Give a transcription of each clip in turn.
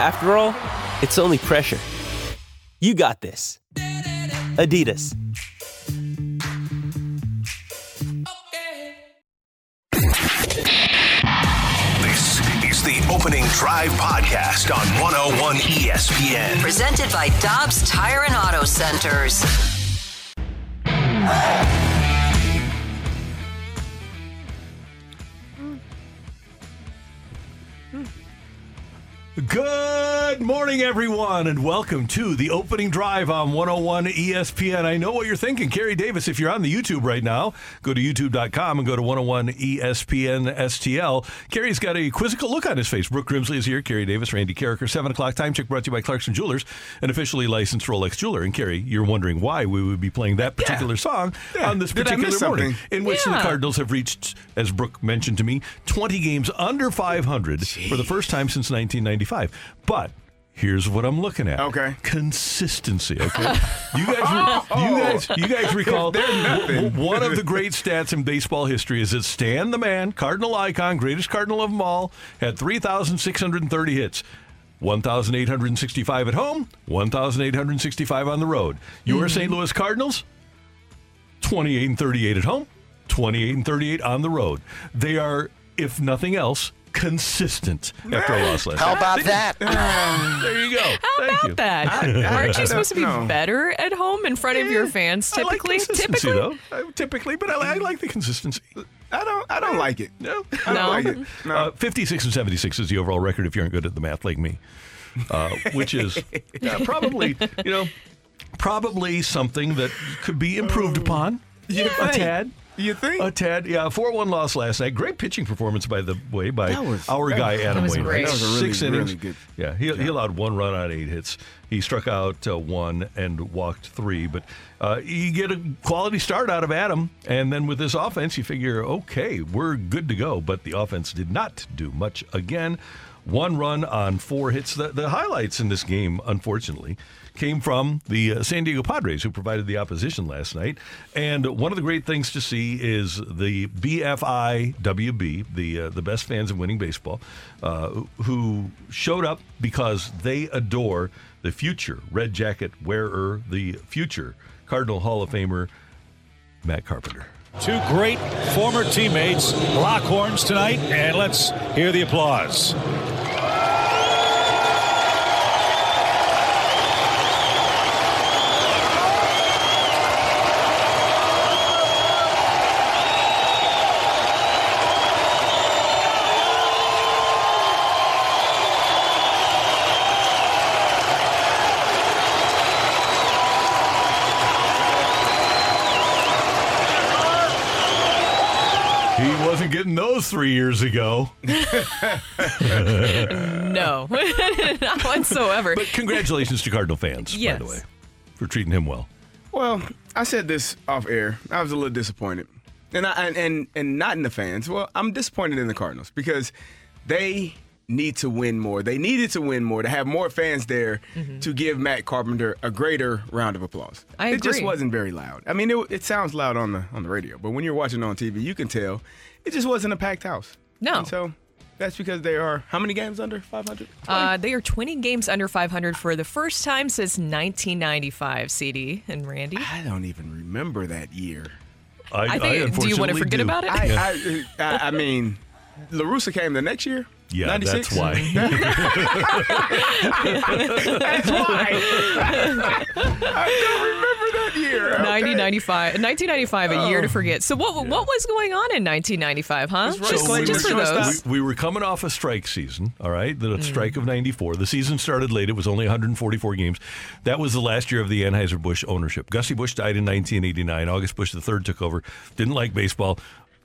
After all, it's only pressure. You got this. Adidas. This is the Opening Drive Podcast on 101 ESPN. Presented by Dobbs Tire and Auto Centers. Good morning, everyone, and welcome to the Opening Drive on 101 ESPN. I know what you're thinking. Kerry Davis, if you're on the YouTube right now, go to YouTube.com and go to 101 ESPN STL. Kerry's got a quizzical look on his face. Brooke Grimsley is here. Kerry Davis, Randy Carricker. 7 o'clock time check brought to you by Clarkson Jewelers, an officially licensed Rolex jeweler. And, Kerry, you're wondering why we would be playing that particular song on this particular morning, in which the Cardinals have reached, as Brooke mentioned to me, 20 games under 500 for the first time since 1995. But here's what I'm looking at. Okay. Consistency. Okay. You guys recall one of the great stats in baseball history is that Stan the Man, Cardinal icon, greatest Cardinal of them all, had 3,630 hits. 1,865 at home, 1,865 on the road. Your St. Louis Cardinals, 28-38 at home, 28-38 on the road. They are, if nothing else, consistent after a loss last night. How about that? There you go. Thank you. Aren't you supposed to be better at home in front of your fans typically? I like consistency, though. Typically, but I like the consistency. I don't like it. No. I don't like it. No. 56-76 is the overall record if you aren't good at the math like me, which is probably, probably something that could be improved upon a tad. You think? A tad, 4-1 loss last night. Great pitching performance, by the way, by our guy Adam Wainwright. That was a really, 6 innings. Really good. Yeah, he allowed 1 run on 8 hits. He struck out 1 and walked 3. But you get a quality start out of Adam, and then with this offense, you figure, okay, we're good to go. But the offense did not do much again. 1 run on 4 hits. The highlights in this game, unfortunately, came from the San Diego Padres, who provided the opposition last night. And one of the great things to see is the BFIWB, the best fans in winning baseball, who showed up because they adore the future red jacket wearer, the future Cardinal Hall of Famer, Matt Carpenter. Two great former teammates, Lockhorns tonight, and let's hear the applause. He wasn't getting those 3 years ago. No, not whatsoever. But congratulations to Cardinal fans, by the way, for treating him well. Well, I said this off air. I was a little disappointed. And not in the fans. Well, I'm disappointed in the Cardinals because they need to win more. They needed to win more, to have more fans there to give Matt Carpenter a greater round of applause. I agree. It just wasn't very loud. I mean, it sounds loud on the radio, but when you're watching on TV, you can tell it just wasn't a packed house. No. And so that's because they are how many games under 500? They are 20 games under 500 for the first time since 1995, CD and Randy. I don't even remember that year. I think, do you want to forget about it? I mean, La Russa came the next year. Yeah, 96? That's why. That's why. I don't remember that year. 1995, a year to forget. So what was going on in 1995, huh? Just for those. We were coming off a strike season, all right? The strike of 94. The season started late. It was only 144 games. That was the last year of the Anheuser-Busch ownership. Gussie Bush died in 1989. August Bush III took over. Didn't like baseball.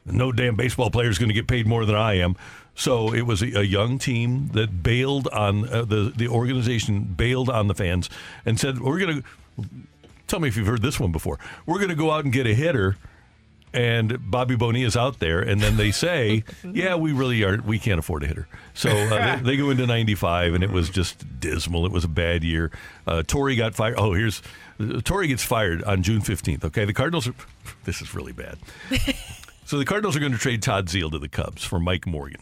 No damn baseball player is going to get paid more than I am. So it was a young team that bailed on the organization, bailed on the fans, and said, we're going to, tell me if you've heard this one before, we're going to go out and get a hitter, and Bobby Bonilla's out there, and then they say, yeah, we really are, we can't afford a hitter. So they go into 95, and it was just dismal. It was a bad year. Torre got fired. Oh, here's, Torre gets fired on June 15th, okay? The Cardinals are, this is really bad. So the Cardinals are going to trade Todd Zeile to the Cubs for Mike Morgan.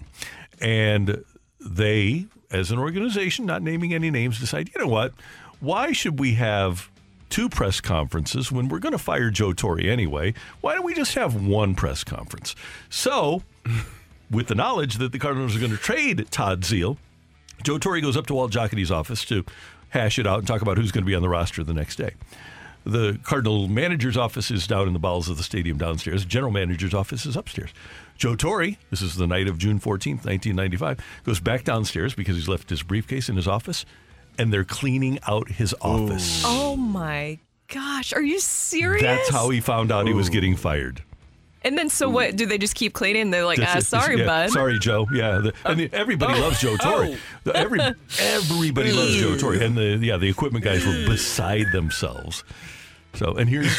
And they, as an organization, not naming any names, decide, you know what, why should we have two press conferences when we're going to fire Joe Torre anyway? Why don't we just have one press conference? So, with the knowledge that the Cardinals are going to trade Todd Zeile, Joe Torre goes up to Walt Jocady's office to hash it out and talk about who's going to be on the roster the next day. The Cardinal manager's office is down in the bowels of the stadium downstairs. The general manager's office is upstairs. Joe Torre, this is the night of June 14th, 1995, goes back downstairs because he's left his briefcase in his office, and they're cleaning out his office. Ooh. Oh, my gosh. Are you serious? That's how he found out he was getting fired. And then, so what? Do they just keep cleaning? They're like, sorry, bud. Sorry, Joe. Yeah. Everybody loves Joe Torre. Everybody loves Joe Torre. And the equipment guys were beside themselves. So, and here's...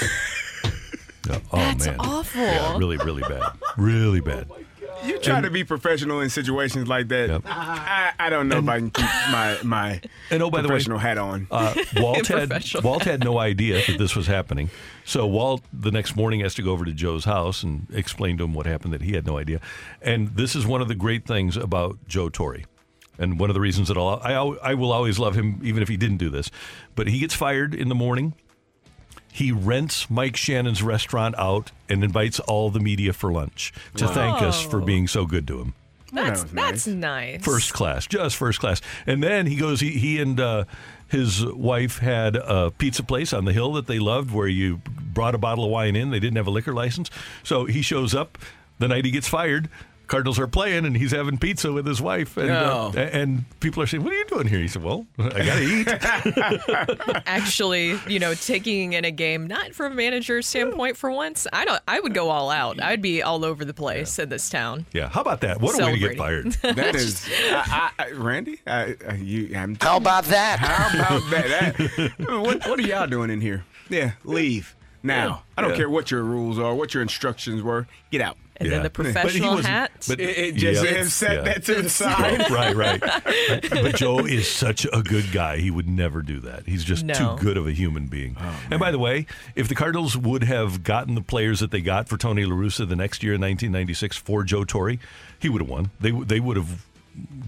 That's man. Awful. Yeah, really, really bad. Really bad. Oh, you try to be professional in situations like that. Yep. I don't know if I can keep my and by professional the way, hat on. Walt had no idea that this was happening. So Walt, the next morning, has to go over to Joe's house and explain to him what happened, that he had no idea. And this is one of the great things about Joe Torre. And one of the reasons that I will always love him, even if he didn't do this. But he gets fired in the morning. He rents Mike Shannon's restaurant out and invites all the media for lunch to thank us for being so good to him. That's nice. First class, just first class. And then he goes, he and his wife had a pizza place on the hill that they loved where you brought a bottle of wine in. They didn't have a liquor license. So he shows up the night he gets fired. Cardinals are playing, and he's having pizza with his wife. And and people are saying, what are you doing here? He said, well, I got to eat. Actually, taking in a game, not from a manager's standpoint for once, I would go all out. I'd be all over the place in this town. Yeah, how about that? What a way to get fired. That is, Randy, how about that? How about that? What are y'all doing in here? Yeah, leave now. Yeah. I don't care what your rules are, what your instructions were. Get out. And then the professional hat. But it just set that to the side. Right. But Joe is such a good guy. He would never do that. He's just too good of a human being. Oh, and by the way, if the Cardinals would have gotten the players that they got for Tony La Russa the next year in 1996 for Joe Torre, he would have won. They would have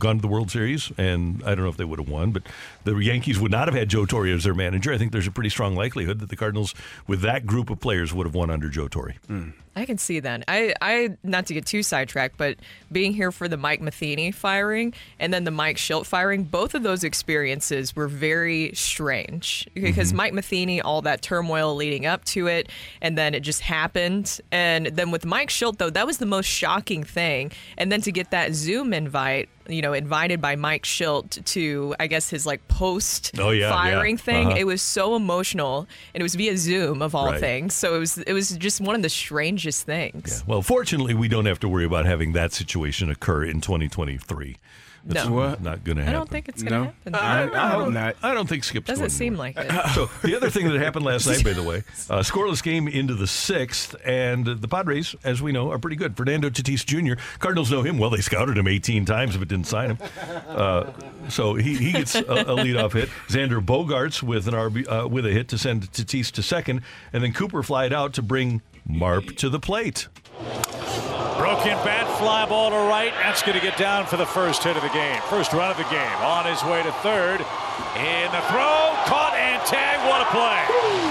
gone to the World Series, and I don't know if they would have won, but the Yankees would not have had Joe Torre as their manager. I think there's a pretty strong likelihood that the Cardinals, with that group of players, would have won under Joe Torre. Mm. I can see that. I not to get too sidetracked, but being here for the Mike Matheny firing and then the Mike Schilt firing, both of those experiences were very strange because Mike Matheny, all that turmoil leading up to it, and then it just happened. And then with Mike Schilt, though, that was the most shocking thing. And then to get that Zoom invite, invited by Mike Schilt to, I guess, his post-firing thing. It was so emotional, and it was via Zoom of all things. So it was just one of the strangest things. Yeah. Well, fortunately, we don't have to worry about having that situation occur in 2023. That's not going to happen. I don't think it's going to happen. I hope not. I don't think Skip's doesn't seem like it. So the other thing that happened last night, by the way, scoreless game into the sixth, and the Padres, as we know, are pretty good. Fernando Tatis Jr., Cardinals know him well. They scouted him 18 times, but didn't sign him. So he gets a leadoff hit. Xander Bogaerts with an RB with a hit to send Tatis to second, and then Cooper flied out to bring Marp to the plate. Broken bat, fly ball to right. That's going to get down for the first hit of the game. First run of the game. On his way to third. In the throw, caught and tagged. What a play.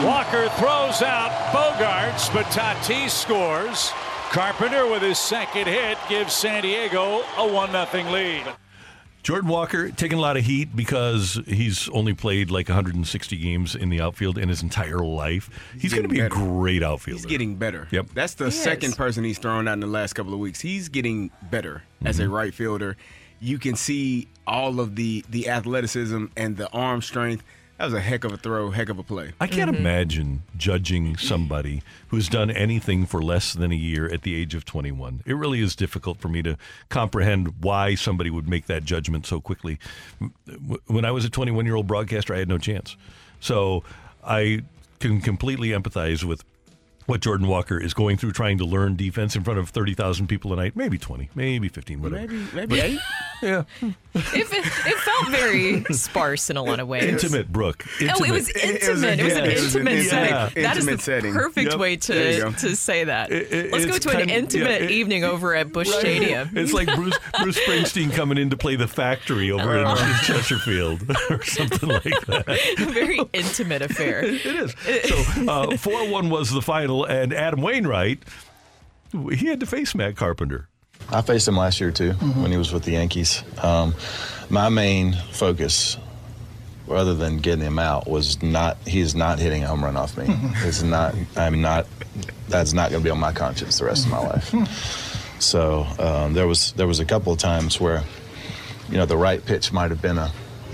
Walker throws out Bogaerts, but Tatis scores. Carpenter with his second hit gives San Diego a 1-0 lead. Jordan Walker taking a lot of heat because he's only played 160 games in the outfield in his entire life. He's going to be a great outfielder. He's getting better. Yep. That's the second person he's thrown out in the last couple of weeks. He's getting better as a right fielder. You can see all of the athleticism and the arm strength. That was a heck of a throw, heck of a play. I can't imagine judging somebody who's done anything for less than a year at the age of 21. It really is difficult for me to comprehend why somebody would make that judgment so quickly. When I was a 21-year-old broadcaster, I had no chance. So I can completely empathize with what Jordan Walker is going through, trying to learn defense in front of 30,000 people a night, maybe 20, maybe 15, whatever. Maybe 8? Yeah. It felt very sparse in a lot of ways. Intimate, Brooke. Intimate. Oh, it was intimate. It was an intimate setting. Yeah. That is the perfect way to say that. Let's go to an intimate evening over at Busch Stadium. It's like Bruce Springsteen coming in to play The Factory over in Chesterfield or something like that. A very intimate affair. It is. So 4-1 was the final. And Adam Wainwright, he had to face Matt Carpenter. I faced him last year, too, when he was with the Yankees. My main focus, rather than getting him out, was he's not hitting a home run off me. That's not going to be on my conscience the rest of my life. So there was a couple of times where, you know, the right pitch might have been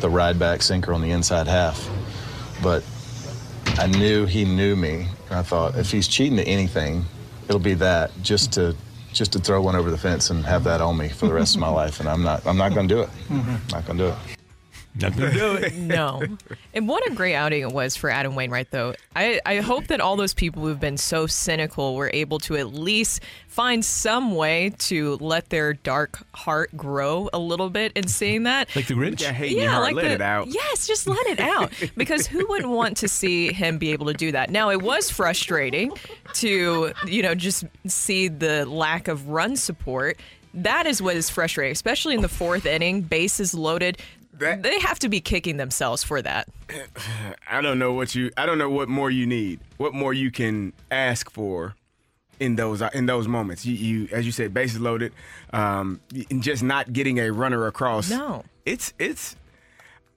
the ride-back sinker on the inside half, but I knew he knew me. I thought, if he's cheating to anything, it'll be that, just to throw one over the fence and have that on me for the rest of my life. And I'm not going to do it. Not going to do it. Not going to do it. No. And what a great outing it was for Adam Wainwright, though. I hope that all those people who've been so cynical were able to at least find some way to let their dark heart grow a little bit in seeing that. Like the Grinch? Yeah, let it out. Yes, just let it out. Because who wouldn't want to see him be able to do that? Now, it was frustrating to, just see the lack of run support. That is what is frustrating, especially in the fourth inning, bases loaded. They have to be kicking themselves for that. I don't know what more you need. What more you can ask for in those moments. You as you said, bases loaded, and just not getting a runner across. No, it's.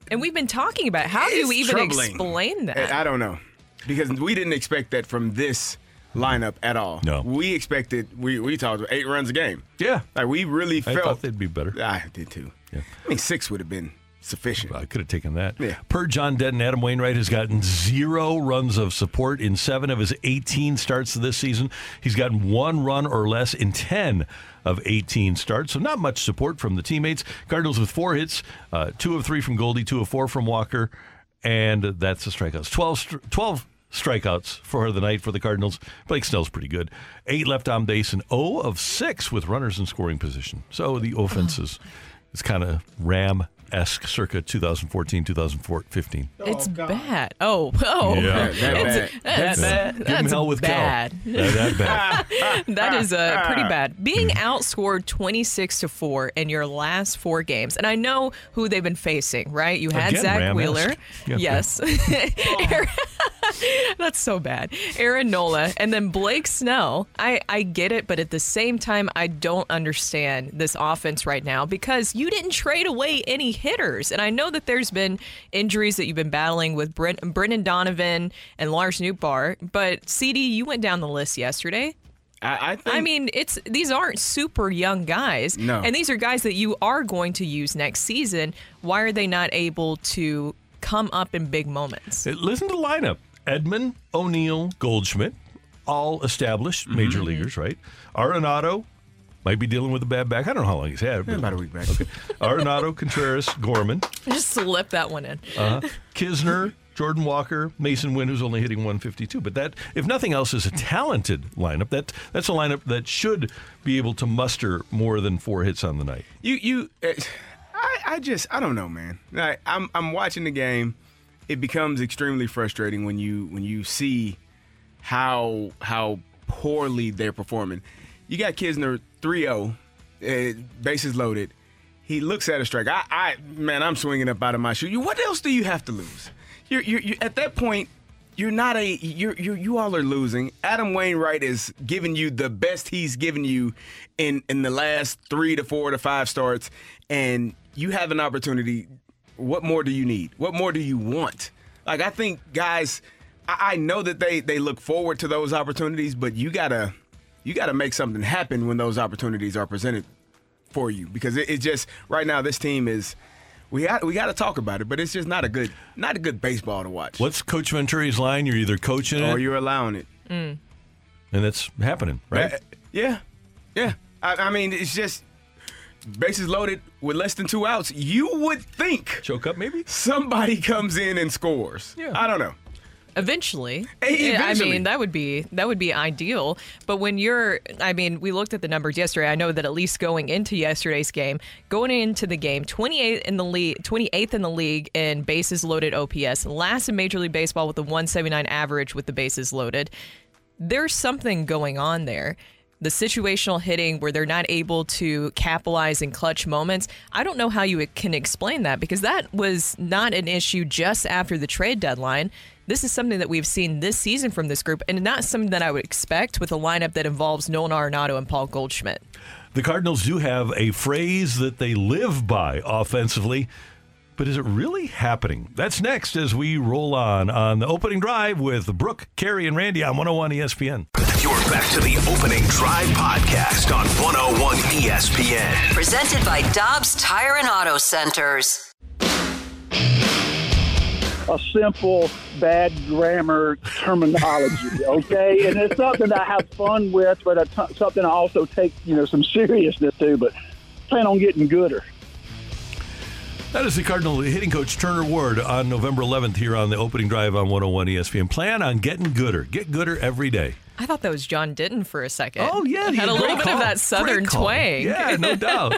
And we've been talking about how do we even explain that? I don't know, because we didn't expect that from this lineup at all. No, we expected we talked about 8 runs a game. Yeah, like we really felt I thought they'd be better. I did too. Yeah. I mean, 6 would have been sufficient. I could have taken that. Yeah. Per John Dedden, Adam Wainwright has gotten 0 runs of support in 7 of his 18 starts this season. He's gotten 1 run or less in 10 of 18 starts, so not much support from the teammates. Cardinals with 4 hits, 2 of 3 from Goldie, 2 of 4 from Walker, and that's the strikeouts. 12 strikeouts for the night for the Cardinals. Blake Snell's pretty good. 8 left on base and 0 of 6 with runners in scoring position. So the offense is... It's kind of Ram-esque, circa 2014, 2015. It's bad. Oh. Yeah, that's bad. That's bad. That is pretty bad. Being outscored 26-4 in your last 4 games. And I know who they've been facing, right? You had Zach Wheeler. Yes. That's so bad. Aaron Nola, and then Blake Snell. I get it, but at the same time, I don't understand this offense right now because you didn't trade away any hitters. And I know that there's been injuries that you've been battling with Brendan Donovan and Lars Nootbaar, but CD, you went down the list yesterday. I mean, these aren't super young guys. No. And these are guys that you are going to use next season. Why are they not able to come up in big moments? Listen to the lineup. Edman, O'Neill, Goldschmidt, all established major leaguers, right? Arenado might be dealing with a bad back. I don't know how long he's had it. About a week back. Okay. Arenado, Contreras, Gorman. Just slip that one in. Knizner, Jordan Walker, Masyn Winn, who's only hitting 152. But that, if nothing else, is a talented lineup. That's a lineup that should be able to muster more than 4 hits on the night. I don't know, man. Like, I'm watching the game. It becomes extremely frustrating when you see how poorly they're performing. You got Knizner 3-0, bases loaded. He looks at a strike. I'm swinging up out of my shoe. What else do you have to lose? You at that point, you all are losing. Adam Wainwright is giving you the best he's given you in the last 3 to 4 to 5 starts, and you have an opportunity. What more do you need? What more do you want? Like, I think, guys, I know that they look forward to those opportunities, but you gotta make something happen when those opportunities are presented for you. Because it just, right now, this team is, We got to talk about it, but it's just not a good baseball to watch. What's Coach Venturi's line? You're either coaching it or you're allowing it, and that's happening, right? Yeah. I mean, it's just bases loaded with less than 2 outs. You would think choke up, maybe somebody comes in and scores. Yeah, I don't know. Eventually. I mean, that would be ideal. But when you're, I mean, we looked at the numbers yesterday. I know that at least going into yesterday's game, 28th in the league in bases loaded OPS, last in Major League Baseball with a 179 average with the bases loaded. There's something going on there. The situational hitting where they're not able to capitalize in clutch moments, I don't know how you can explain that, because that was not an issue just after the trade deadline. This is something that we've seen this season from this group, and not something that I would expect with a lineup that involves Nolan Arenado and Paul Goldschmidt. The Cardinals do have a phrase that they live by offensively, but is it really happening? That's next as we roll on the opening drive with Brooke, Carrie, and Randy on 101 ESPN. You're back to the Opening Drive podcast on 101 ESPN. Presented by Dobbs Tire and Auto Centers. A simple bad grammar terminology, okay? And it's something I have fun with, but something I also take, some seriousness to, but plan on getting gooder. That is the Cardinal hitting coach Turner Ward on November 11th here on the Opening Drive on 101 ESPN. Plan on getting gooder. Get gooder every day. I thought that was John Ditton for a second. Oh, yeah. He had a little bit of that Southern twang. Yeah, no doubt.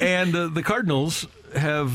And the Cardinals have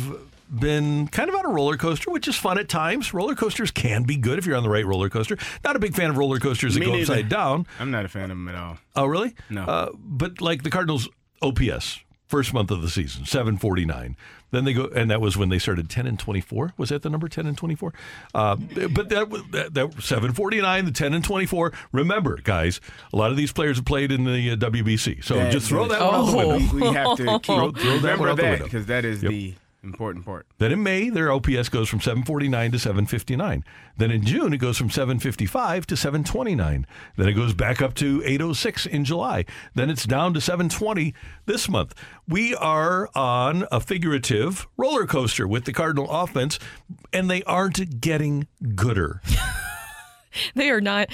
been kind of on a roller coaster, which is fun at times. Roller coasters can be good if you're on the right roller coaster. Not a big fan of roller coasters that go upside down. I'm not a fan of them at all. Oh, really? No. But like the Cardinals' OPS. First month of the season, 749. Then they go, and that was when they started 10-24. Was that the number 10-24? But that 749, the 10-24. Remember, guys, a lot of these players have played in the WBC, so just throw that one out the window. We have to keep throw that one out the window, because that is the important part. Then in May, their OPS goes from 749 to 759. Then in June, it goes from 755 to 729. Then it goes back up to 806 in July. Then it's down to 720 this month. We are on a figurative roller coaster with the Cardinal offense, and they aren't getting gooder. They are not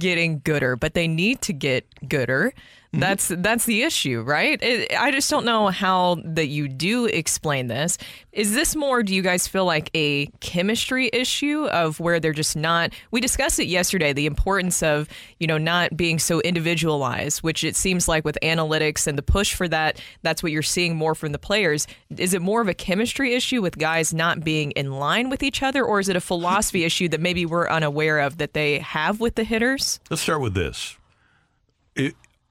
getting gooder, but they need to get gooder. That's the issue, right? I just don't know how that you do explain this. Is this more, do you guys feel like a chemistry issue of where they're just not? We discussed it yesterday, the importance of, not being so individualized, which it seems like with analytics and the push for that, that's what you're seeing more from the players. Is it more of a chemistry issue with guys not being in line with each other, or is it a philosophy issue that maybe we're unaware of that they have with the hitters? Let's start with this.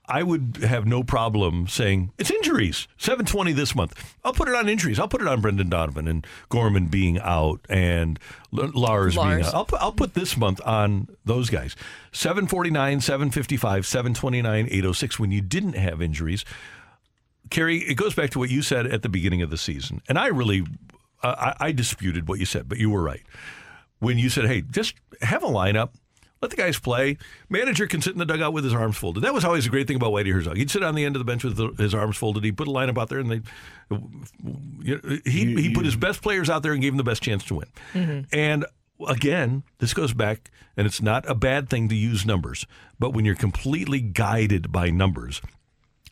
I would have no problem saying it's injuries, 720 this month. I'll put it on injuries. I'll put it on Brendan Donovan and Gorman being out and Lars being out. I'll put this month on those guys. 749, 755, 729, 806 when you didn't have injuries. Carrie, it goes back to what you said at the beginning of the season. And I really, I disputed what you said, but you were right. When you said, hey, just have a lineup. Let the guys play. Manager can sit in the dugout with his arms folded. That was always a great thing about Whitey Herzog. He'd sit on the end of the bench with his arms folded. He'd put a lineup out there, and he put his best players out there and gave them the best chance to win. Mm-hmm. And again, this goes back, and it's not a bad thing to use numbers, but when you're completely guided by numbers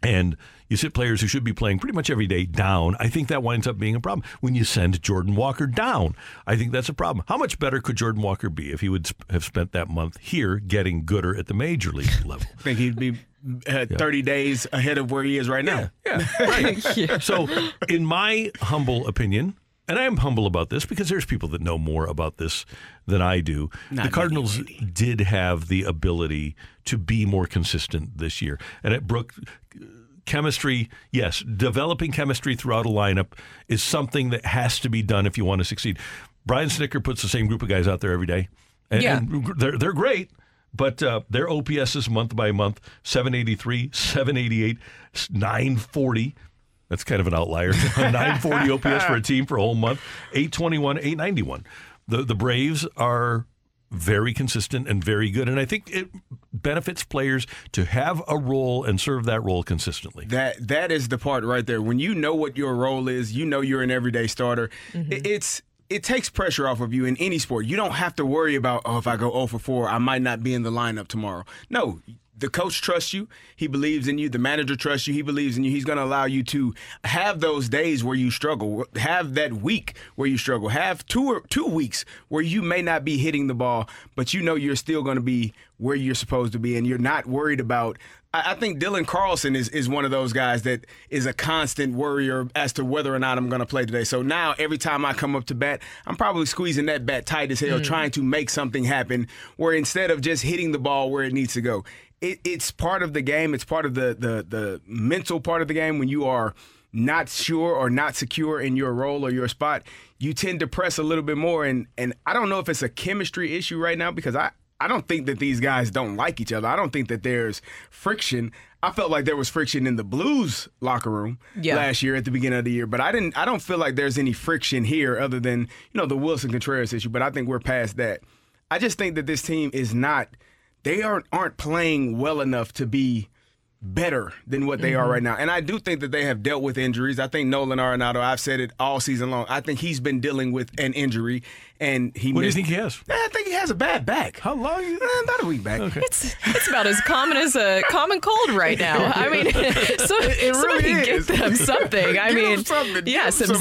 and you sit players who should be playing pretty much every day down, I think that winds up being a problem. When you send Jordan Walker down, I think that's a problem. How much better could Jordan Walker be if he would have spent that month here getting gooder at the major league level? I think he'd be 30 days ahead of where he is right now. Yeah. Right. Yeah. So in my humble opinion, and I am humble about this because there's people that know more about this than I do. Not the Cardinals did have the ability to be more consistent this year. And at Brooke, chemistry, yes, developing chemistry throughout a lineup is something that has to be done if you want to succeed. Brian Snicker puts the same group of guys out there every day. And they're great. But their OPS is month by month, 783, 788, 940. That's kind of an outlier. 940 OPS for a team for a whole month, 821, 891. The Braves are very consistent and very good. And I think it benefits players to have a role and serve that role consistently. That is the part right there. When you know what your role is, you know you're an everyday starter. Mm-hmm. It takes pressure off of you in any sport. You don't have to worry about, oh, if I go 0 for 4, I might not be in the lineup tomorrow. No. The coach trusts you. He believes in you. The manager trusts you. He believes in you. He's going to allow you to have those days where you struggle, have that week where you struggle, have two weeks where you may not be hitting the ball, but you know you're still going to be where you're supposed to be, and you're not worried about. I think Dylan Carlson is one of those guys that is a constant worrier as to whether or not I'm going to play today. So now every time I come up to bat, I'm probably squeezing that bat tight as hell, trying to make something happen, where instead of just hitting the ball where it needs to go. It's part of the game. It's part of the mental part of the game. When you are not sure or not secure in your role or your spot, you tend to press a little bit more. And I don't know if it's a chemistry issue right now, because I don't think that these guys don't like each other. I don't think that there's friction. I felt like there was friction in the Blues locker room last year at the beginning of the year, but I don't feel like there's any friction here other than, the Wilson Contreras issue, but I think we're past that. I just think that this team is not – they aren't playing well enough to be better than what they are right now. And I do think that they have dealt with injuries. I think Nolan Arenado, I've said it all season long, I think he's been dealing with an injury. And he do you think he has? I think he has a bad back. How long? About a week back. Okay. It's about as common as a common cold right now. I mean, somebody give them something. I mean, some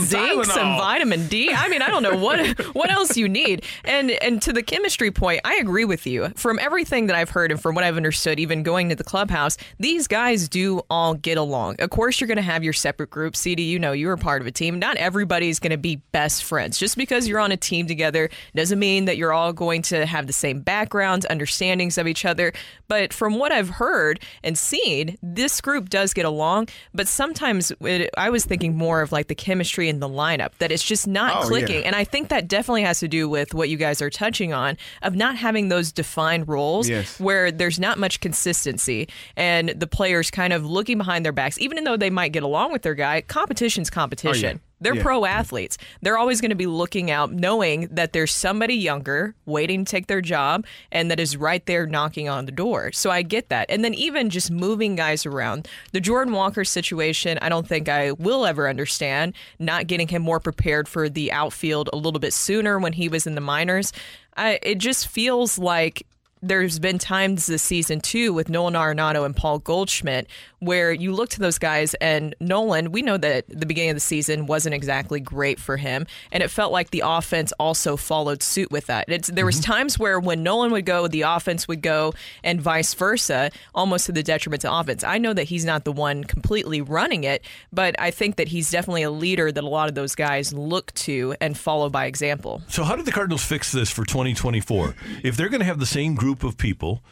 zinc, some vitamin D. I mean, I don't know what else you need. And to the chemistry point, I agree with you. From everything that I've heard and from what I've understood, even going to the clubhouse, these guys do all get along. Of course, you're going to have your separate groups. CD, you were part of a team. Not everybody's going to be best friends. Just because you're on a team together doesn't mean that you're all going to have the same backgrounds, understandings of each other. But from what I've heard and seen, this group does get along. But sometimes I was thinking more of like the chemistry in the lineup, that it's just not clicking. Yeah. And I think that definitely has to do with what you guys are touching on of not having those defined roles where there's not much consistency and the players kind of looking behind their backs, even though they might get along with their guy. Competition's competition. Oh, yeah. They're pro athletes. They're always going to be looking out, knowing that there's somebody younger waiting to take their job and that is right there knocking on the door. So I get that. And then even just moving guys around. The Jordan Walker situation, I don't think I will ever understand, not getting him more prepared for the outfield a little bit sooner when he was in the minors. It just feels like there's been times this season, too, with Nolan Arenado and Paul Goldschmidt, where you look to those guys, and Nolan, we know that the beginning of the season wasn't exactly great for him, and it felt like the offense also followed suit with that. There was times where when Nolan would go, the offense would go, and vice versa, almost to the detriment to offense. I know that he's not the one completely running it, but I think that he's definitely a leader that a lot of those guys look to and follow by example. So how did the Cardinals fix this for 2024? If they're going to have the same group of people,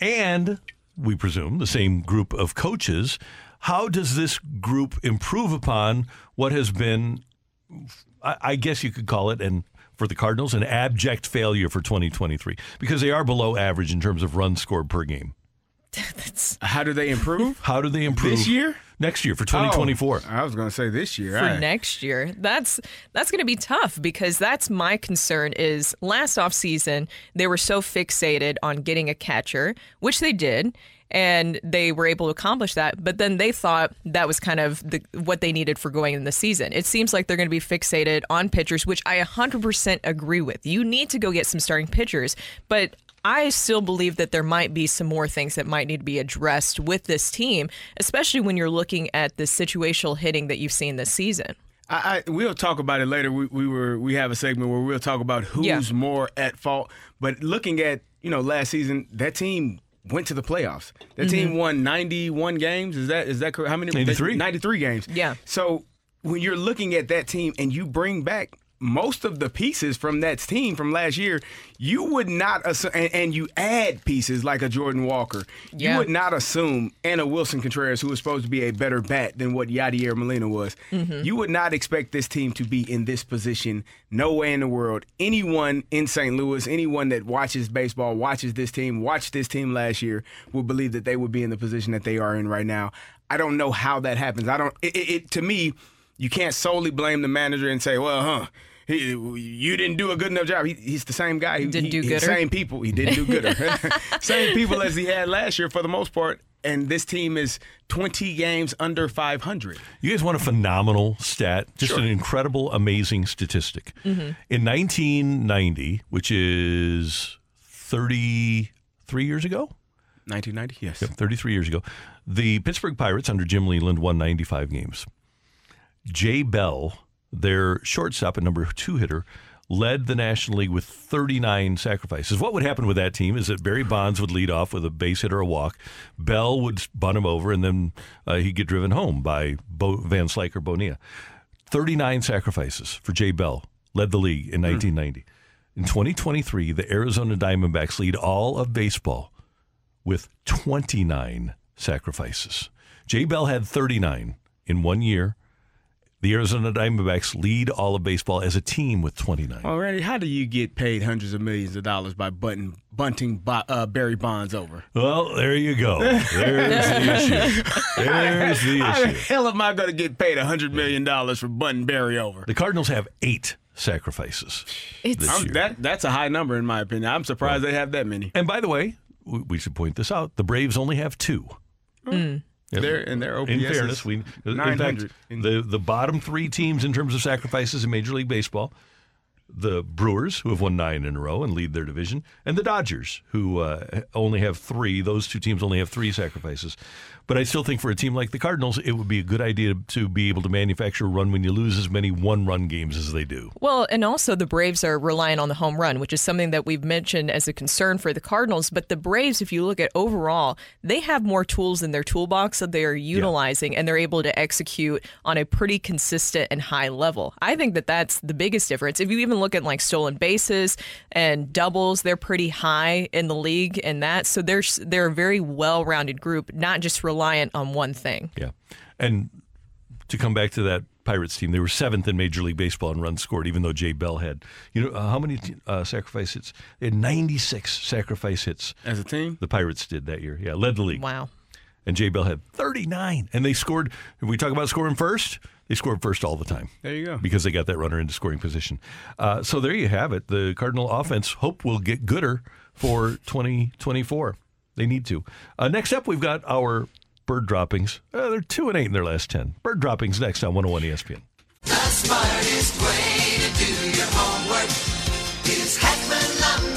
and we presume the same group of coaches, how does this group improve upon what has been, I guess you could call it, and for the Cardinals, an abject failure for 2023, because they are below average in terms of runs scored per game? How do they improve? How do they improve this year? Next year for 2024. I was going to say this year. For next year. That's going to be tough, because that's my concern is last offseason they were so fixated on getting a catcher, which they did, and they were able to accomplish that. But then they thought that was kind of what they needed for going in the season. It seems like they're going to be fixated on pitchers, which I 100% agree with. You need to go get some starting pitchers, but I still believe that there might be some more things that might need to be addressed with this team, especially when you're looking at the situational hitting that you've seen this season. We'll talk about it later. We have a segment where we'll talk about who's more at fault. But looking at, last season, that team went to the playoffs. That team won 91 games. Is that correct? How many? 93. 93 games. Yeah. So when you're looking at that team and you bring back most of the pieces from that team from last year, you would not assume, and you add pieces like a Jordan Walker. Yeah. You would not assume, and a Wilson Contreras, who was supposed to be a better bat than what Yadier Molina was. You would not expect this team to be in this position. No way in the world. Anyone in St. Louis, anyone that watches baseball, watched this team last year, will believe that they would be in the position that they are in right now. I don't know how that happens. To me, you can't solely blame the manager and say, well, You didn't do a good enough job. He's the same guy. He didn't do gooder. Same people as he had last year for the most part. And this team is 20 games under 500. You guys want a phenomenal stat, just an incredible, amazing statistic. Mm-hmm. In 1990, which is 33 years ago? 1990, yes. Yep, 33 years ago. The Pittsburgh Pirates under Jim Leland won 95 games. Jay Bell, their shortstop and number two hitter, led the National League with 39 sacrifices. What would happen with that team is that Barry Bonds would lead off with a base hit or a walk. Bell would bunt him over, and then he'd get driven home by Van Slyke or Bonilla. 39 sacrifices for Jay Bell led the league in 1990. In 2023, the Arizona Diamondbacks lead all of baseball with 29 sacrifices. Jay Bell had 39 in 1 year. The Arizona Diamondbacks lead all of baseball as a team with 29. Oh, Randy, how do you get paid hundreds of millions of dollars by bunting Barry Bonds over? Well, there you go. There's the issue. There's the issue. How the hell am I going to get paid $100 million for bunting Barry over? The Cardinals have 8 sacrifices this year. That's a high number in my opinion. I'm surprised they have that many. And by the way, we should point this out, the Braves only have 2. Mm. Yep. Their OPS in fairness, the bottom 3 teams in terms of sacrifices in Major League Baseball, the Brewers, who have won 9 in a row and lead their division, and the Dodgers, who only have 3. Those two teams only have 3 sacrifices. But I still think for a team like the Cardinals, it would be a good idea to be able to manufacture a run when you lose as many one-run games as they do. Well, and also the Braves are relying on the home run, which is something that we've mentioned as a concern for the Cardinals. But the Braves, if you look at overall, they have more tools in their toolbox that they are utilizing, and they're able to execute on a pretty consistent and high level. I think that that's the biggest difference. If you even look at like stolen bases and doubles, they're pretty high in the league and that. So they're a very well-rounded group, not just reliant on one thing. Yeah. And to come back to that Pirates team, they were 7th in Major League Baseball in runs scored, even though Jay Bell had, how many sacrifice hits? They had 96 sacrifice hits. As a team? The Pirates did that year. Yeah, led the league. Wow. And Jay Bell had 39. And they scored, if we talk about scoring first, they scored first all the time. There you go. Because they got that runner into scoring position. So there you have it. The Cardinal offense, hope, will get gooder for 2024. They need to. Next up, we've got our bird droppings. They're 2-8 in their last 10. Bird droppings next on 101 ESPN. The smartest way to do your homework is Heckman Lumber.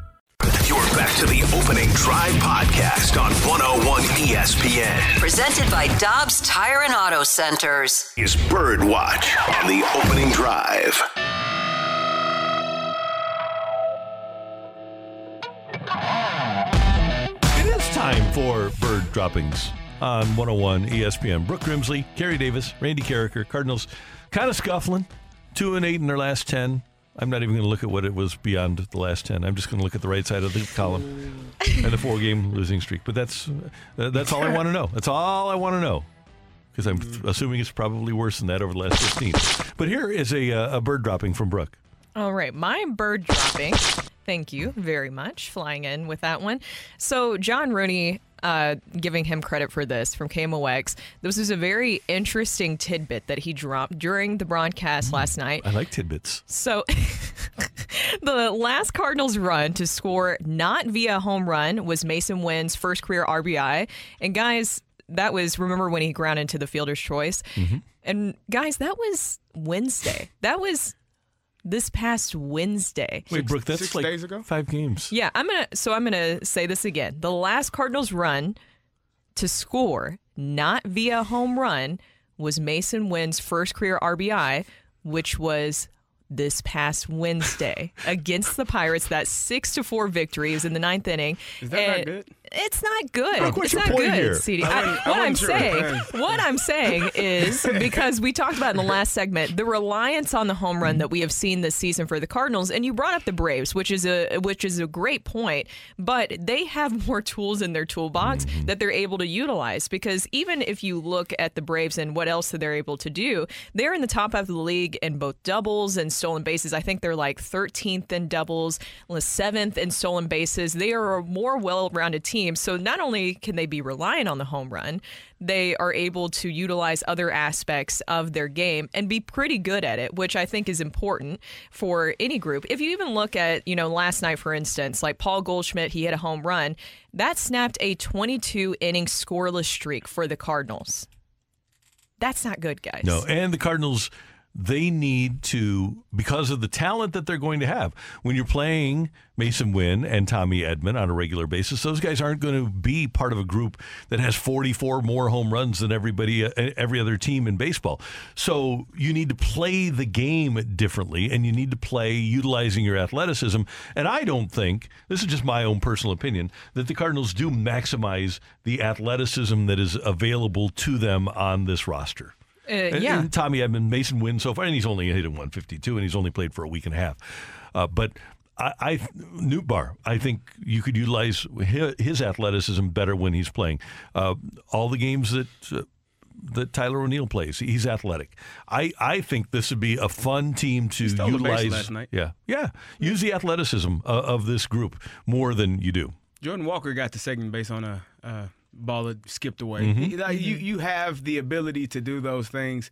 You're back to the Opening Drive podcast on 101 ESPN. Presented by Dobbs Tire and Auto Centers. Is Bird Watch on the Opening Drive. It is time for Bird Droppings on 101 ESPN. Brooke Grimsley, Kerry Davis, Randy Carricker. Cardinals kind of scuffling. 2-8 in their last 10. I'm not even going to look at what it was beyond the last 10. I'm just going to look at the right side of the column and the 4-game losing streak. But that's all I want to know. That's all I want to know, because I'm assuming it's probably worse than that over the last 15. But here is a bird dropping from Brooke. All right. My bird dropping Thank you very much, flying in with that one. So John Rooney, giving him credit for this from KMOX. This is a very interesting tidbit that he dropped during the broadcast last night. I like tidbits. So the last Cardinals run to score not via home run was Masyn Winn's first career RBI. And guys, that was, remember when he ground into the fielder's choice? Mm-hmm. And guys, that was Wednesday. That was this past Wednesday. Wait, Brooke, that's 6 days ago? 5 games. Yeah, I'm gonna say this again. The last Cardinals run to score, not via home run, was Masyn Winn's first career RBI, which was this past Wednesday against the Pirates. That 6-4 victory is in the 9th inning. Is that not good? It's not good. Brooke, what's your point here? CD. What I'm saying is, because we talked about in the last segment the reliance on the home run that we have seen this season for the Cardinals, and you brought up the Braves, which is a great point, but they have more tools in their toolbox that they're able to utilize, because even if you look at the Braves and what else that they're able to do, they're in the top half of the league in both doubles and stolen bases. I think they're like 13th in doubles, 7th in stolen bases. They are a more well-rounded team. So not only can they be reliant on the home run, they are able to utilize other aspects of their game and be pretty good at it, which I think is important for any group. If you even look at, last night, for instance, like Paul Goldschmidt, he hit a home run. That snapped a 22-inning scoreless streak for the Cardinals. That's not good, guys. No, and the Cardinals, they need to, because of the talent that they're going to have, when you're playing Masyn Winn and Tommy Edman on a regular basis, those guys aren't going to be part of a group that has 44 more home runs than every other team in baseball. So you need to play the game differently, and you need to play utilizing your athleticism. And I don't think, this is just my own personal opinion, that the Cardinals do maximize the athleticism that is available to them on this roster. And Tommy Edman, Masyn Winn so far, and he's only hit in 152, and he's only played for a week and a half. But Nootbaar, I think you could utilize his athleticism better when he's playing. All the games that Tyler O'Neill plays, he's athletic. I think this would be a fun team to utilize. Last night. Yeah. Use the athleticism of this group more than you do. Jordan Walker got to second base on a ball that skipped away. Mm-hmm. You have the ability to do those things.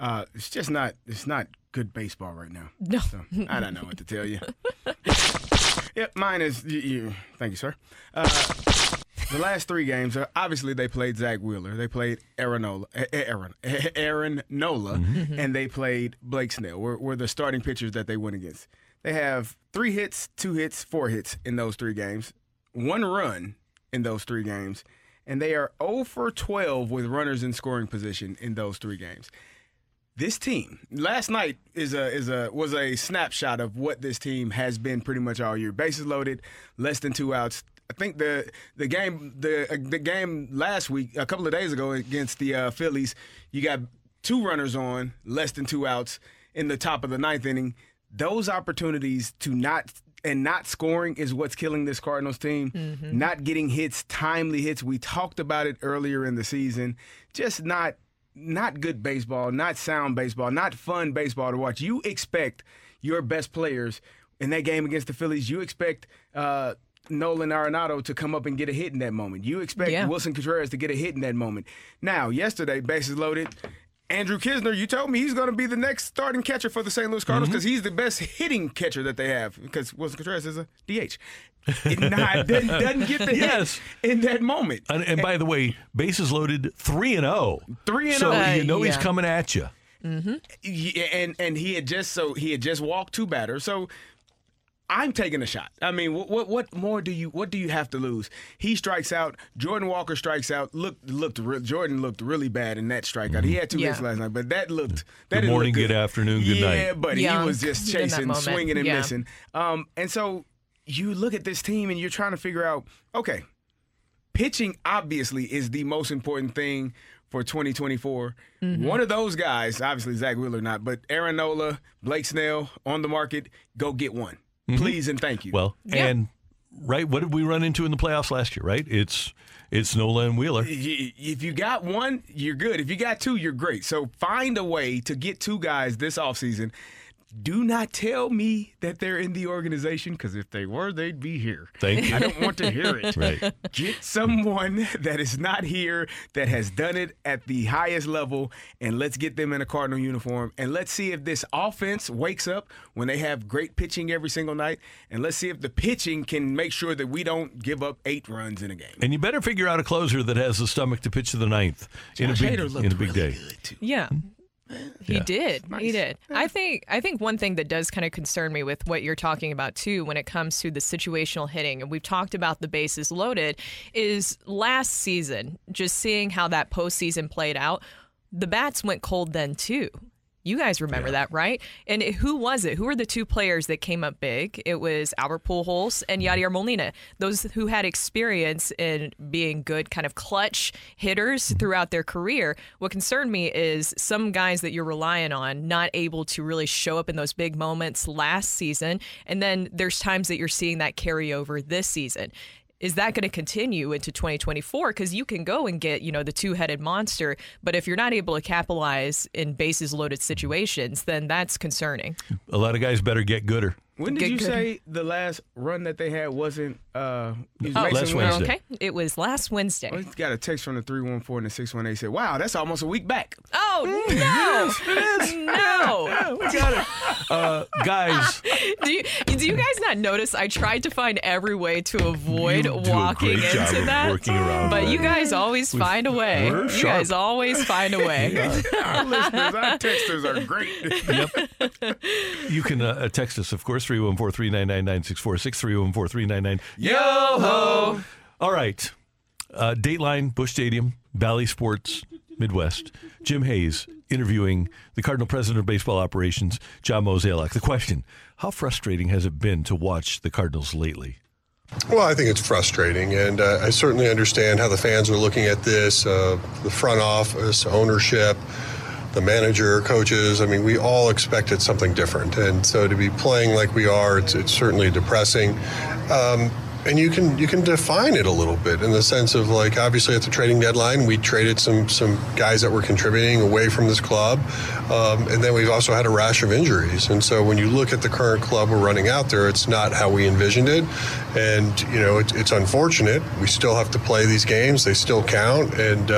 It's just not. It's not good baseball right now. No, so I don't know what to tell you. Yep, mine is you. Thank you, sir. The last 3 games, obviously they played Zach Wheeler, they played Aaron Nola, mm-hmm. and they played Blake Snell. Were the starting pitchers that they went against. They have 3 hits, 2 hits, 4 hits in those 3 games. 1 run in those 3 games. And they are 0 for 12 with runners in scoring position in those 3 games. This team, last night was a snapshot of what this team has been pretty much all year. Bases loaded, less than 2 outs. I think the game last week, a couple of days ago against the Phillies, you got 2 runners on, less than 2 outs in the top of the 9th inning. Those opportunities to not scoring is what's killing this Cardinals team. Mm-hmm. Not getting hits, timely hits. We talked about it earlier in the season. Just not good baseball, not sound baseball, not fun baseball to watch. You expect your best players in that game against the Phillies. You expect Nolan Arenado to come up and get a hit in that moment. You expect Wilson Contreras to get a hit in that moment. Now, yesterday, bases loaded, Andrew Knizner, you told me he's going to be the next starting catcher for the St. Louis Cardinals because he's the best hitting catcher that they have, because Wilson Contreras is a DH. It doesn't get the hits in that moment. And by the way, bases loaded 3-0. 3-0. So he's coming at you. Mm-hmm. And he had just walked 2 batters. So I'm taking a shot. I mean, what more do you? What do you have to lose? He strikes out. Jordan Walker strikes out. Jordan looked really bad in that strikeout. He had 2 hits last night, but that looked. That good morning, good afternoon, good night. Yeah, buddy, he was just chasing, swinging, and missing. And so you look at this team, and you're trying to figure out, okay, pitching obviously is the most important thing for 2024. Mm-hmm. One of those guys, obviously Zach Wheeler, not, but Aaron Nola, Blake Snell on the market. Go get one. Mm-hmm. Please and thank you. Well, and right, what did we run into in the playoffs last year, right? It's Nola and Wheeler. If you got 1, you're good. If you got 2, you're great. So find a way to get 2 guys this offseason Do not tell me that they're in the organization, because if they were, they'd be here. Thank you. I don't want to hear it. Right. Get someone that is not here, that has done it at the highest level, and let's get them in a Cardinal uniform. And let's see if this offense wakes up when they have great pitching every single night. And let's see if the pitching can make sure that we don't give up 8 runs in a game. And you better figure out a closer that has the stomach to pitch to the ninth in a big day. Good too. Yeah. He did. I think one thing that does kind of concern me with what you're talking about, too, when it comes to the situational hitting, and we've talked about the bases loaded, is last season, just seeing how that postseason played out, the bats went cold then, too. You guys remember that, right? And who was it? Who were the 2 players that came up big? It was Albert Pujols and Yadier Molina, those who had experience in being good kind of clutch hitters throughout their career. What concerned me is some guys that you're relying on not able to really show up in those big moments last season, and then there's times that you're seeing that carry over this season. Is that going to continue into 2024? Because you can go and get, the 2-headed monster, but if you're not able to capitalize in bases-loaded situations, then that's concerning. A lot of guys better get gooder. When did you say the last run that they had wasn't last Wednesday? Okay. It was last Wednesday. I got a text from the 314 and the 618 said, wow, that's almost a week back. Oh, no. Yes. No. We got it. Guys. Do you guys not notice? I tried to find every way to avoid walking into that. But you guys always find a way. You guys always find a way. Our listeners, our texters are great. Yep. You can text us, of course. 314-399-9646, 314-399. Yo-ho! All right. Dateline, Busch Stadium, Bally Sports, Midwest. Jim Hayes interviewing the Cardinal President of Baseball Operations, John Mozeliak. The question, how frustrating has it been to watch the Cardinals lately? Well, I think it's frustrating, and I certainly understand how the fans are looking at this, the front office, ownership, the manager, coaches. I mean, we all expected something different. And so to be playing like we are, it's certainly depressing. And you can define it a little bit in the sense of, like, obviously at the trading deadline, we traded some guys that were contributing away from this club. And then we've also had a rash of injuries. And so when you look at the current club we're running out there, it's not how we envisioned it. And, it's unfortunate. We still have to play these games. They still count. And,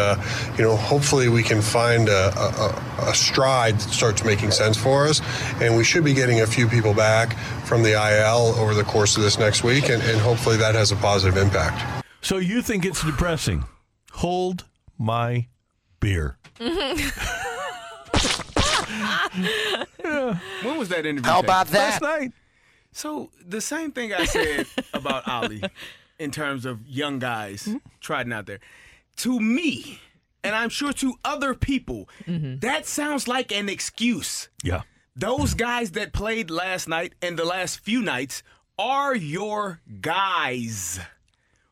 hopefully we can find a stride that starts making sense for us. And we should be getting a few people back from the IL over the course of this next week. And hopefully that has a positive impact. So you think it's depressing? Hold my beer. Mm-hmm. Yeah. When was that interview? How about that? Last night. So the same thing I said about Ali in terms of young guys trotting out there. To me, and I'm sure to other people, that sounds like an excuse. Yeah. Those guys that played last night and the last few nights are your guys.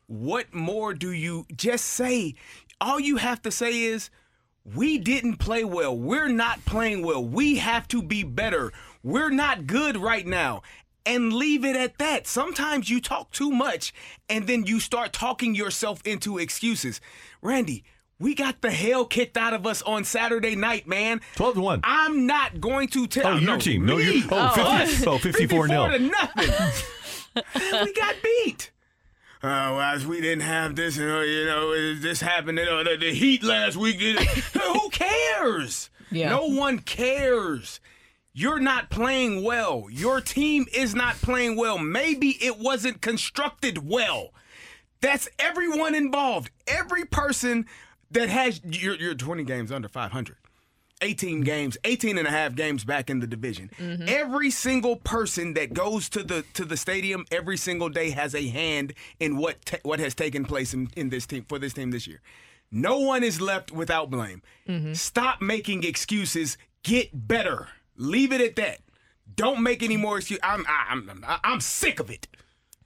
What more do you just say? All you have to say is, we didn't play well. We're not playing well. We have to be better. We're not good right now. And leave it at that. Sometimes you talk too much, and then you start talking yourself into excuses. Randy, we got the hell kicked out of us on Saturday night, man. 12-1. I'm not going to tell you. Oh, your team. No, you. Oh, 54-0. 54-0. We got beat. Oh, well, we didn't have this. This happened. The Heat last week. Who cares? Yeah. No one cares. You're not playing well. Your team is not playing well. Maybe it wasn't constructed well. That's everyone involved. Every person that has your 20 games under 500, 18 and a half games back in the division. Mm-hmm. Every single person that goes to the stadium every single day has a hand in what has taken place in this team for this team this year. No one is left without blame. Mm-hmm. Stop making excuses. Get better. Leave it at that. Don't make any more excuses. I'm sick of it.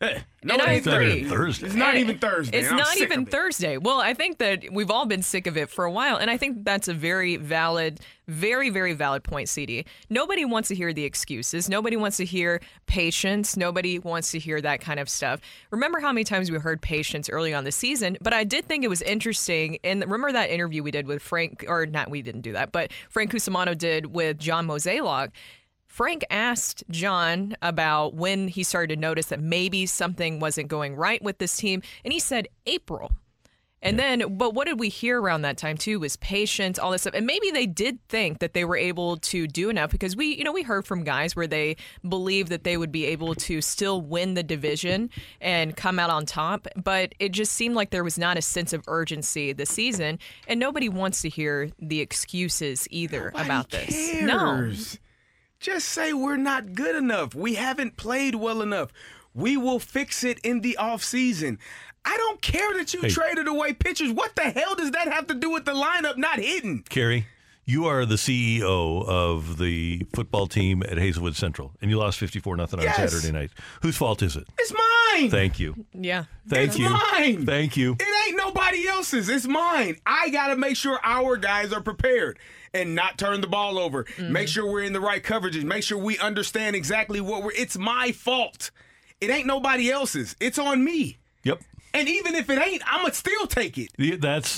Hey, no, and I agree. It's not even Thursday. It's not even Thursday. Well, I think that we've all been sick of it for a while, and I think that's a very valid, very, very valid point, CD. Nobody wants to hear the excuses. Nobody wants to hear patience. Nobody wants to hear that kind of stuff. Remember how many times we heard patience early on the season, but I did think it was interesting, and remember that interview we did with Frank, or not, we didn't do that, but Frank Cusimano did with John Mozeliak. Frank asked John about when he started to notice that maybe something wasn't going right with this team, and he said April. And then, but what did we hear around that time, too, was patience, all this stuff. And maybe they did think that they were able to do enough because we heard from guys where they believed that they would be able to still win the division and come out on top. But it just seemed like there was not a sense of urgency this season. And nobody wants to hear the excuses either about this. No. Just say we're not good enough. We haven't played well enough. We will fix it in the offseason. I don't care that you traded away pitchers. What the hell does that have to do with the lineup not hitting? Kerry, you are the CEO of the football team at Hazelwood Central, and you lost 54-0 on Saturday night. Whose fault is it? It's mine. Thank you. Yeah. It's mine. Thank you. It ain't nobody else's. It's mine. I got to make sure our guys are prepared and not turn the ball over. Mm-hmm. Make sure we're in the right coverages. Make sure we understand exactly what we're – it's my fault. It ain't nobody else's. It's on me. Yep. And even if it ain't, I'm going to still take it. Yeah, that's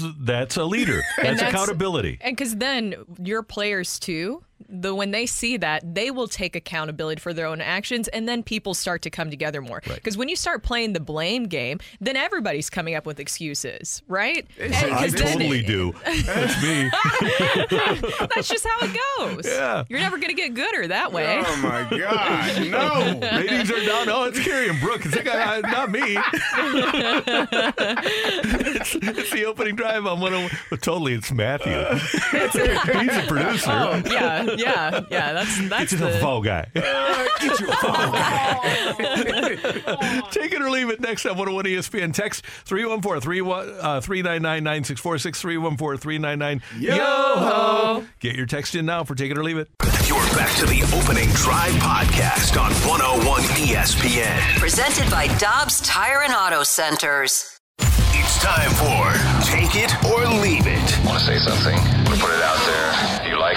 a leader. That's accountability. And because then your players, too, when they see that, they will take accountability for their own actions, and then people start to come together more. Because when you start playing the blame game, then everybody's coming up with excuses, right? I totally do. That's me. That's just how it goes. Yeah. You're never going to get gooder that way. Oh, my God. No. Ratings are down. Oh, it's Kerry and Brooke. It's that guy, not me. It's the opening drive on 101. Well, totally, it's Matthew. He's a producer. Oh, yeah. That's the fall guy. Get your fall guy. Take it or leave it next on 101 ESPN. Text 314-399-9646, 314-399. Yo-ho! Get your text in now for Take It or Leave It. You're back to the Opening Drive podcast on 101 ESPN. Presented by Dobbs Tire and Auto Centers. It's time for Take It or Leave It. I want to say something. I'm going to put it out there. If you like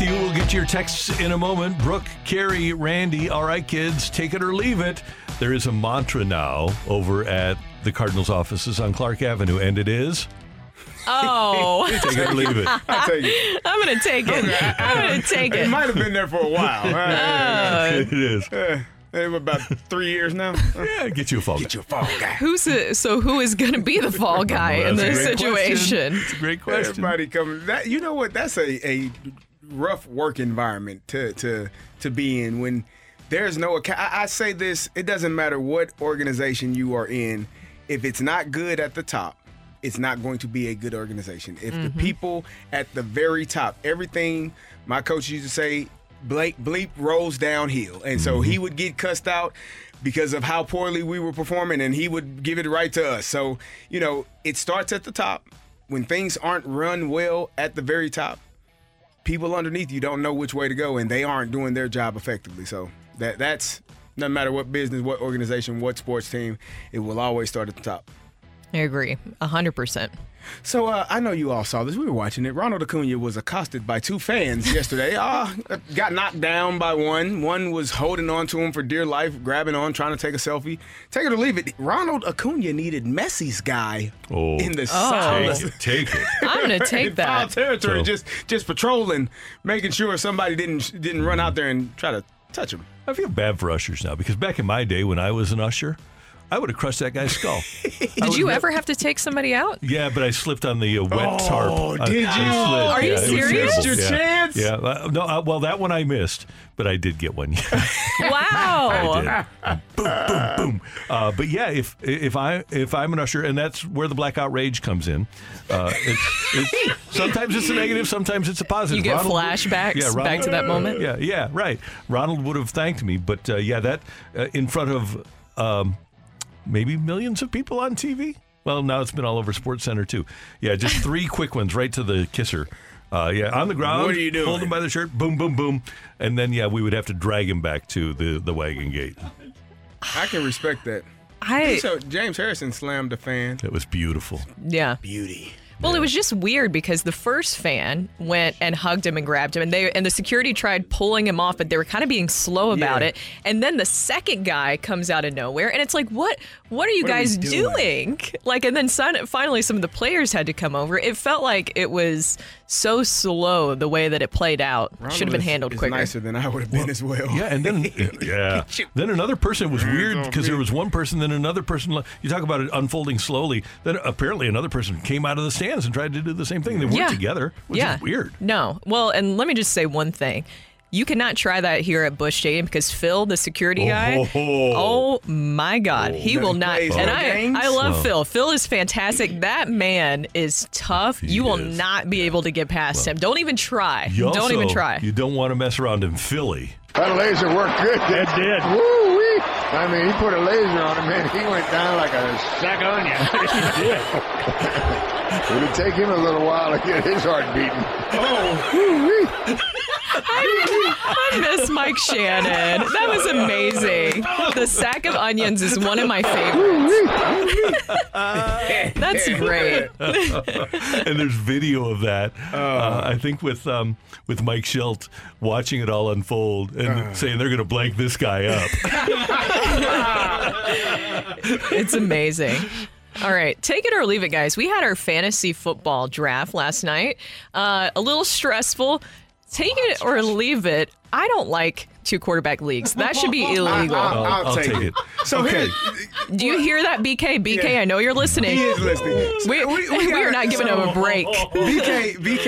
You will get your texts in a moment. Brooke, Kerry, Randy, all right, kids, take it or leave it. There is a mantra now over at the Cardinals offices on Clark Avenue, and it is... Oh. Take it or leave it. I'll take it. I'm going to take it. Okay. I'm going to take it. It might have been there for a while. It is. About 3 years now. Yeah, get you a fall guy. Get you a fall guy. Who is going to be the fall guy in this situation? It's a great question. Everybody coming. You know what? That's a rough work environment to be in when there's no account. I say this, it doesn't matter what organization you are in. If it's not good at the top, it's not going to be a good organization. If the people at the very top, everything my coach used to say, bleep rolls downhill. And so he would get cussed out because of how poorly we were performing, and he would give it right to us. So, it starts at the top. When things aren't run well at the very top, people underneath you don't know which way to go, and they aren't doing their job effectively. So that's no matter what business, what organization, what sports team, it will always start at the top. I agree, 100%. So I know you all saw this. We were watching it. Ronald Acuna was accosted by two fans yesterday. Got knocked down by one. One was holding on to him for dear life, grabbing on, trying to take a selfie. Take it or leave it. Ronald Acuna needed Messi's guy in the side. Take it. I'm going to take that. Foul territory, just patrolling, making sure somebody didn't run out there and try to touch him. I feel bad for ushers now because back in my day when I was an usher, I would have crushed that guy's skull. Did you ever have to take somebody out? Yeah, but I slipped on the wet tarp. Oh, did you? Are you serious? Missed your chance? Yeah. No, that one I missed, but I did get one. Wow. I did. Boom. But yeah, if I'm an usher, and that's where the blackout rage comes in. Sometimes it's a negative, sometimes it's a positive. You get flashbacks back to that moment. Yeah, right. Ronald would have thanked me, but that in front of... maybe millions of people on TV. Well, now it's been all over SportsCenter, too. Yeah, just three quick ones right to the kisser. On the ground. What are you doing? Hold him by the shirt. Boom, boom, boom. And then, we would have to drag him back to the wagon gate. I can respect that. So James Harrison slammed the fan. It was beautiful. Yeah. Beauty. Well, it was just weird because the first fan went and hugged him and grabbed him, and the security tried pulling him off, but they were kind of being slow about it. And then the second guy comes out of nowhere, and it's like, what are you guys doing? Like, and then finally some of the players had to come over. It felt like it was so slow the way that it played out. Should have been handled quicker. Nicer than I would have been as well. Yeah, and then then another person was weird because there was one person, then another person. You talk about it unfolding slowly. Then apparently another person came out of the stand and tried to do the same thing. They weren't together, which is weird. No. Well, and let me just say one thing. You cannot try that here at Busch Stadium because Phil, the security guy, oh my God, he will not. And I love Phil. Phil is fantastic. That man is tough. You will not be able to get past him. Don't even try. Don't even try. You don't want to mess around in Philly. That laser worked good. It did. Woo-wee. I mean, he put a laser on him, and he went down like a sack of onion. He did. It would take him a little while to get his heart beating. Oh, I miss Mike Shannon. That was amazing. The sack of onions is one of my favorites. That's great. And there's video of that. I think with Mike Schilt watching it all unfold and saying they're going to blank this guy up. It's amazing. All right, take it or leave it, guys. We had our fantasy football draft last night. A little stressful. Take it or leave it. I don't like two quarterback leagues. That should be illegal. I'll take it. So okay. Do you hear that, BK? BK, yeah. I know you're listening. He is listening. We are not giving him a break. BK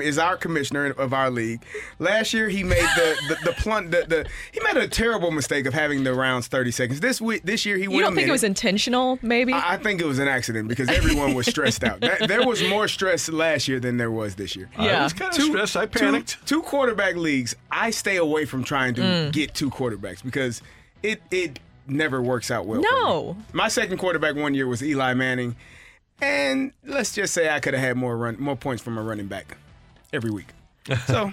is our commissioner of our league. Last year he made he made a terrible mistake of having the rounds 30 seconds. This year he went. You don't think it was intentional? Maybe. I think it was an accident because everyone was stressed out. There was more stress last year than there was this year. Yeah. I was kind of stressed. I panicked. Two quarterback leagues. I stay away from trying to get two quarterbacks because it never works out well. No. My second quarterback one year was Eli Manning, and let's just say I could have had more points from a running back every week. So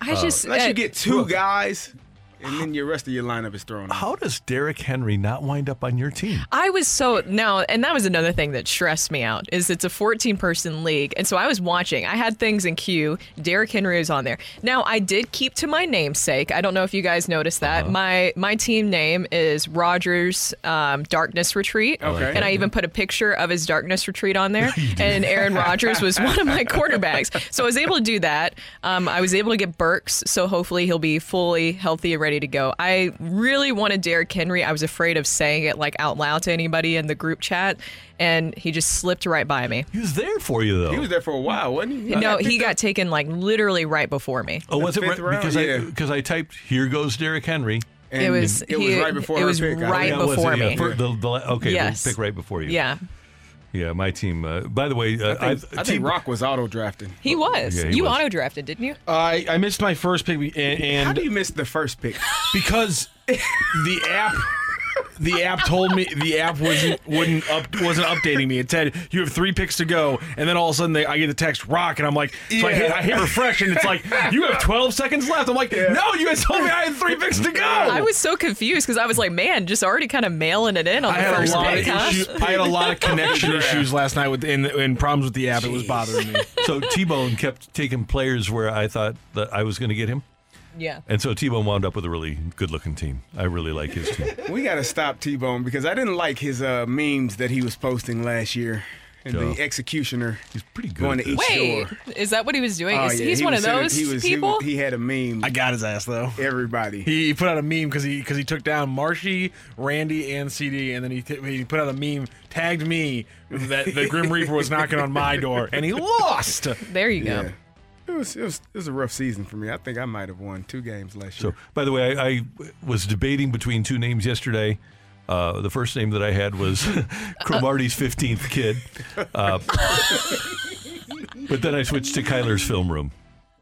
unless you get two guys, and then your rest of your lineup is thrown out. How does Derrick Henry not wind up on your team? I was and that was another thing that stressed me out, is it's a 14-person league. And so I was watching. I had things in queue. Derrick Henry was on there. Now, I did keep to my namesake. I don't know if you guys noticed that. Uh-huh. My team name is Rogers Darkness Retreat. Okay. And I even put a picture of his Darkness Retreat on there. And Aaron Rodgers was one of my quarterbacks. So I was able to do that. I was able to get Burks, so hopefully he'll be fully healthy and ready to go. I really wanted Derrick Henry. I was afraid of saying it out loud to anybody in the group chat, and he just slipped right by me. He was there for you, though. He was there for a while, wasn't he? No, he got taken literally right before me. Oh, was it right? Because I typed, "Here goes Derrick Henry." And it was right before. It was pick. Right before me. The pick right before you. Yeah. Yeah, my team. By the way, I think Rock was auto-drafting. He was. Yeah, you auto-drafted, didn't you? I missed my first pick. And how do you miss the first pick? Because the app told me the app wasn't updating me. It said you have 3 picks to go, and then all of a sudden I get the text Rock, and I'm like, I hit refresh, and it's like you have 12 seconds left. I'm like, no, you guys told me I had 3 picks to go. I was so confused because I was like, man, just already kind of mailing it in on the first pick. I had a lot of connection issues last night and problems with the app. Jeez. It was bothering me. So T-Bone kept taking players where I thought that I was going to get him. Yeah. And so T-Bone wound up with a really good-looking team. I really like his team. We got to stop T-Bone because I didn't like his memes that he was posting last year. And the executioner. He's pretty good. Going to each door. Is that what he was doing? He's one of those people? He had a meme. I got his ass, though. Everybody. He put out a meme because he took down Marshy, Randy, and CD, and then he put out a meme, tagged me, that the Grim Reaper was knocking on my door, and he lost. There you go. Yeah. It was a rough season for me. I think I might have won 2 games last year. So, by the way, I was debating between 2 names yesterday. The first name that I had was Cromartie's 15th kid. But then I switched to Kyler's film room.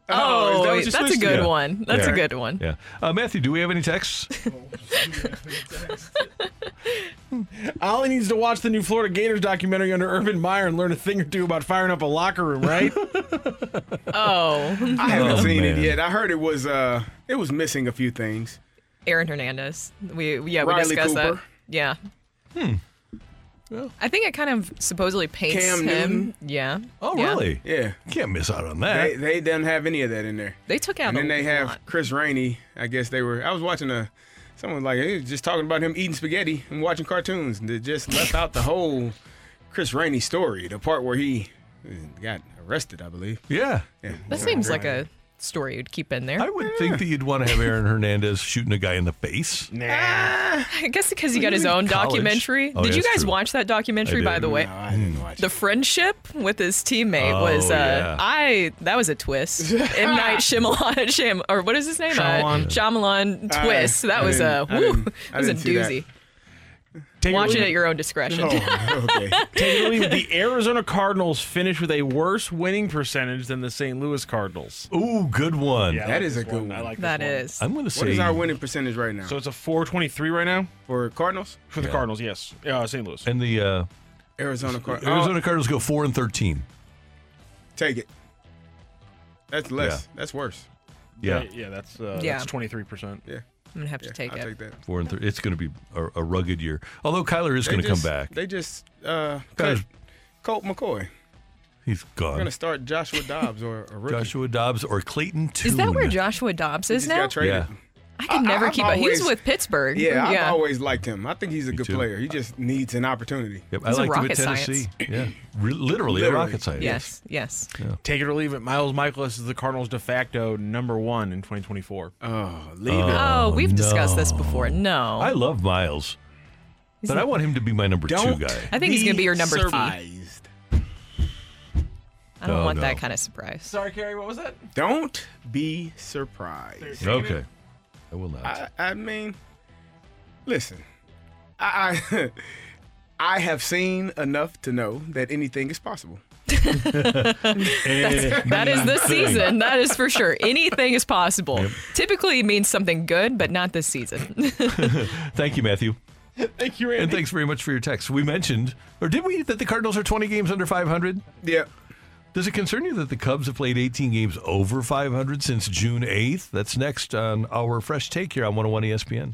Oh, that's a good one. That's a good one. Yeah. Matthew, do we have any texts? Ollie needs to watch the new Florida Gators documentary under Urban Meyer and learn a thing or two about firing up a locker room, right? I haven't seen it yet. I heard it was missing a few things. Aaron Hernandez. We discussed Riley Cooper. That. Yeah. Hmm. Well, I think it kind of supposedly paints him. Yeah. Oh, really? Yeah. Can't miss out on that. They didn't have any of that in there. They took out. And then they have Chris Rainey. I guess they were. I was watching someone like he was just talking about him eating spaghetti and watching cartoons. They just left out the whole Chris Rainey story, the part where he got arrested, I believe. Yeah. That seems like a story you'd keep in there. I would think that you'd want to have Aaron Hernandez shooting a guy in the face. Nah. I guess because he got his own documentary. Oh, did you guys watch that documentary, by the way? No, I didn't watch it. The friendship with his teammate was that was a twist. M. Night Shyamalan, or what is his name? Shyamalan twist. That was a doozy. Watch it at your own discretion. Oh, okay. The Arizona Cardinals finish with a worse winning percentage than the St. Louis Cardinals. Ooh, good one. Yeah, that is a good one. I like that. Is. I'm going to say. What is our winning percentage right now? So it's a 423 right now for Cardinals. For the Cardinals, yes. St. Louis and the Arizona Cardinals go 4-13. Take it. That's less. Yeah. That's worse. Yeah. Yeah. That's 23%. Yeah. I'm going to have to take it. I'll take that. 4-3. It's going to be a rugged year. Although Kyler is going to come back. They just cut Colt McCoy. He's gone. We're going to start Joshua Dobbs or a rookie. Joshua Dobbs or Clayton Tune. Is that where Joshua Dobbs is now? He just got traded. Yeah. I can never keep up. He was with Pittsburg. Yeah, I've always liked him. I think he's a good player. He just needs an opportunity. Yep, I liked him at Tennessee. Yeah, literally a rocket science. Yes. Yeah. Take it or leave it. Miles Michaelis is the Cardinals' de facto number one in 2024. Oh, leave it. Oh, we've discussed this before. No. I love Miles, but I want him to be my number two guy. I think he's going to be your number three. I don't want that kind of surprise. Sorry, Carrie, what was that? Don't be surprised. Okay. I will not. I mean, listen, I have seen enough to know that anything is possible. That is this season. That is for sure. Anything is possible. Yep. Typically, it means something good, but not this season. Thank you, Matthew. Thank you, Randy. And thanks very much for your text. We mentioned, or did we, that the Cardinals are 20 games under 500? Yeah. Does it concern you that the Cubs have played 18 games over 500 since June 8th? That's next on our Fresh Take here on 101 ESPN.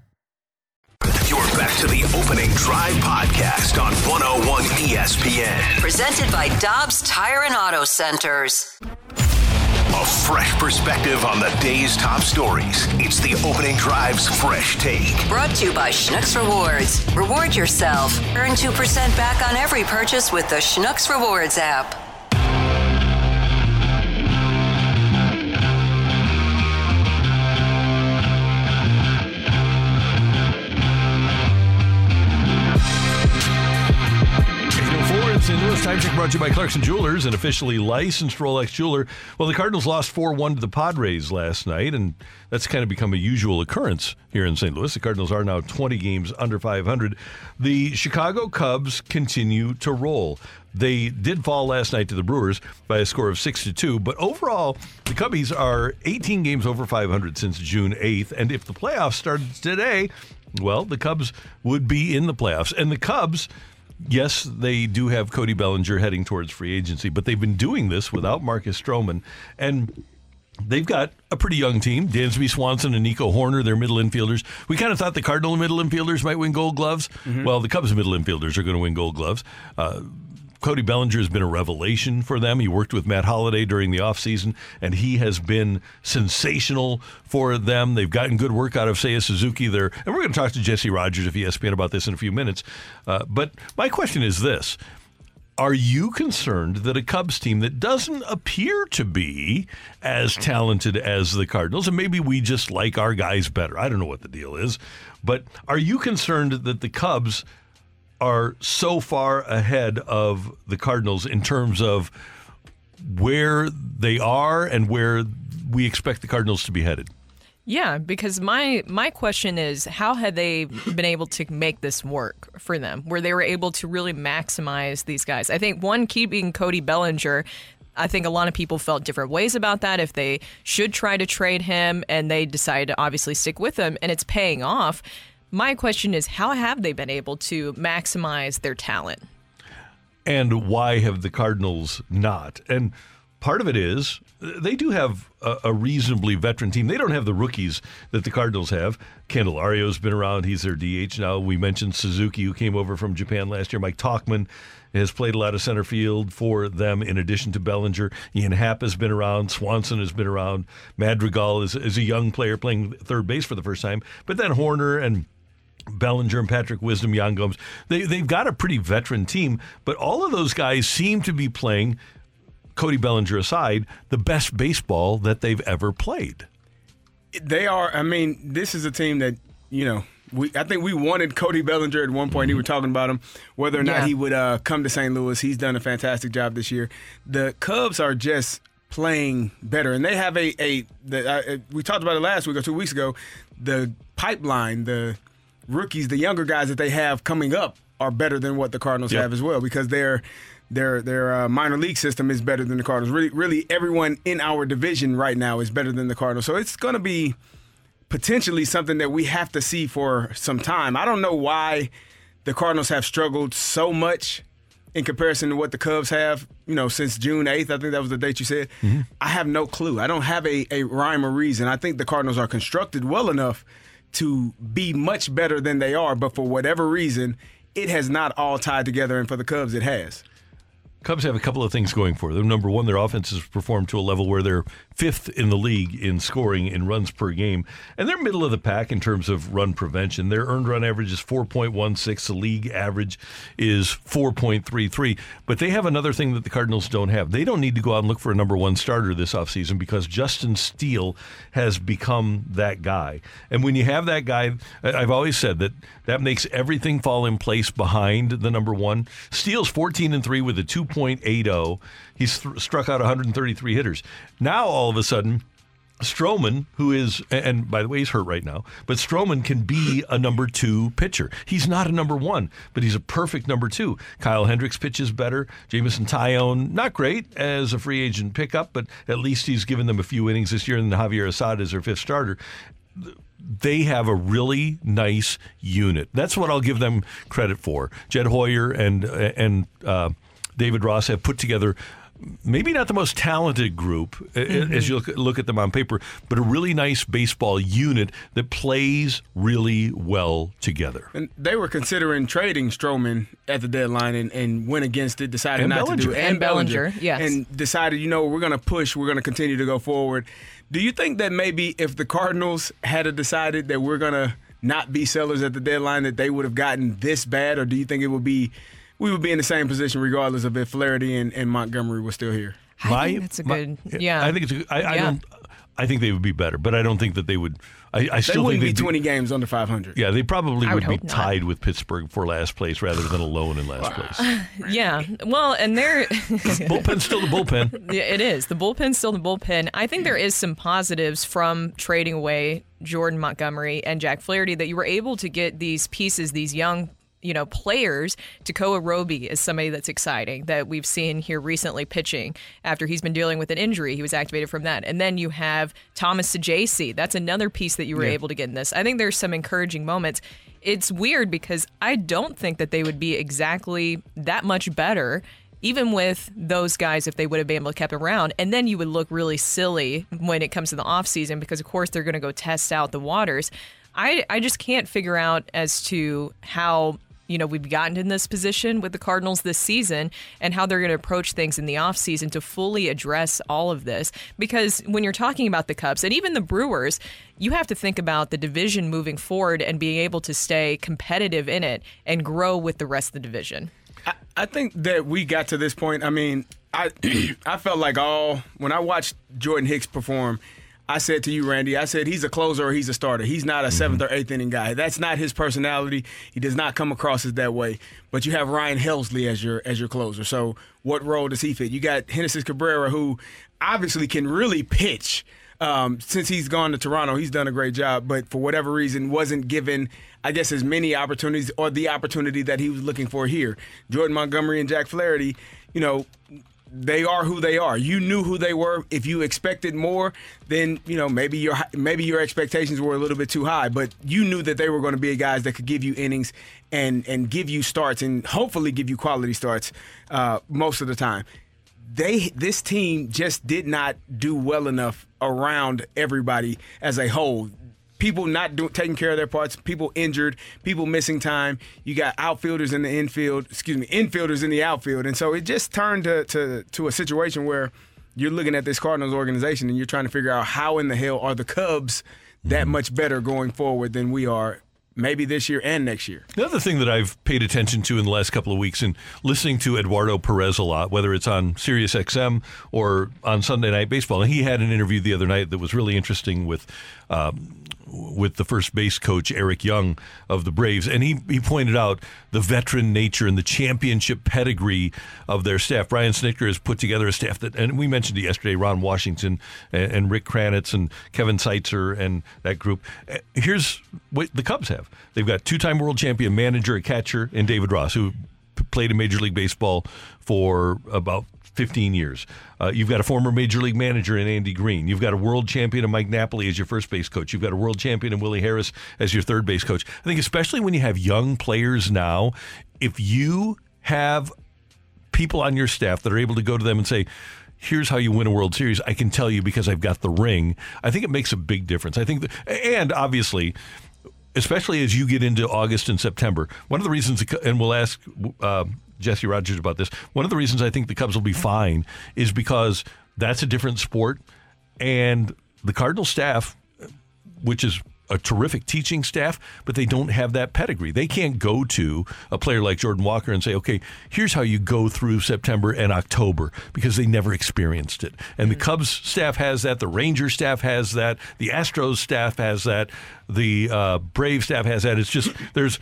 You're back to the Opening Drive podcast on 101 ESPN. Presented by Dobbs Tire and Auto Centers. A fresh perspective on the day's top stories. It's the Opening Drive's Fresh Take. Brought to you by Schnucks Rewards. Reward yourself. Earn 2% back on every purchase with the Schnucks Rewards app. St. Louis Time Check brought to you by Clarkson Jewelers, an officially licensed Rolex jeweler. Well, the Cardinals lost 4-1 to the Padres last night, and that's kind of become a usual occurrence here in St. Louis. The Cardinals are now 20 games under 500. The Chicago Cubs continue to roll. They did fall last night to the Brewers by a score of 6-2, but overall, the Cubbies are 18 games over 500 since June 8th, and if the playoffs started today, well, the Cubs would be in the playoffs. And the Cubs... Yes, they do have Cody Bellinger heading towards free agency, but they've been doing this without Marcus Stroman. And they've got a pretty young team, Dansby Swanson and Nico Hoerner, their middle infielders. We kind of thought the Cardinal middle infielders might win gold gloves. Mm-hmm. Well, the Cubs middle infielders are going to win gold gloves. Cody Bellinger has been a revelation for them. He worked with Matt Holliday during the offseason, and he has been sensational for them. They've gotten good work out of Seiya Suzuki there. And we're going to talk to Jesse Rogers of ESPN about this in a few minutes. But my question is this. Are you concerned that a Cubs team that doesn't appear to be as talented as the Cardinals, and maybe we just like our guys better, I don't know what the deal is, but are you concerned that the Cubs are so far ahead of the Cardinals in terms of where they are and where we expect the Cardinals to be headed? Yeah, because my question is, how had they been able to make this work for them, where they were able to really maximize these guys? I think one key being Cody Bellinger. I think a lot of people felt different ways about that, if they should try to trade him, and they decided to obviously stick with him, and it's paying off. My question is, how have they been able to maximize their talent? And why have the Cardinals not? And part of it is they do have a reasonably veteran team. They don't have the rookies that the Cardinals have. Candelario's been around. He's their DH now. We mentioned Suzuki, who came over from Japan last year. Mike Tauchman has played a lot of center field for them in addition to Bellinger. Ian Happ has been around. Swanson has been around. Madrigal is a young player playing third base for the first time. But then Hoerner and Bellinger and Patrick Wisdom, Yan Gomes, they've got a pretty veteran team. But all of those guys seem to be playing, Cody Bellinger aside, the best baseball that they've ever played. They are. I mean, this is a team that, you know, I think we wanted Cody Bellinger at one point. Mm-hmm. We were talking about him, whether or not he would come to St. Louis. He's done a fantastic job this year. The Cubs are just playing better, and they have we talked about it last week or 2 weeks ago. The pipeline, the rookies, the younger guys that they have coming up are better than what the Cardinals have as well, because their minor league system is better than the Cardinals. Really, everyone in our division right now is better than the Cardinals. So it's going to be potentially something that we have to see for some time. I don't know why the Cardinals have struggled so much in comparison to what the Cubs have, you know, since June 8th. I think that was the date you said. Mm-hmm. I have no clue. I don't have a rhyme or reason. I think the Cardinals are constructed well enough to be much better than they are, but for whatever reason, it has not all tied together, and for the Cubs, it has. Cubs have a couple of things going for them. Number one, their offense has performed to a level where they're fifth in the league in scoring in runs per game. And they're middle of the pack in terms of run prevention. Their earned run average is 4.16. The league average is 4.33. But they have another thing that the Cardinals don't have. They don't need to go out and look for a number one starter this offseason, because Justin Steele has become that guy. And when you have that guy, I've always said that makes everything fall in place behind the number one. Steele's 14-3 with a 2.80. He's struck out 133 hitters. Now, all of a sudden, Stroman, who is, and by the way, he's hurt right now, but Stroman can be a number two pitcher. He's not a number one, but he's a perfect number two. Kyle Hendricks pitches better. Jamison Tyone, not great as a free agent pickup, but at least he's given them a few innings this year, and Javier Assad is their fifth starter. They have a really nice unit. That's what I'll give them credit for. Jed Hoyer and David Ross have put together maybe not the most talented group as you look at them on paper, but a really nice baseball unit that plays really well together. And they were considering trading Stroman at the deadline and went against it, decided not to do it. And Bellinger, yes. And decided, you know, we're going to push, we're going to continue to go forward. Do you think that maybe if the Cardinals had decided that we're going to not be sellers at the deadline, that they would have gotten this bad, or do you think it would be we would be in the same position regardless of if Flaherty and Montgomery were still here? I think they would be better, but I don't think that they would. I still think they'd be 20 games under 500. Yeah, they probably would be tied with Pittsburgh for last place rather than alone in last place. Yeah, well, and they're bullpen's still the bullpen. Yeah, it is. The bullpen's still the bullpen. I think there is some positives from trading away Jordan Montgomery and Jack Flaherty, that you were able to get these pieces, these young, you know, players. Tekoa Roby is somebody that's exciting that we've seen here recently pitching after he's been dealing with an injury. He was activated from that. And then you have Thomas Sejasi. That's another piece that you were able to get in this. I think there's some encouraging moments. It's weird because I don't think that they would be exactly that much better even with those guys if they would have been able to keep around. And then you would look really silly when it comes to the offseason because, of course, they're going to go test out the waters. I just can't figure out as to how you know, we've gotten in this position with the Cardinals this season and how they're going to approach things in the offseason to fully address all of this. Because when you're talking about the Cubs and even the Brewers, you have to think about the division moving forward and being able to stay competitive in it and grow with the rest of the division. I think that we got to this point. I mean, I felt like when I watched Jordan Hicks perform, I said to you, Randy, I said he's a closer or he's a starter. He's not a seventh or eighth inning guy. That's not his personality. He does not come across as that way. But you have Ryan Helsley as your closer. So what role does he fit? You got Genesis Cabrera, who obviously can really pitch. Since he's gone to Toronto, he's done a great job, but for whatever reason wasn't given, I guess, as many opportunities or the opportunity that he was looking for here. Jordan Montgomery and Jack Flaherty, you know, they are who they are. You knew who they were. If you expected more, then, you know, maybe your expectations were a little bit too high, but you knew that they were going to be guys that could give you innings and give you starts and hopefully give you quality starts most of the time. This team just did not do well enough around everybody as a whole. People not taking care of their parts, people injured, people missing time. You got outfielders in the infield, infielders in the outfield. And so it just turned to a situation where you're looking at this Cardinals organization and you're trying to figure out how in the hell are the Cubs that much better going forward than we are maybe this year and next year. The other thing that I've paid attention to in the last couple of weeks and listening to Eduardo Perez a lot, whether it's on Sirius XM or on Sunday Night Baseball, and he had an interview the other night that was really interesting with the first base coach, Eric Young, of the Braves. And he pointed out the veteran nature and the championship pedigree of their staff. Brian Snicker has put together a staff that, and we mentioned it yesterday, Ron Washington and Rick Kranitz and Kevin Seitzer and that group. Here's what the Cubs have. They've got two-time world champion manager, a catcher, and David Ross, who played in Major League Baseball for about 15 years. You've got a former Major League manager in Andy Green. You've got a world champion in Mike Napoli as your first base coach. You've got a world champion in Willie Harris as your third base coach. I think especially when you have young players now, if you have people on your staff that are able to go to them and say, here's how you win a World Series, I can tell you because I've got the ring, I think it makes a big difference. I think and obviously, especially as you get into August and September, one of the reasons, and we'll ask Jesse Rogers about this, one of the reasons I think the Cubs will be fine is because that's a different sport, and the Cardinal staff, which is a terrific teaching staff, but they don't have that pedigree. They can't go to a player like Jordan Walker and say, okay, here's how you go through September and October, because they never experienced it. And the Cubs staff has that. The Rangers staff has that. The Astros staff has that. The Braves staff has that. It's just there's...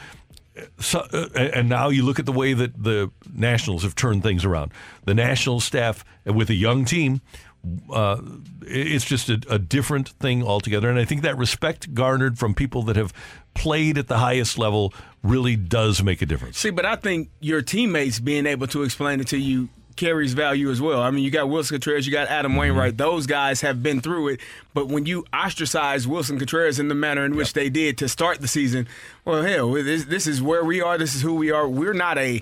So, and now you look at the way that the Nationals have turned things around. The Nationals staff with a young team, it's just a different thing altogether. And I think that respect garnered from people that have played at the highest level really does make a difference. See, but I think your teammates being able to explain it to you carries value as well. I mean, you got Wilson Contreras, you got Adam Wainwright. Those guys have been through it. But when you ostracize Wilson Contreras in the manner in which they did to start the season, well, hell, this is where we are. This is who we are. We're not a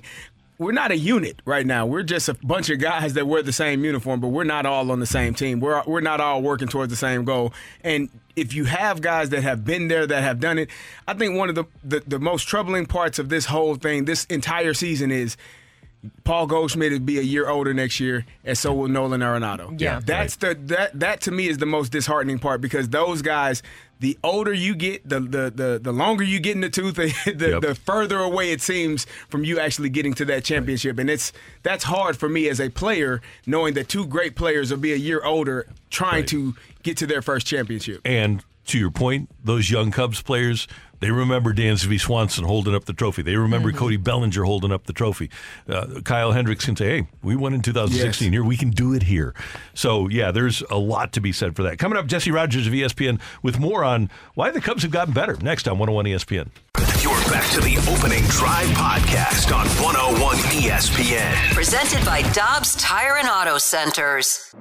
unit right now. We're just a bunch of guys that wear the same uniform, but we're not all on the same team. We're not all working towards the same goal. And if you have guys that have been there, that have done it, I think one of the most troubling parts of this whole thing, this entire season, is Paul Goldschmidt will be a year older next year, and so will Nolan Arenado. Yeah, that's right. That to me is the most disheartening part, because those guys, the older you get, the longer you get in the tooth, the further away it seems from you actually getting to that championship. Right. And that's hard for me as a player, knowing that two great players will be a year older trying to get to their first championship. And to your point, those young Cubs players, they remember Dansby Swanson holding up the trophy. They remember Cody Bellinger holding up the trophy. Kyle Hendricks can say, hey, we won in 2016 here. We can do it here. So, yeah, there's a lot to be said for that. Coming up, Jesse Rogers of ESPN with more on why the Cubs have gotten better next on 101 ESPN. You're back to the Opening Drive podcast on 101 ESPN. Presented by Dobbs Tire and Auto Centers.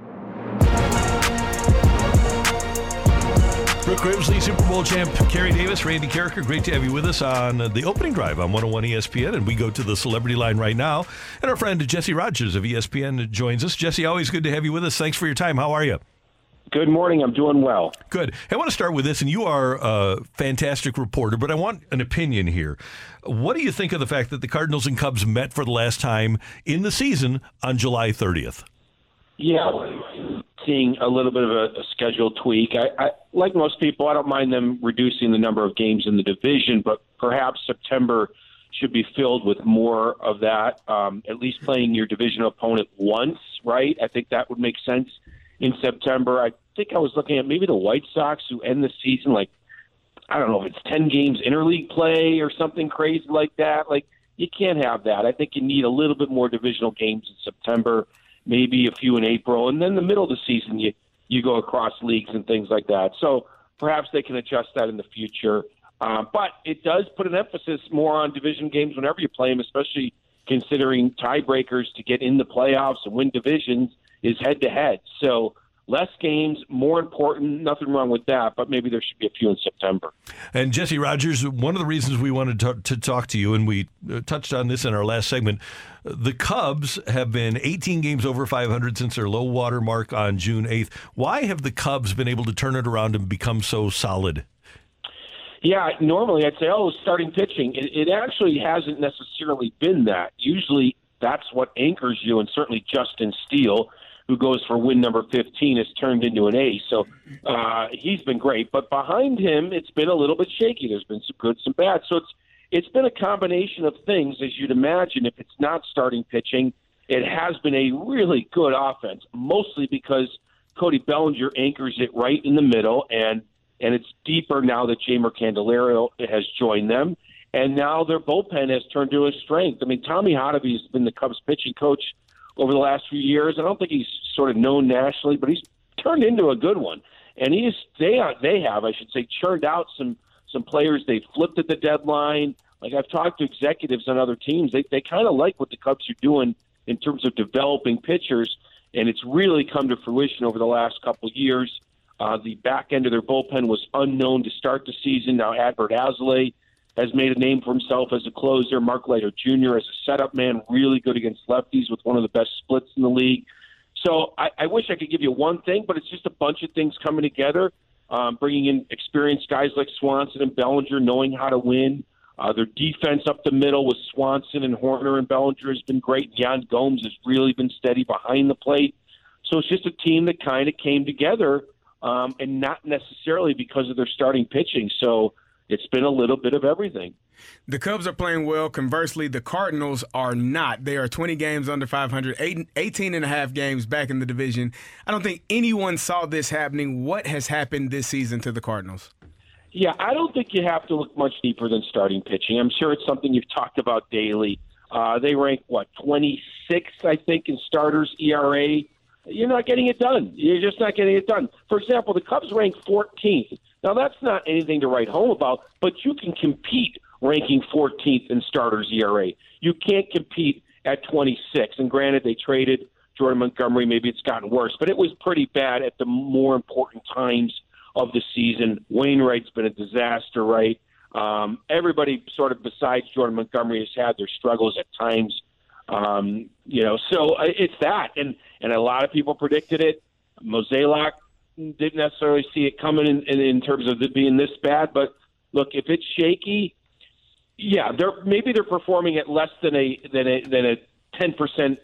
Brooke Grimsley, Super Bowl champ Kerry Davis, Randy Carricker, great to have you with us on the Opening Drive on 101 ESPN. And we go to the celebrity line right now. And our friend Jesse Rogers of ESPN joins us. Jesse, always good to have you with us. Thanks for your time. How are you? Good morning. I'm doing well. Good. Hey, I want to start with this, and you are a fantastic reporter, but I want an opinion here. What do you think of the fact that the Cardinals and Cubs met for the last time in the season on July 30th? Yeah, seeing a little bit of a schedule tweak. I like most people, I don't mind them reducing the number of games in the division, but perhaps September should be filled with more of that, at least playing your divisional opponent once, right? I think that would make sense. In September, I think I was looking at maybe the White Sox, who end the season like, I don't know if it's 10 games interleague play or something crazy like that. Like, you can't have that. I think you need a little bit more divisional games in September, maybe a few in April, and then the middle of the season you go across leagues and things like that. So perhaps they can adjust that in the future. But it does put an emphasis more on division games whenever you play them, especially considering tiebreakers to get in the playoffs and win divisions is head-to-head. So less games, more important, nothing wrong with that, but maybe there should be a few in September. And Jesse Rogers, one of the reasons we wanted to talk to you, and we touched on this in our last segment, the Cubs have been 18 games over 500 since their low water mark on June 8th. Why have the Cubs been able to turn it around and become so solid? Yeah, normally I'd say, starting pitching. It actually hasn't necessarily been that. Usually that's what anchors you, and certainly Justin Steele, who goes for win number 15, has turned into an ace. So he's been great. But behind him, it's been a little bit shaky. There's been some good, some bad. So it's been a combination of things, as you'd imagine. If it's not starting pitching, it has been a really good offense, mostly because Cody Bellinger anchors it right in the middle, and it's deeper now that Jamer Candelario has joined them. And now their bullpen has turned to a strength. I mean, Tommy Hotovy has been the Cubs pitching coach over the last few years. I don't think he's sort of known nationally, but he's turned into a good one. And they have churned out some players. They flipped at the deadline. Like, I've talked to executives on other teams. They kind of like what the Cubs are doing in terms of developing pitchers, and it's really come to fruition over the last couple of years. The back end of their bullpen was unknown to start the season. Now Adbert Azalea has made a name for himself as a closer. Mark Leiter Jr. as a setup man, really good against lefties with one of the best splits in the league. So I wish I could give you one thing, but it's just a bunch of things coming together, bringing in experienced guys like Swanson and Bellinger, knowing how to win. Their defense up the middle with Swanson and Hoerner and Bellinger has been great. Jan Gomes has really been steady behind the plate. So it's just a team that kind of came together, and not necessarily because of their starting pitching. So it's been a little bit of everything. The Cubs are playing well. Conversely, the Cardinals are not. They are 20 games under 500, 18 and a half games back in the division. I don't think anyone saw this happening. What has happened this season to the Cardinals? Yeah, I don't think you have to look much deeper than starting pitching. I'm sure it's something you've talked about daily. They rank, 26th, I think, in starters ERA. You're not getting it done. You're just not getting it done. For example, the Cubs rank 14th. Now, that's not anything to write home about, but you can compete ranking 14th in starters ERA. You can't compete at 26. And granted, they traded Jordan Montgomery. Maybe it's gotten worse, but it was pretty bad at the more important times of the season. Wainwright's been a disaster, right? Everybody sort of besides Jordan Montgomery has had their struggles at times. So it's that. And a lot of people predicted it. Mozeliak didn't necessarily see it coming in terms of it being this bad. But, look, if it's shaky, yeah, maybe they're performing at less than a 10%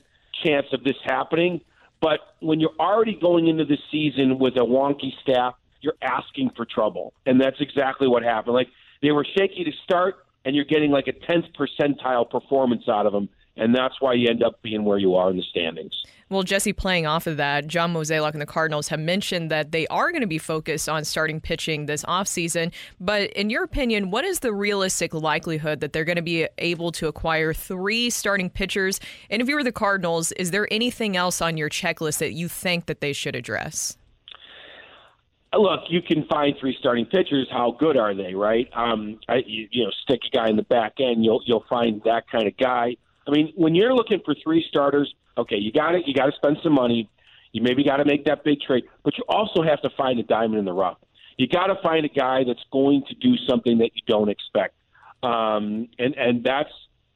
chance of this happening. But when you're already going into the season with a wonky staff, you're asking for trouble. And that's exactly what happened. Like, they were shaky to start, and you're getting like a 10th percentile performance out of them. And that's why you end up being where you are in the standings. Well, Jesse, playing off of that, John Mozeliak and the Cardinals have mentioned that they are going to be focused on starting pitching this offseason. But in your opinion, what is the realistic likelihood that they're going to be able to acquire 3 starting pitchers? And if you were the Cardinals, is there anything else on your checklist that you think that they should address? Look, you can find 3 starting pitchers. How good are they, right? Stick a guy in the back end, you'll find that kind of guy. I mean, when you're looking for 3 starters, okay, you got it. You got to spend some money. You maybe got to make that big trade, but you also have to find a diamond in the rough. You got to find a guy that's going to do something that you don't expect, and that's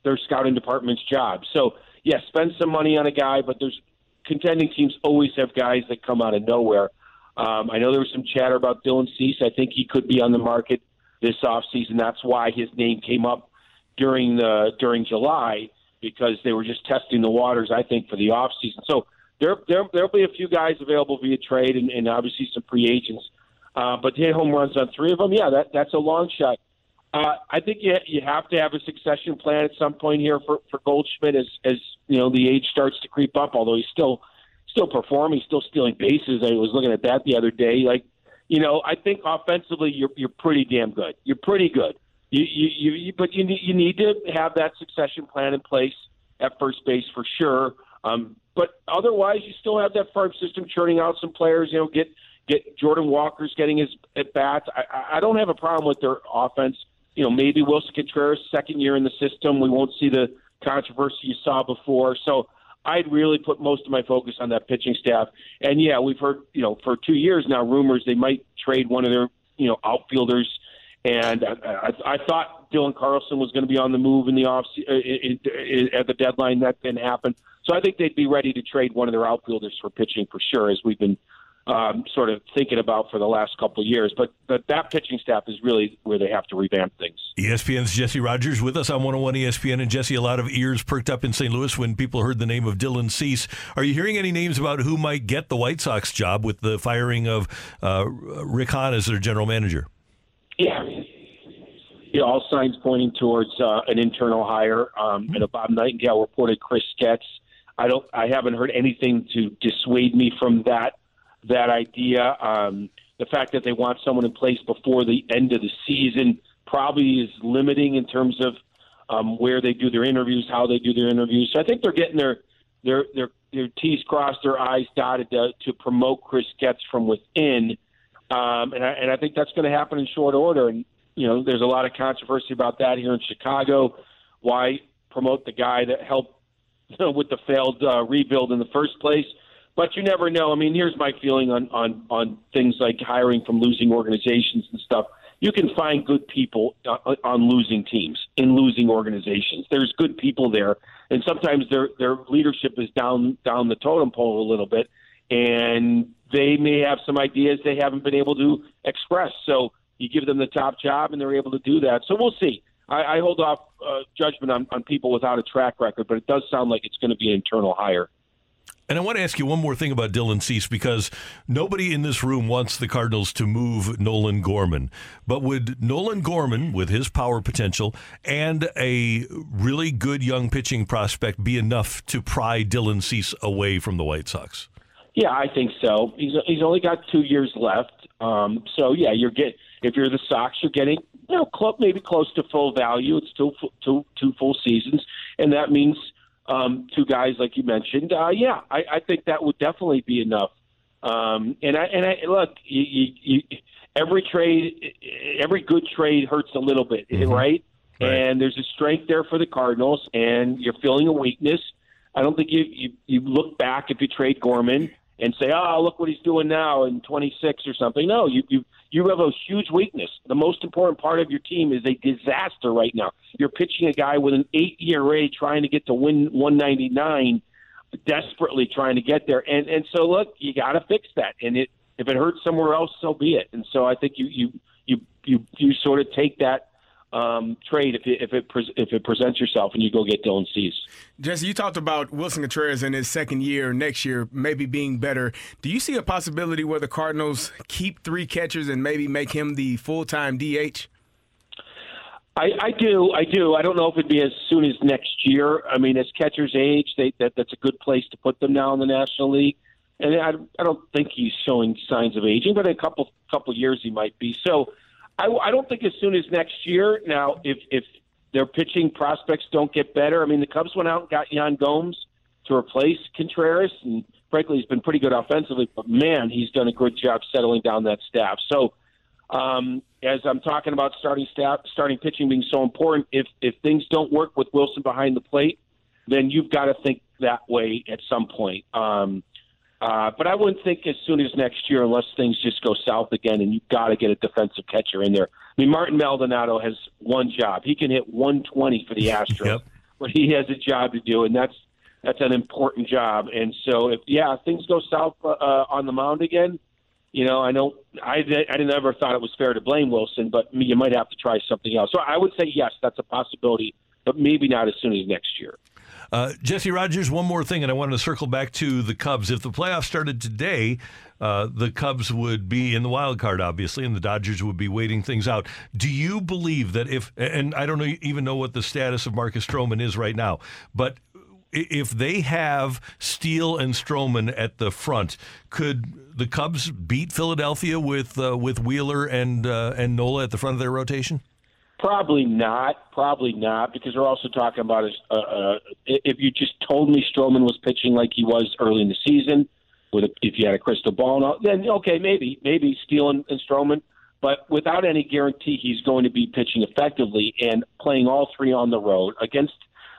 their scouting department's job. So, yes, spend some money on a guy, but there's contending teams always have guys that come out of nowhere. I know there was some chatter about Dylan Cease. I think he could be on the market this offseason. That's why his name came up during July, because they were just testing the waters, I think, for the offseason. So there'll be a few guys available via trade and obviously some free agents. But to hit home runs on three of them, yeah, that's a long shot. I think you have to have a succession plan at some point here for Goldschmidt as you know the age starts to creep up. Although he's still performing, still stealing bases. I was looking at that the other day. Like, you know, I think offensively you're pretty damn good. You're pretty good. You need to have that succession plan in place at first base for sure. But otherwise, you still have that farm system churning out some players. You know, get Jordan Walker's getting his at bats. I don't have a problem with their offense. You know, maybe Wilson Contreras, second year in the system, we won't see the controversy you saw before. So I'd really put most of my focus on that pitching staff. And, yeah, we've heard, you know, for 2 years now rumors they might trade one of their, you know, outfielders. And I thought Dylan Carlson was going to be on the move in the at the deadline. That didn't happen. So I think they'd be ready to trade one of their outfielders for pitching for sure, as we've been sort of thinking about for the last couple of years. But that pitching staff is really where they have to revamp things. ESPN's Jesse Rogers with us on 101 ESPN. And, Jesse, a lot of ears perked up in St. Louis when people heard the name of Dylan Cease. Are you hearing any names about who might get the White Sox job with the firing of Rick Hahn as their general manager? Yeah, you know, all signs pointing towards an internal hire. And a Bob Nightingale reported Chris Getz. I haven't heard anything to dissuade me from that idea. The fact that they want someone in place before the end of the season probably is limiting in terms of where they do their interviews, how they do their interviews. So I think they're getting their T's crossed, their I's dotted to promote Chris Getz from within. And I think that's going to happen in short order. And, you know, there's a lot of controversy about that here in Chicago. Why promote the guy that helped with the failed rebuild in the first place? But you never know. I mean, here's my feeling on things like hiring from losing organizations and stuff. You can find good people on losing teams, in losing organizations. There's good people there. And sometimes their leadership is down the totem pole a little bit. And they may have some ideas they haven't been able to express. So you give them the top job, and they're able to do that. So we'll see. I hold off judgment on people without a track record, but it does sound like it's going to be an internal hire. And I want to ask you one more thing about Dylan Cease, because nobody in this room wants the Cardinals to move Nolan Gorman. But would Nolan Gorman, with his power potential and a really good young pitching prospect, be enough to pry Dylan Cease away from the White Sox? Yeah, I think so. He's only got 2 years left, so yeah, if you're the Sox, you're getting maybe close to full value. It's two full seasons, and that means two guys like you mentioned. I think that would definitely be enough. And I look, every good trade hurts a little bit, mm-hmm. Right? And there's a strength there for the Cardinals, and you're feeling a weakness. I don't think you look back if you trade Gorman and say, oh, look what he's doing now in 26 or something. No, you have a huge weakness. The most important part of your team is a disaster right now. You're pitching a guy with an 8 ERA trying to get to win 199, desperately trying to get there. And so, look, you got to fix that. And if it hurts somewhere else, so be it. And so I think you sort of take that trade if it presents yourself and you go get Dylan Cease. Jesse, you talked about Wilson Contreras in his second year, next year maybe being better. Do you see a possibility where the Cardinals keep three catchers and maybe make him the full-time DH? I do. I don't know if it'd be as soon as next year. I mean, as catchers age, that's a good place to put them now in the National League. And I don't think he's showing signs of aging, but in a couple years he might be. So I don't think as soon as next year. Now, if their pitching prospects don't get better, I mean, the Cubs went out and got Yan Gomes to replace Contreras, and frankly, he's been pretty good offensively, but, man, he's done a good job settling down that staff. So as I'm talking about starting pitching being so important, if things don't work with Wilson behind the plate, then you've got to think that way at some point. But I wouldn't think as soon as next year, unless things just go south again, and you've got to get a defensive catcher in there. I mean, Martin Maldonado has one job. He can hit 120 for the Astros, yep. But he has a job to do, and that's an important job. And so, if things go south on the mound again, You know, I never thought it was fair to blame Wilson, but you might have to try something else. So I would say, yes, that's a possibility, but maybe not as soon as next year. Jesse Rogers, one more thing, and I wanted to circle back to the Cubs. If the playoffs started today, the Cubs would be in the wild card, obviously, and the Dodgers would be waiting things out. Do you believe that if, and I don't even know what the status of Marcus Stroman is right now, but if they have Steele and Stroman at the front, could the Cubs beat Philadelphia with Wheeler and Nola at the front of their rotation? Probably not, because we're also talking about if you just told me Stroman was pitching like he was early in the season, if you had a crystal ball, and all, then okay, maybe Steele and Stroman, but without any guarantee he's going to be pitching effectively and playing all three on the road against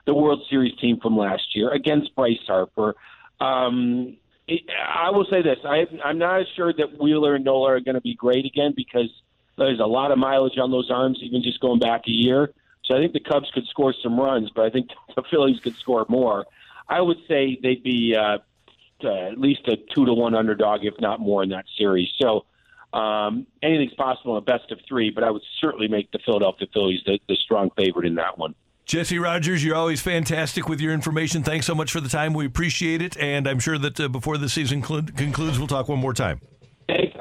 the World Series team from last year, against Bryce Harper. I will say this. I'm not assured that Wheeler and Nola are going to be great again because there's a lot of mileage on those arms, even just going back a year. So I think the Cubs could score some runs, but I think the Phillies could score more. I would say they'd be at least a 2-1 underdog, if not more, in that series. So anything's possible in a best of three, but I would certainly make the Philadelphia Phillies the strong favorite in that one. Jesse Rogers, you're always fantastic with your information. Thanks so much for the time. We appreciate it, and I'm sure that before the season concludes, we'll talk one more time. Thanks.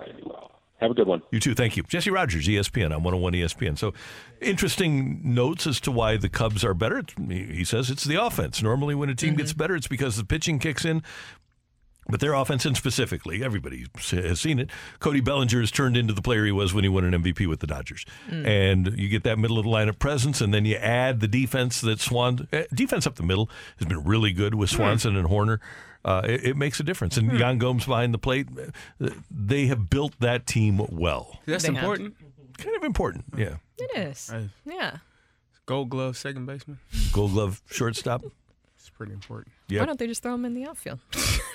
Have a good one. You too. Thank you. Jesse Rogers, ESPN on 101 ESPN. So interesting notes as to why the Cubs are better. He says it's the offense. Normally when a team gets better, it's because the pitching kicks in. But their offense, and specifically, everybody has seen it, Cody Bellinger has turned into the player he was when he won an MVP with the Dodgers. And you get that middle of the lineup presence, and then you add the defense that defense up the middle has been really good with Swanson and Hoerner. It makes a difference. And Yan Gomes behind the plate, they have built that team well. That's important. Kind of important, yeah. It is, yeah. Gold glove second baseman. Gold glove shortstop. It's pretty important. Yep. Why don't they just throw him in the outfield?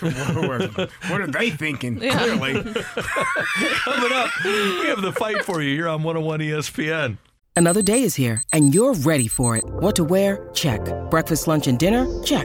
What are they thinking? Yeah. Clearly. Coming up, we have the fight for you here on 101 ESPN. Another day is here, and you're ready for it. What to wear? Check. Breakfast, lunch, and dinner? Check.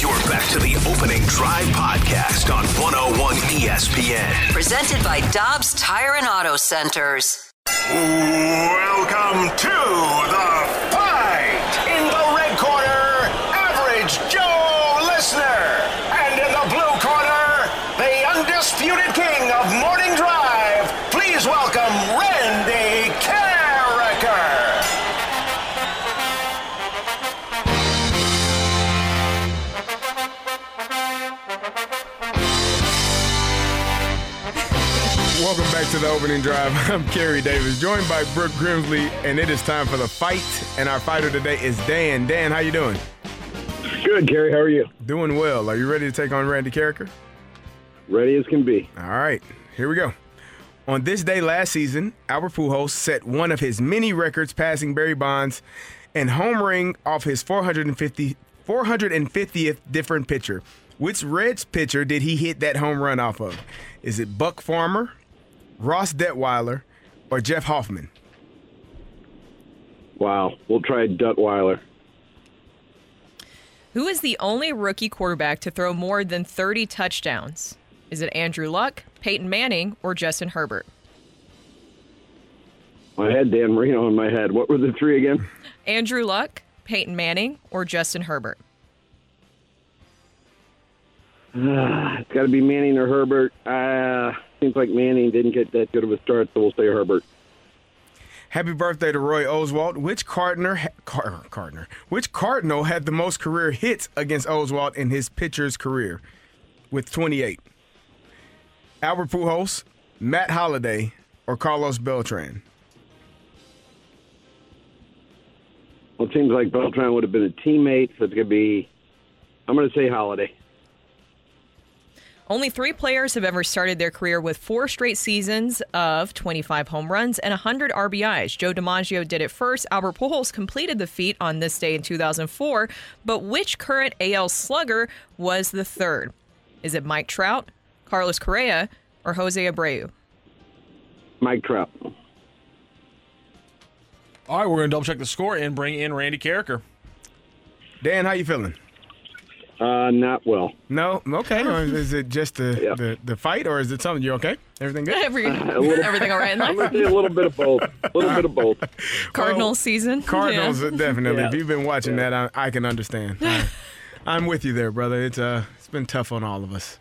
You're back to the Opening Drive podcast on 101 ESPN. Presented by Dobbs Tire and Auto Centers. Welcome to the fight. In the red corner, Average Joe Lesner. And in the blue corner, the undisputed king of Morning Drive. Please welcome Randy Carricker. Welcome back to the Opening Drive. I'm Kerry Davis, joined by Brooke Grimsley, and it is time for the fight. And our fighter today is Dan. Dan, how you doing? Good, Kerry. How are you? Doing well. Are you ready to take on Randy Carricker? Ready as can be. All right. Here we go. On this day last season, Albert Pujols set one of his many records, passing Barry Bonds and homering off his 450th different pitcher. Which Reds pitcher did he hit that home run off of? Is it Buck Farmer, Ross Detweiler, or Jeff Hoffman? Wow. We'll try Detweiler. Who is the only rookie quarterback to throw more than 30 touchdowns? Is it Andrew Luck, Peyton Manning, or Justin Herbert? I had Dan Marino in my head. What were the three again? Andrew Luck, Peyton Manning, or Justin Herbert? It's got to be Manning or Herbert. Seems like Manning didn't get that good of a start, so we'll say Herbert. Happy birthday to Roy Oswalt. Which Cardinal had the most career hits against Oswalt in his pitcher's career with 28? Albert Pujols, Matt Holliday, or Carlos Beltran? Well, it seems like Beltran would have been a teammate, so it's going to be, I'm going to say Holliday. Only three players have ever started their career with four straight seasons of 25 home runs and 100 RBIs. Joe DiMaggio did it first. Albert Pujols completed the feat on this day in 2004. But which current AL slugger was the third? Is it Mike Trout, Carlos Correa, or Jose Abreu? Mike Trout. All right, we're going to double-check the score and bring in Randy Carricker. Dan, how you feeling? Not well. No? Okay. Or is it just the fight, or is it something? You okay? Everything good? Everything all right in life? A little bit of both. Cardinal season. Cardinals, definitely. Yeah. If you've been watching that, I can understand. I'm with you there, brother. It's been tough on all of us.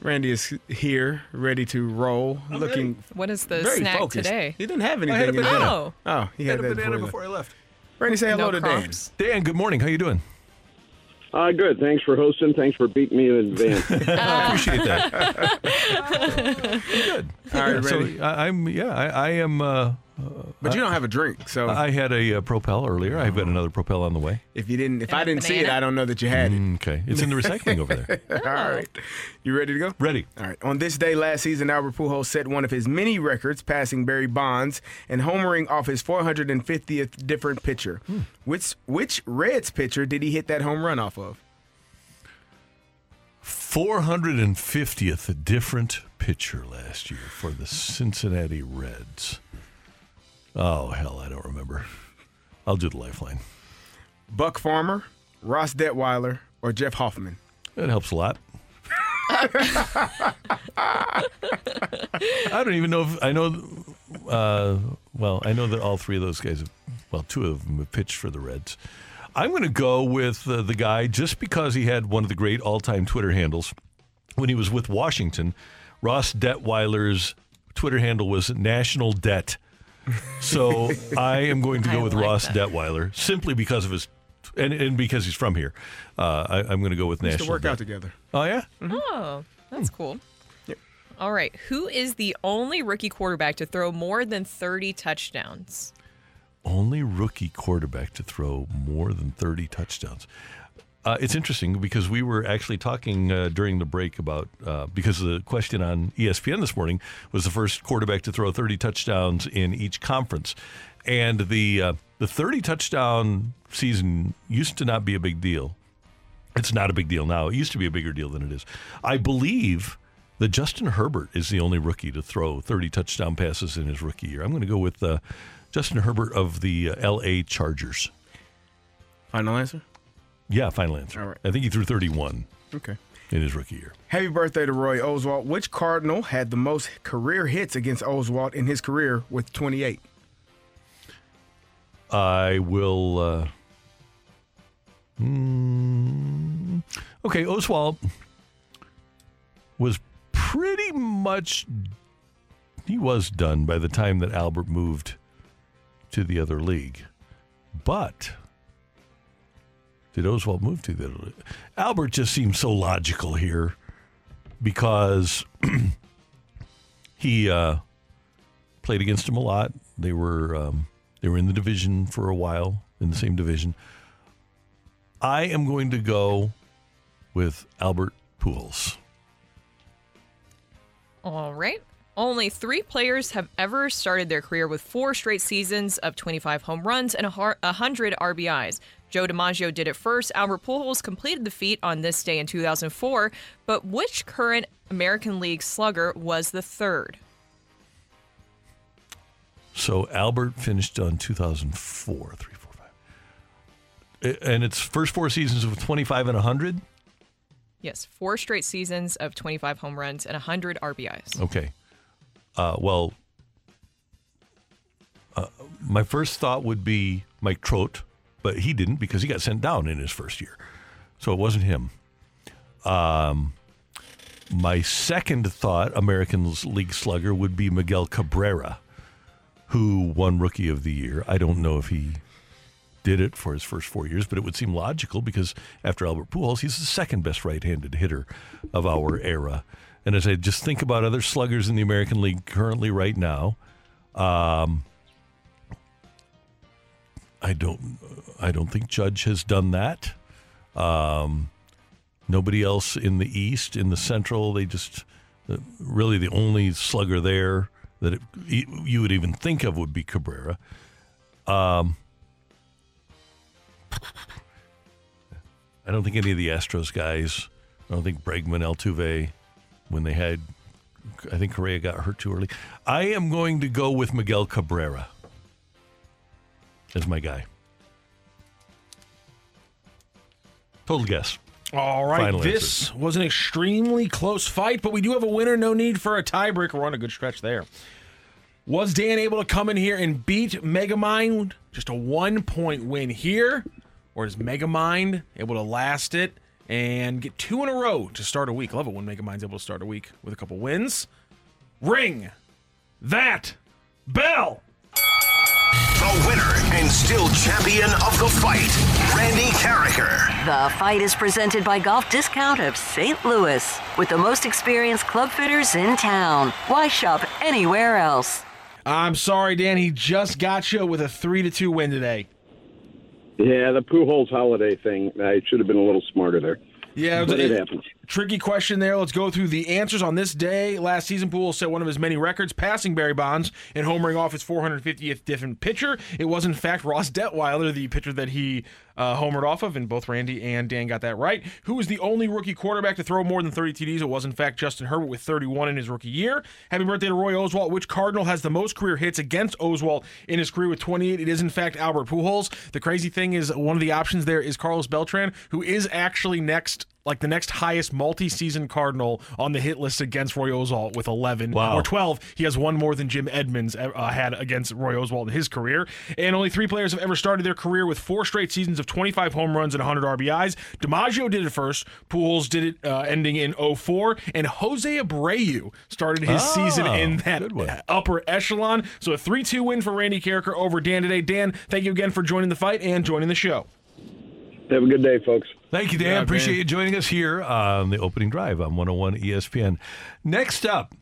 Randy is here, ready to roll. I'm looking. Ready. What is the very snack focused today? He didn't have anything. I had a banana. Oh, he had a banana before he left. Randy, say hello to crumbs. Dan. Dan, good morning. How you doing? Good. Thanks for hosting. Thanks for beating me in advance. I appreciate that. Good. All right, Randy. So I am. But you don't have a drink, so I had a Propel earlier. I've got another Propel on the way. If I didn't see it, I don't know that you had it. Okay, it's in the recycling over there. All right, you ready to go? Ready. All right. On this day last season, Albert Pujols set one of his many records, passing Barry Bonds and homering off his 450th different pitcher. Which Reds pitcher did he hit that home run off of? 450th different pitcher last year for the Cincinnati Reds. Oh, hell, I don't remember. I'll do the lifeline. Buck Farmer, Ross Detweiler, or Jeff Hoffman? That helps a lot. I don't even know if I know. Well, I know that all three of those guys, two of them have pitched for the Reds. I'm going to go with the guy just because he had one of the great all-time Twitter handles when he was with Washington. Ross Detweiler's Twitter handle was National Debt. So I am going to go with Ross Detweiler simply because of his and because he's from here. I'm going to go with National. We used to work out together. Oh, yeah? Mm-hmm. Oh, that's cool. Yep. All right. Who is the only rookie quarterback to throw more than 30 touchdowns? Only rookie quarterback to throw more than 30 touchdowns. It's interesting because we were actually talking during the break about because the question on ESPN this morning was the first quarterback to throw 30 touchdowns in each conference, and the 30 touchdown season used to not be a big deal. It's not a big deal now. It used to be a bigger deal than it is. I believe that Justin Herbert is the only rookie to throw 30 touchdown passes in his rookie year. I'm going to go with Justin Herbert of the L.A. Chargers. Final answer. Yeah, final answer. All right. I think he threw 31 in his rookie year. Happy birthday to Roy Oswalt. Which Cardinal had the most career hits against Oswalt in his career with 28? I will... Okay, Oswalt was pretty much... He was done by the time that Albert moved to the other league. But... Did Oswalt move to the other league? Albert just seems so logical here because he played against him a lot. They were in the division for a while, in the same division. I am going to go with Albert Pujols. All right. Only three players have ever started their career with four straight seasons of 25 home runs and 100 RBIs. Joe DiMaggio did it first. Albert Pujols completed the feat on this day in 2004. But which current American League slugger was the third? So Albert finished on 2004, 3, 4, 5. And it's first four seasons of 25 and 100? Yes, four straight seasons of 25 home runs and 100 RBIs. Okay. My first thought would be Mike Trout. But he didn't because he got sent down in his first year. So it wasn't him. My second thought, American League slugger, would be Miguel Cabrera. who won Rookie of the Year. I don't know if he did it for his first 4 years, but it would seem logical because after Albert Pujols, he's the second best right-handed hitter of our era. And as I just think about other sluggers in the American League currently right now, I don't think Judge has done that. Nobody else in the East, in the Central. They just really the only slugger there that you would even think of would be Cabrera. I don't think any of the Astros guys. I don't think Bregman, Altuve, when they had, I think Correa got hurt too early. I am going to go with Miguel Cabrera as my guy. Total guess. All right, final this answer. Was an extremely close fight, but we do have a winner. No need for a tiebreaker. We're on a good stretch there. Was Dan able to come in here and beat Megamind? Just a 1-point win here, or is Megamind able to last it and get two in a row to start a week? Love it when Megamind's able to start a week with a couple wins. Ring that bell. The winner and still champion of the fight, Randy Carricker. The Fight is presented by Golf Discount of St. Louis. With the most experienced club fitters in town. Why shop anywhere else? I'm sorry, Dan. He just got you with a 3-2 win today. Yeah, the Pujols holiday thing. I should have been a little smarter there. Yeah, but it happens. Tricky question there. Let's go through the answers. On this day last season, Pujols set one of his many records, passing Barry Bonds and homering off his 450th different pitcher. It was, in fact, Ross Detweiler, the pitcher that he homered off of, and both Randy and Dan got that right. Who was the only rookie quarterback to throw more than 30 TDs? It was, in fact, Justin Herbert with 31 in his rookie year. Happy birthday to Roy Oswalt. Which Cardinal has the most career hits against Oswalt in his career with 28? It is, in fact, Albert Pujols. The crazy thing is one of the options there is Carlos Beltran, who is actually next, like the next highest multi-season Cardinal on the hit list against Roy Oswalt with 11 or 12. He has one more than Jim Edmonds had against Roy Oswalt in his career. And only three players have ever started their career with four straight seasons of 25 home runs and 100 RBIs. DiMaggio did it first. Pujols did it ending in 2004. And Jose Abreu started his season in that upper echelon. So a 3-2 win for Randy Carricker over Dan today. Dan, thank you again for joining the fight and joining the show. Have a good day, folks. Thank you, Dan. Yeah, appreciate you joining us here on the opening drive on 101 ESPN. Next up,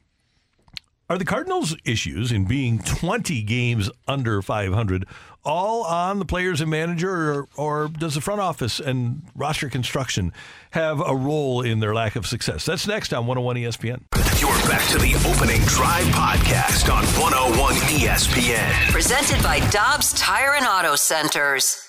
are the Cardinals' issues in being 20 games under 500 all on the players and manager, or does the front office and roster construction have a role in their lack of success? That's next on 101 ESPN. You're back to the Opening Drive podcast on 101 ESPN. Presented by Dobbs Tire and Auto Centers.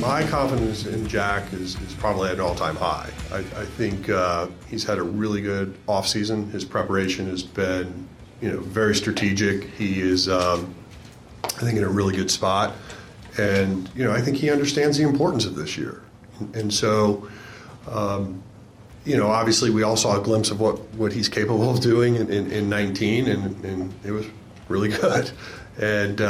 My confidence in Jack is probably at an all-time high. I think he's had a really good offseason. His preparation has been, very strategic. He is, I think, in a really good spot. And, I think he understands the importance of this year. And so, obviously we all saw a glimpse of what he's capable of doing in 19, and it was really good. And,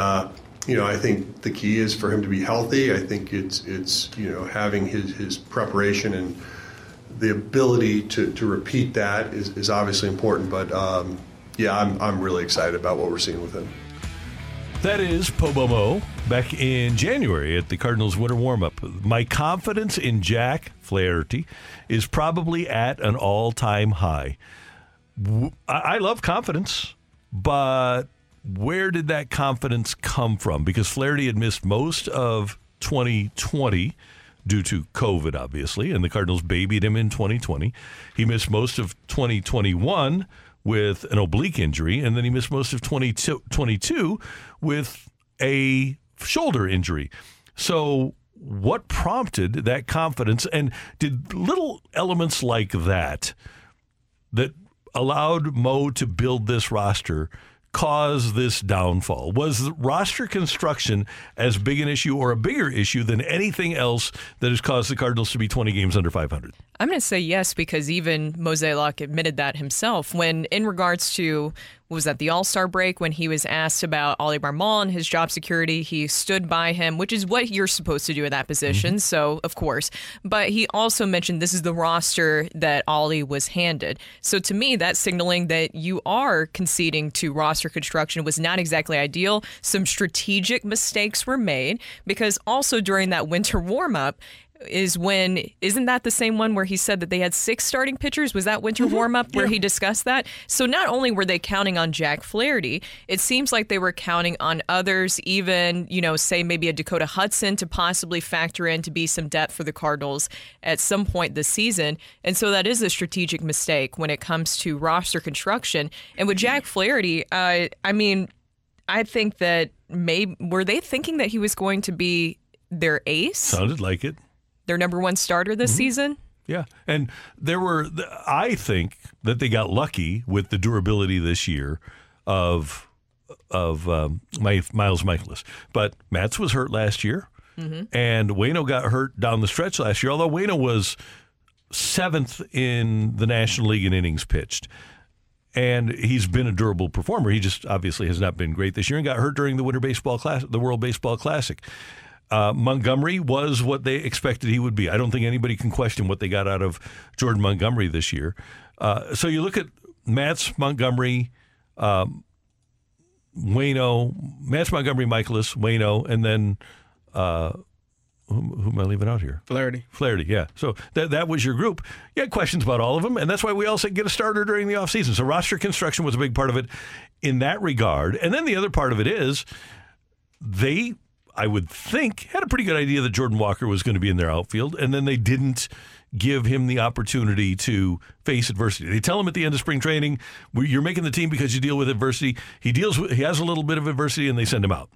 I think the key is for him to be healthy. I think it's having his preparation and the ability to repeat that is obviously important. But, I'm really excited about what we're seeing with him. That is Pobomo back in January at the Cardinals winter warm-up. My confidence in Jack Flaherty is probably at an all-time high. I love confidence, but where did that confidence come from? Because Flaherty had missed most of 2020 due to COVID, obviously, and the Cardinals babied him in 2020. He missed most of 2021 with an oblique injury, and then he missed most of 2022 with a shoulder injury. So what prompted that confidence, and did little elements like that allowed Mo to build this roster cause this downfall? Was roster construction as big an issue or a bigger issue than anything else that has caused the Cardinals to be 20 games under 500? I'm going to say yes, because even Moselock admitted that himself when, in regards to was at the All-Star break when he was asked about Oli Marmol and his job security. He stood by him, which is what you're supposed to do at that position, so of course. But he also mentioned this is the roster that Oli was handed. So to me, that's signaling that you are conceding to roster construction was not exactly ideal. Some strategic mistakes were made, because also during that winter warm-up, isn't that the same one where he said that they had 6 starting pitchers? Was that winter warm-up where he discussed that? So not only were they counting on Jack Flaherty, it seems like they were counting on others, even, say maybe a Dakota Hudson to possibly factor in to be some depth for the Cardinals at some point this season. And so that is a strategic mistake when it comes to roster construction. And with Jack Flaherty, I think that were they thinking that he was going to be their ace? Sounded like it. Their number one starter this season? Yeah. And I think that they got lucky with the durability this year of Miles Mikolas. But Mats was hurt last year, and Waino got hurt down the stretch last year, although Waino was 7th in the National League in innings pitched. And he's been a durable performer. He just obviously has not been great this year and got hurt during the Winter Baseball Classic, the World Baseball Classic. Montgomery was what they expected he would be. I don't think anybody can question what they got out of Jordan Montgomery this year. So you look at Mats Montgomery, Mikolas, Waino, and then who am I leaving out here? Flaherty, yeah. So that was your group. You had questions about all of them, and that's why we all said get a starter during the offseason. So roster construction was a big part of it in that regard. And then the other part of it is they, I would think, had a pretty good idea that Jordan Walker was going to be in their outfield, and then they didn't give him the opportunity to face adversity. They tell him at the end of spring training, you're making the team because you deal with adversity. He has a little bit of adversity, and they send him out.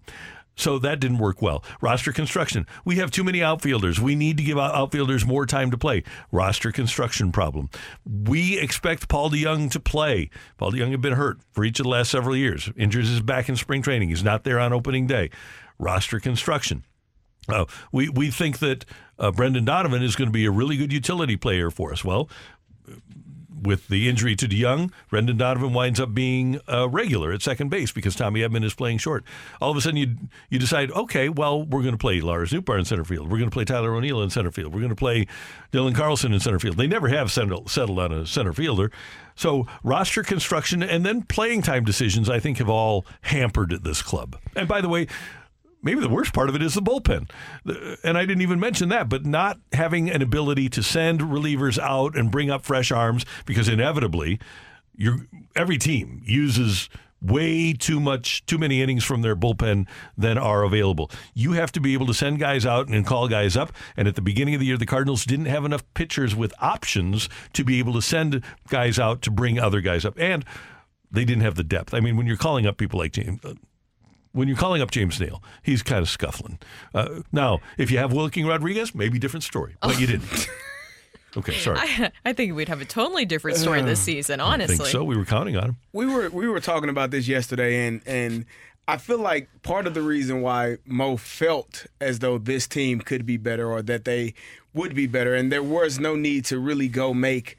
So that didn't work well. Roster construction. We have too many outfielders. We need to give outfielders more time to play. Roster construction problem. We expect Paul DeJong to play. Paul DeJong had been hurt for each of the last several years. Injures his back in spring training. He's not there on opening day. Roster construction. We think that Brendan Donovan is going to be a really good utility player for us. Well, with the injury to DeJong, Brendan Donovan winds up being a regular at second base because Tommy Edman is playing short. All of a sudden, you decide, okay, well, we're going to play Lars Nootbaar in center field. We're going to play Tyler O'Neill in center field. We're going to play Dylan Carlson in center field. They never have settled on a center fielder. So roster construction and then playing time decisions, I think, have all hampered this club. And by the way, maybe the worst part of it is the bullpen. And I didn't even mention that, but not having an ability to send relievers out and bring up fresh arms, because inevitably every team uses way too many innings from their bullpen than are available. You have to be able to send guys out and call guys up. And at the beginning of the year, the Cardinals didn't have enough pitchers with options to be able to send guys out to bring other guys up. And they didn't have the depth. I mean, when you're calling up people like when you're calling up James Neal, he's kind of scuffling. Now, if you have Wilkin Rodriguez, maybe different story, but you didn't. Okay, sorry. I think we'd have a totally different story this season, honestly. I think so. We were counting on him. We were talking about this yesterday, and I feel like part of the reason why Mo felt as though this team could be better or that they would be better, and there was no need to really go make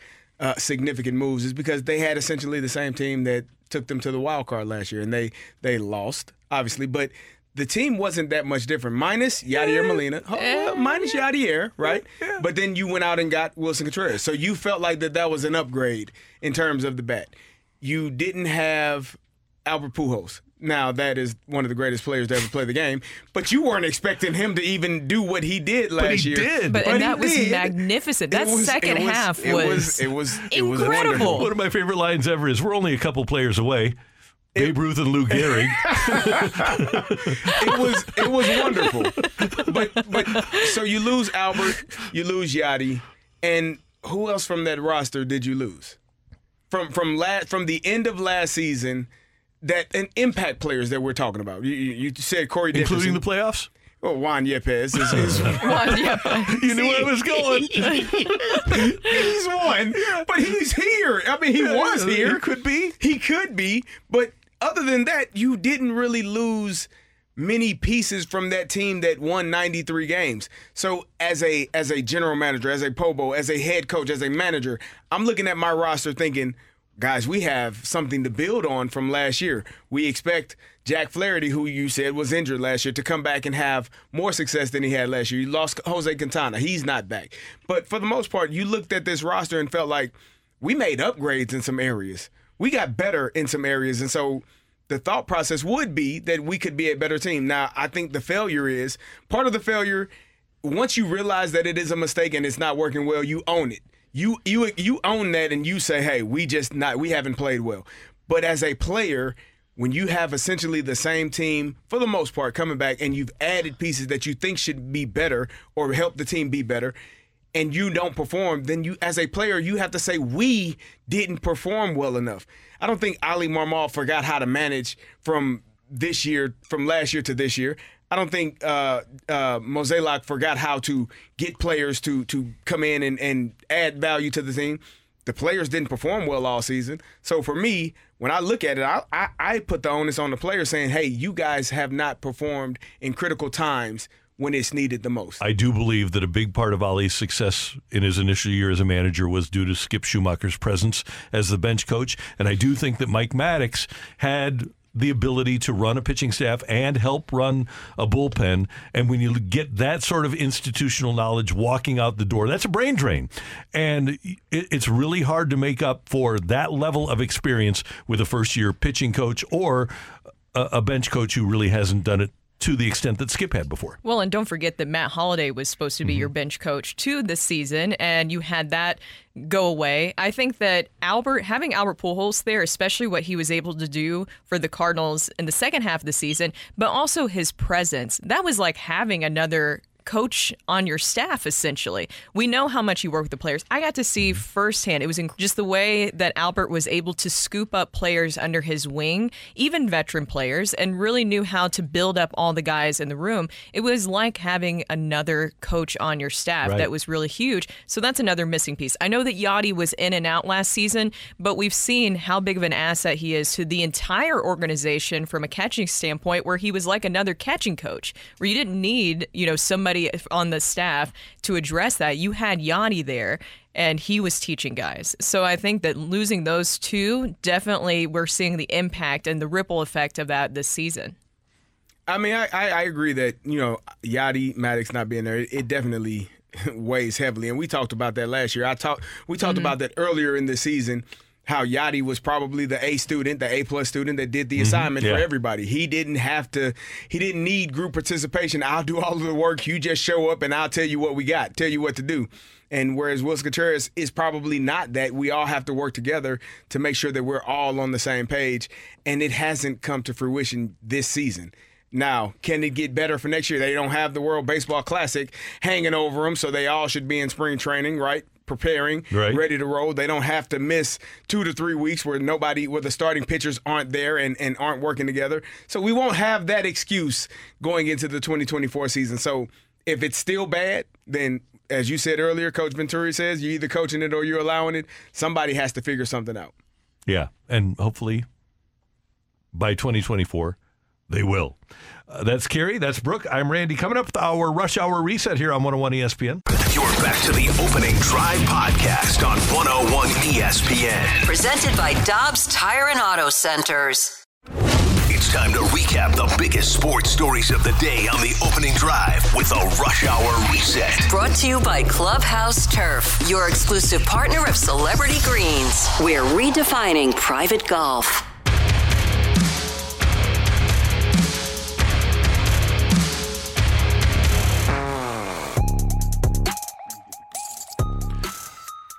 significant moves, is because they had essentially the same team that took them to the wild card last year, and they lost, obviously, but the team wasn't that much different, minus Yadier Molina, minus Yadier, right? Yeah. But then you went out and got Wilson Contreras, so you felt like that was an upgrade in terms of the bat. You didn't have Albert Pujols. Now, that is one of the greatest players to ever play the game, but you weren't expecting him to even do what he did last year. Did. But that was magnificent. That second half was incredible. One of my favorite lines ever is, we're only a couple players away. Babe Ruth and Lou Gehrig. It was wonderful. But so you lose Albert, you lose Yachty, and who else from that roster did you lose? From the end of last season, and impact players that we're talking about. You said Corey Dickerson. Including the playoffs? Well, Juan Yepes is Juan Yepes. You knew where I was going. He's won, but he's here. I mean, he was here. He could be. But other than that, you didn't really lose many pieces from that team that won 93 games. So as a general manager, as a Pobo, as a head coach, as a manager, I'm looking at my roster thinking, guys, we have something to build on from last year. We expect Jack Flaherty, who you said was injured last year, to come back and have more success than he had last year. You lost Jose Quintana. He's not back. But for the most part, you looked at this roster and felt like we made upgrades in some areas. We got better in some areas. And so the thought process would be that we could be a better team. Now, I think the failure is, part of the failure, once you realize that it is a mistake and it's not working well, you own it. You own that and you say, hey, we haven't played well. But as a player, when you have essentially the same team, for the most part, coming back and you've added pieces that you think should be better or help the team be better, and you don't perform, then you, as a player, you have to say, we didn't perform well enough. I don't think Ali Marmol forgot how to manage from last year to this year. I don't think Mozeliak forgot how to get players to come in and add value to the team. The players didn't perform well all season. So for me, when I look at it, I put the onus on the players saying, hey, you guys have not performed in critical times when it's needed the most. I do believe that a big part of Ali's success in his initial year as a manager was due to Skip Schumacher's presence as the bench coach. And I do think that Mike Maddox had the ability to run a pitching staff and help run a bullpen. And when you get that sort of institutional knowledge walking out the door, that's a brain drain. And it's really hard to make up for that level of experience with a first-year pitching coach or a bench coach who really hasn't done it to the extent that Skip had before. Well, and don't forget that Matt Holliday was supposed to be your bench coach too this season, and you had that go away. I think that having Albert Pujols there, especially what he was able to do for the Cardinals in the second half of the season, but also his presence, that was like having another coach on your staff, essentially. We know how much you work with the players. I got to see firsthand. It was just the way that Albert was able to scoop up players under his wing, even veteran players, and really knew how to build up all the guys in the room. It was like having another coach on your staff. Right. That was really huge. So that's another missing piece. I know that Yachty was in and out last season, but we've seen how big of an asset he is to the entire organization from a catching standpoint, where he was like another catching coach, where you didn't need, somebody on the staff to address that. You had Yachty there, and he was teaching guys. So I think that losing those two, definitely we're seeing the impact and the ripple effect of that this season. I mean, I agree that, Yachty, Maddox not being there, it definitely weighs heavily. And we talked about that last year. We talked about that earlier in the season, how Yachty was probably the A-plus student that did the assignment for everybody. He didn't need group participation. I'll do all of the work. You just show up and I'll tell you what we got, tell you what to do. And whereas Wilson Contreras is probably not that. We all have to work together to make sure that we're all on the same page. And it hasn't come to fruition this season. Now, can it get better for next year? They don't have the World Baseball Classic hanging over them, so they all should be in spring training, right? Preparing, right, ready to roll. They don't have to miss 2 to 3 weeks where the starting pitchers aren't there and aren't working together. So we won't have that excuse going into the 2024 season. So if it's still bad, then as you said earlier, Coach Venturi says, you're either coaching it or you're allowing it. Somebody has to figure something out. Yeah, and hopefully by 2024, they will. That's Kerry. That's Brooke. I'm Randy. Coming up with our Rush Hour Reset here on 101 ESPN. You're back to the Opening Drive podcast on 101 ESPN. Presented by Dobbs Tire and Auto Centers. It's time to recap the biggest sports stories of the day on the Opening Drive with a Rush Hour Reset. Brought to you by Clubhouse Turf, your exclusive partner of Celebrity Greens. We're redefining private golf.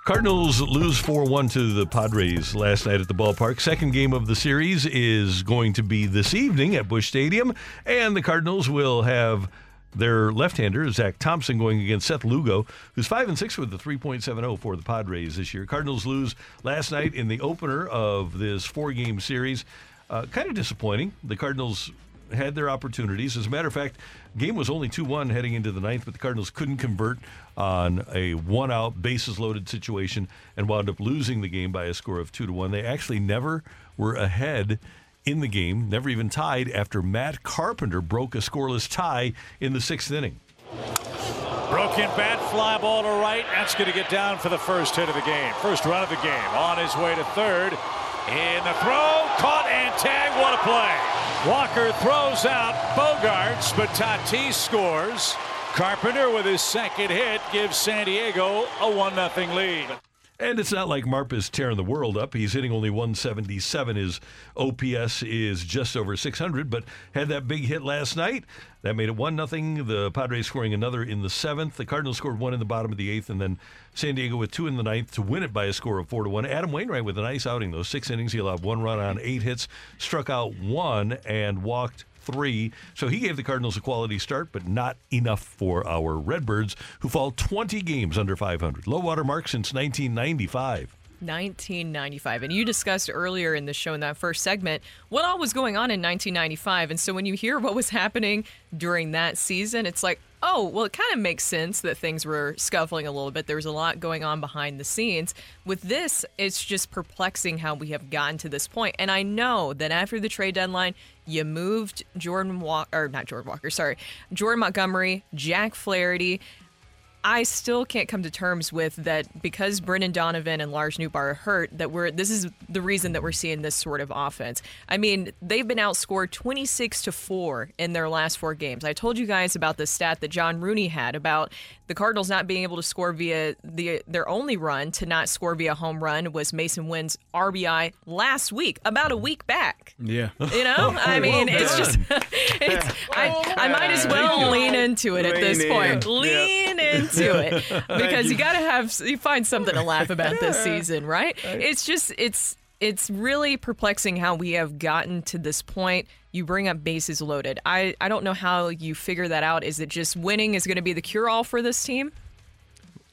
Cardinals lose 4-1 to the Padres last night at the ballpark. Second game of the series is going to be this evening at Busch Stadium, and the Cardinals will have their left-hander, Zach Thompson, going against Seth Lugo, who's 5-6 with a 3.70 for the Padres this year. Cardinals lose last night in the opener of this four-game series. Kind of disappointing. The Cardinals had their opportunities. As a matter of fact, game was only 2-1 heading into the ninth, but the Cardinals couldn't convert on a one-out, bases-loaded situation and wound up losing the game by a score of 2-1. They actually never were ahead in the game, never even tied, after Matt Carpenter broke a scoreless tie in the sixth inning. Broken bat, fly ball to right. That's going to get down for the first hit of the game. First run of the game. On his way to third. In the throw. Caught and tagged. What a play. Walker throws out Bogaerts, but Tatis scores. Carpenter with his second hit gives San Diego a 1-0 lead. And it's not like Marp is tearing the world up. He's hitting only 177. His OPS is just over 600, but had that big hit last night. That made it 1-0. The Padres scoring another in the 7th. The Cardinals scored one in the bottom of the 8th, and then San Diego with 2 in the 9th to win it by a score of 4-1. Adam Wainwright with a nice outing, though. 6 innings. He allowed 1 run on 8 hits, struck out 1, and walked 3. So he gave the Cardinals a quality start, but not enough for our Redbirds, who fall 20 games under 500. Low water mark since 1995. 1995. And you discussed earlier in the show in that first segment what all was going on in 1995. And so when you hear what was happening during that season, it's like, oh, well, it kind of makes sense that things were scuffling a little bit. There was a lot going on behind the scenes. With this, it's just perplexing how we have gotten to this point. And I know that after the trade deadline, you moved Jordan Montgomery, Jack Flaherty. I still can't come to terms with that because Brendan Donovan and Lars Nootbaar are hurt, that this is the reason that we're seeing this sort of offense. I mean, they've been outscored 26-4 in their last 4 games. I told you guys about the stat that John Rooney had about the Cardinals not being able to score via their only run to not score via home run was Masyn Winn's RBI last week, about a week back. Yeah. You know? I mean, well, it's just... I might as well lean into it at this point. Lean into it. Because you got to find something to laugh about this season, right? It's just... It's really perplexing how we have gotten to this point. You bring up bases loaded. I don't know how you figure that out. Is it just winning is going to be the cure-all for this team?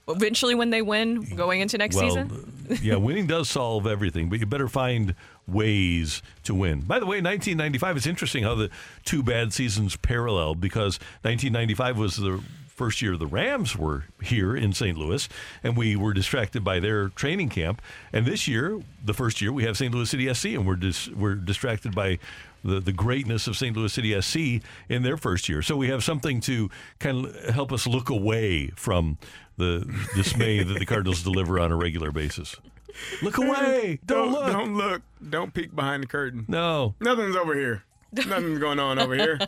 Eventually when they win going into next season? Yeah, winning does solve everything, but you better find ways to win. By the way, 1995, it's interesting how the two bad seasons parallel, because 1995 was the first year the Rams were here in St. Louis, and we were distracted by their training camp. And this year, the first year, we have St. Louis City SC, and we're distracted by the greatness of St. Louis City SC in their first year. So we have something to kind of help us look away from the dismay that the Cardinals deliver on a regular basis. Look away! Don't look! Don't peek behind the curtain. No. Nothing's over here. Nothing's going on over here.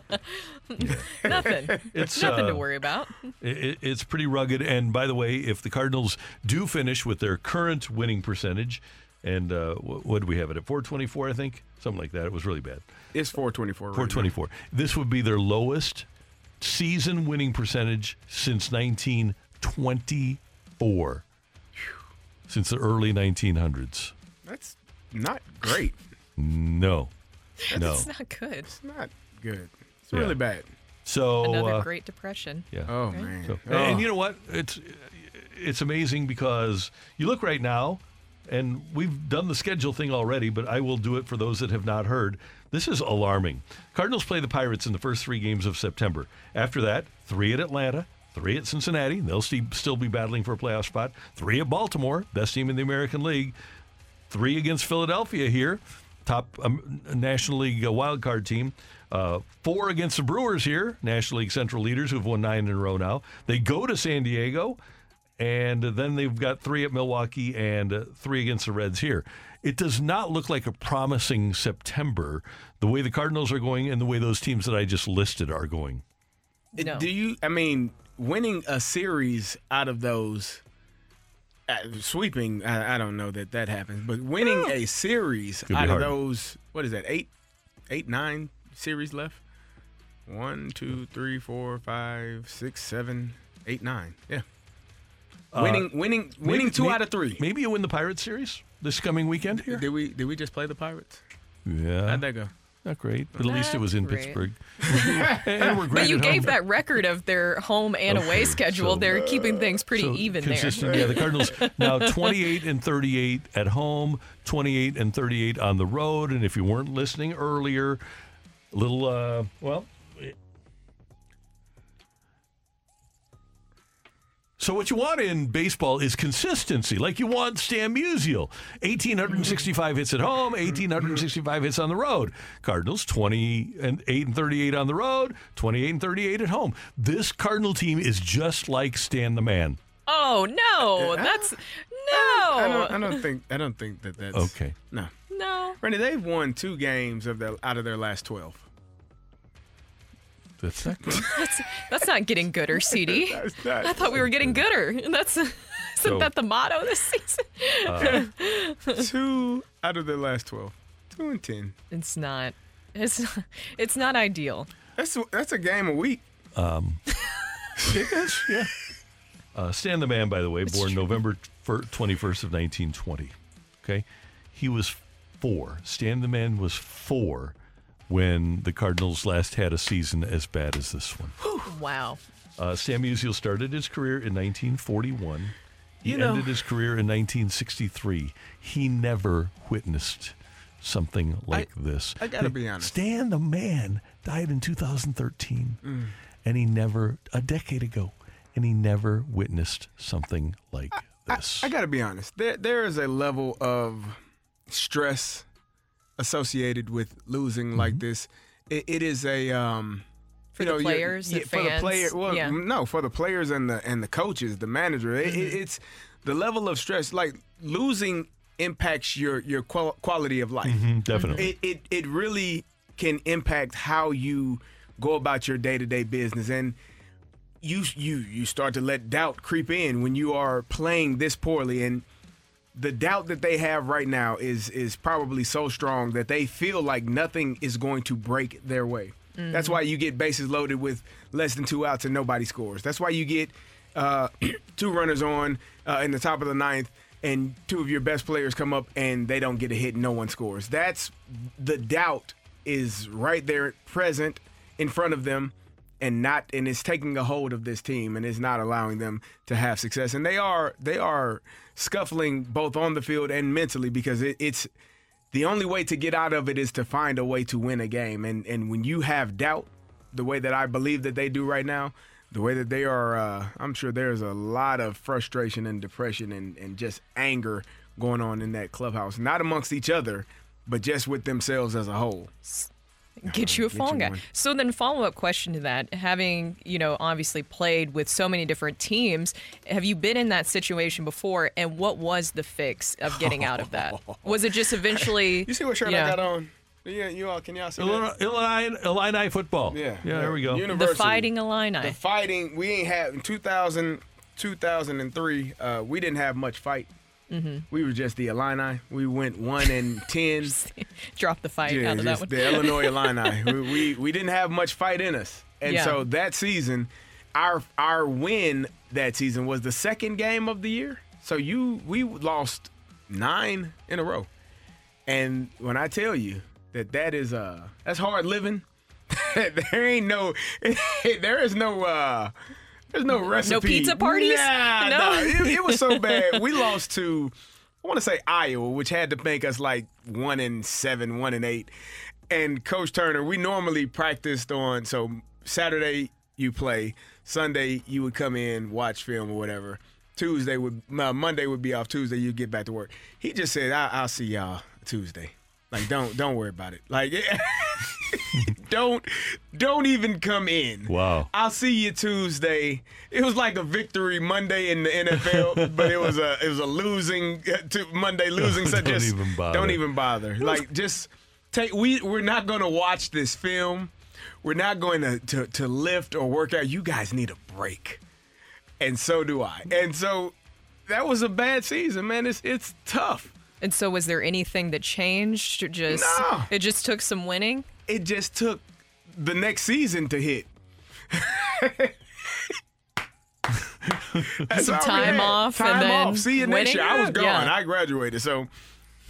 Nothing. It's nothing to worry about. It's pretty rugged. And by the way, if the Cardinals do finish with their current winning percentage, and what do we have it at? 424, I think? Something like that. It was really bad. It's 424. Right 424. Now. This would be their lowest season winning percentage since 1924. Since the early 1900s. That's not great. No. No. It's not good. It's really bad. So another Great Depression. Yeah. Oh, right? Man. So, and you know what? It's amazing because you look right now, and we've done the schedule thing already, but I will do it for those that have not heard. This is alarming. Cardinals play the Pirates in the first 3 games of September. After that, 3 at Atlanta, 3 at Cincinnati. They'll still be battling for a playoff spot. 3 at Baltimore, best team in the American League. 3 against Philadelphia here. Top National League wildcard team. 4 against the Brewers here, National League Central leaders who've won 9 in a row now. They go to San Diego, and then they've got 3 at Milwaukee and 3 against the Reds here. It does not look like a promising September, the way the Cardinals are going and the way those teams that I just listed are going. No. Winning a series out of those... sweeping, I don't know that happens, but winning a series out of those, what is that, 9 series left? 1, 2, 3, 4, 5, 6, 7, 8, 9. Yeah. Winning 2 out of 3. Maybe you win the Pirates series this coming weekend here. Did we just play the Pirates? Yeah. How'd that go? Not great, but at least it was in Pittsburgh. But you gave that record of their home and away schedule. So, they're keeping things pretty even consistent there. Yeah, the Cardinals now 28-38 at home, 28-38 on the road. And if you weren't listening earlier, a little, So what you want in baseball is consistency. Like you want Stan Musial, 1,865 hits at home, 1,865 hits on the road. Cardinals 28 and 38 on the road, 28 and 38 at home. This Cardinal team is just like Stan the Man. Oh no, that's no. I don't think that that's okay. No. No. Randy, they've won 2 games out of their last 12. That's not good. That's not getting gooder, CD. I thought we were getting gooder. Isn't that the motto this season? 2 out of their last 12. 2 and 10. It's not ideal. That's a game a week. Yeah. Stan the Man, by the way, born November 21st of 1920. Okay, he was 4. Stan the Man was 4. When the Cardinals last had a season as bad as this one. Wow. Stan Musial started his career in 1941. He ended his career in 1963. He never witnessed something like this. I gotta be honest. Stan the Man died in 2013, and he never, a decade ago, and he never witnessed something like this. I gotta be honest. There is a level of stress associated with losing like this. It is a for the players and the coaches, the manager. It's the level of stress. Like losing impacts your quality of life. Mm-hmm, definitely, it really can impact how you go about your day-to-day business, and you start to let doubt creep in when you are playing this poorly. And the doubt that they have right now is probably so strong that they feel like nothing is going to break their way. Mm-hmm. That's why you get bases loaded with less than 2 outs and nobody scores. That's why you get 2 runners on in the top of the 9th and 2 of your best players come up and they don't get a hit and no one scores. That's the doubt is right there present in front of them and it's taking a hold of this team and it's not allowing them to have success. And they are scuffling both on the field and mentally, because it's the only way to get out of it is to find a way to win a game. And when you have doubt the way that I believe that they do right now, the way that they are, I'm sure there's a lot of frustration and depression and just anger going on in that clubhouse, not amongst each other, but just with themselves as a whole. Get you a phone guy. So then follow-up question to that, having, obviously played with so many different teams, have you been in that situation before, and what was the fix of getting out of that? Was it just eventually... You see what shirt I got on? Yeah, you all, can y'all see that? Illini football. Yeah. Yeah, there we go. University. The Fighting Illini. The Fighting, we ain't have, in 2003, we didn't have much fight. Mm-hmm. We were just the Illini. We went 1-10. Drop the fight out of that one. The Illinois Illini. We didn't have much fight in us, so that season, our win that season was the second game of the year. So we lost 9 in a row, and when I tell you that is that's hard living. there is no. There's no recipe. No pizza parties? Nah. It was so bad. We lost to, I want to say, Iowa, which had to make us like 1-7, 1-8. And Coach Turner, we normally practiced on, so Saturday you play, Sunday you would come in, watch film or whatever. Monday would be off. Tuesday you'd get back to work. He just said, I'll see y'all Tuesday. Like, don't worry about it. Like, don't even come in. Wow. I'll see you Tuesday. It was like a victory Monday in the NFL, but it was a losing to Monday losing. So don't even bother. Like, just take. We're not gonna watch this film. We're not going to lift or work out. You guys need a break, and so do I. And so that was a bad season, man. It's tough. And so was there anything that changed? It just took some winning? It just took the next season to hit. Some time off. See you next year. I was gone. Yeah. I graduated. So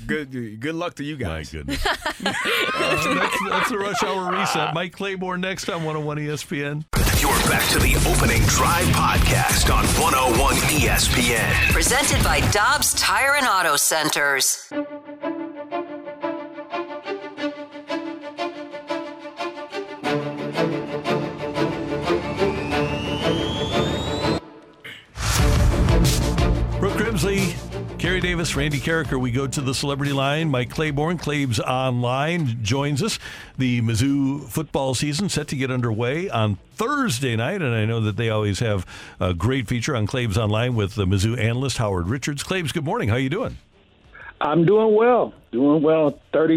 good luck to you guys. My goodness. That's the Rush Hour Reset. Mike Claiborne next on 101 ESPN. You're back to the Opening Drive podcast on 101 ESPN. Presented by Dobbs Tire and Auto Centers. Davis, Randy Carricker. We go to the celebrity line. Mike Claiborne, Claib's Online, joins us. The Mizzou football season set to get underway on Thursday night, and I know that they always have a great feature on Claib's Online with the Mizzou analyst, Howard Richards. Claib's, good morning. How you doing? I'm doing well. 30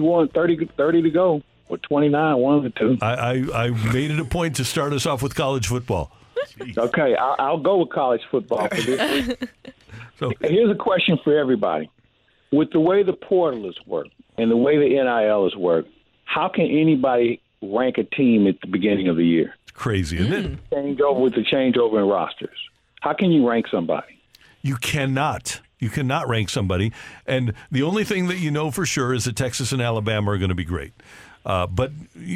to go, or 29, one of the two. I made it a point to start us off with college football. Jeez. Okay, I'll go with college football for this week. So here's a question for everybody. With the way the portal is worked and the way the NIL is worked, how can anybody rank a team at the beginning of the year? It's crazy, isn't it? With the changeover in rosters. How can you rank somebody? You cannot. You cannot rank somebody. And the only thing that you know for sure is that Texas and Alabama are going to be great. But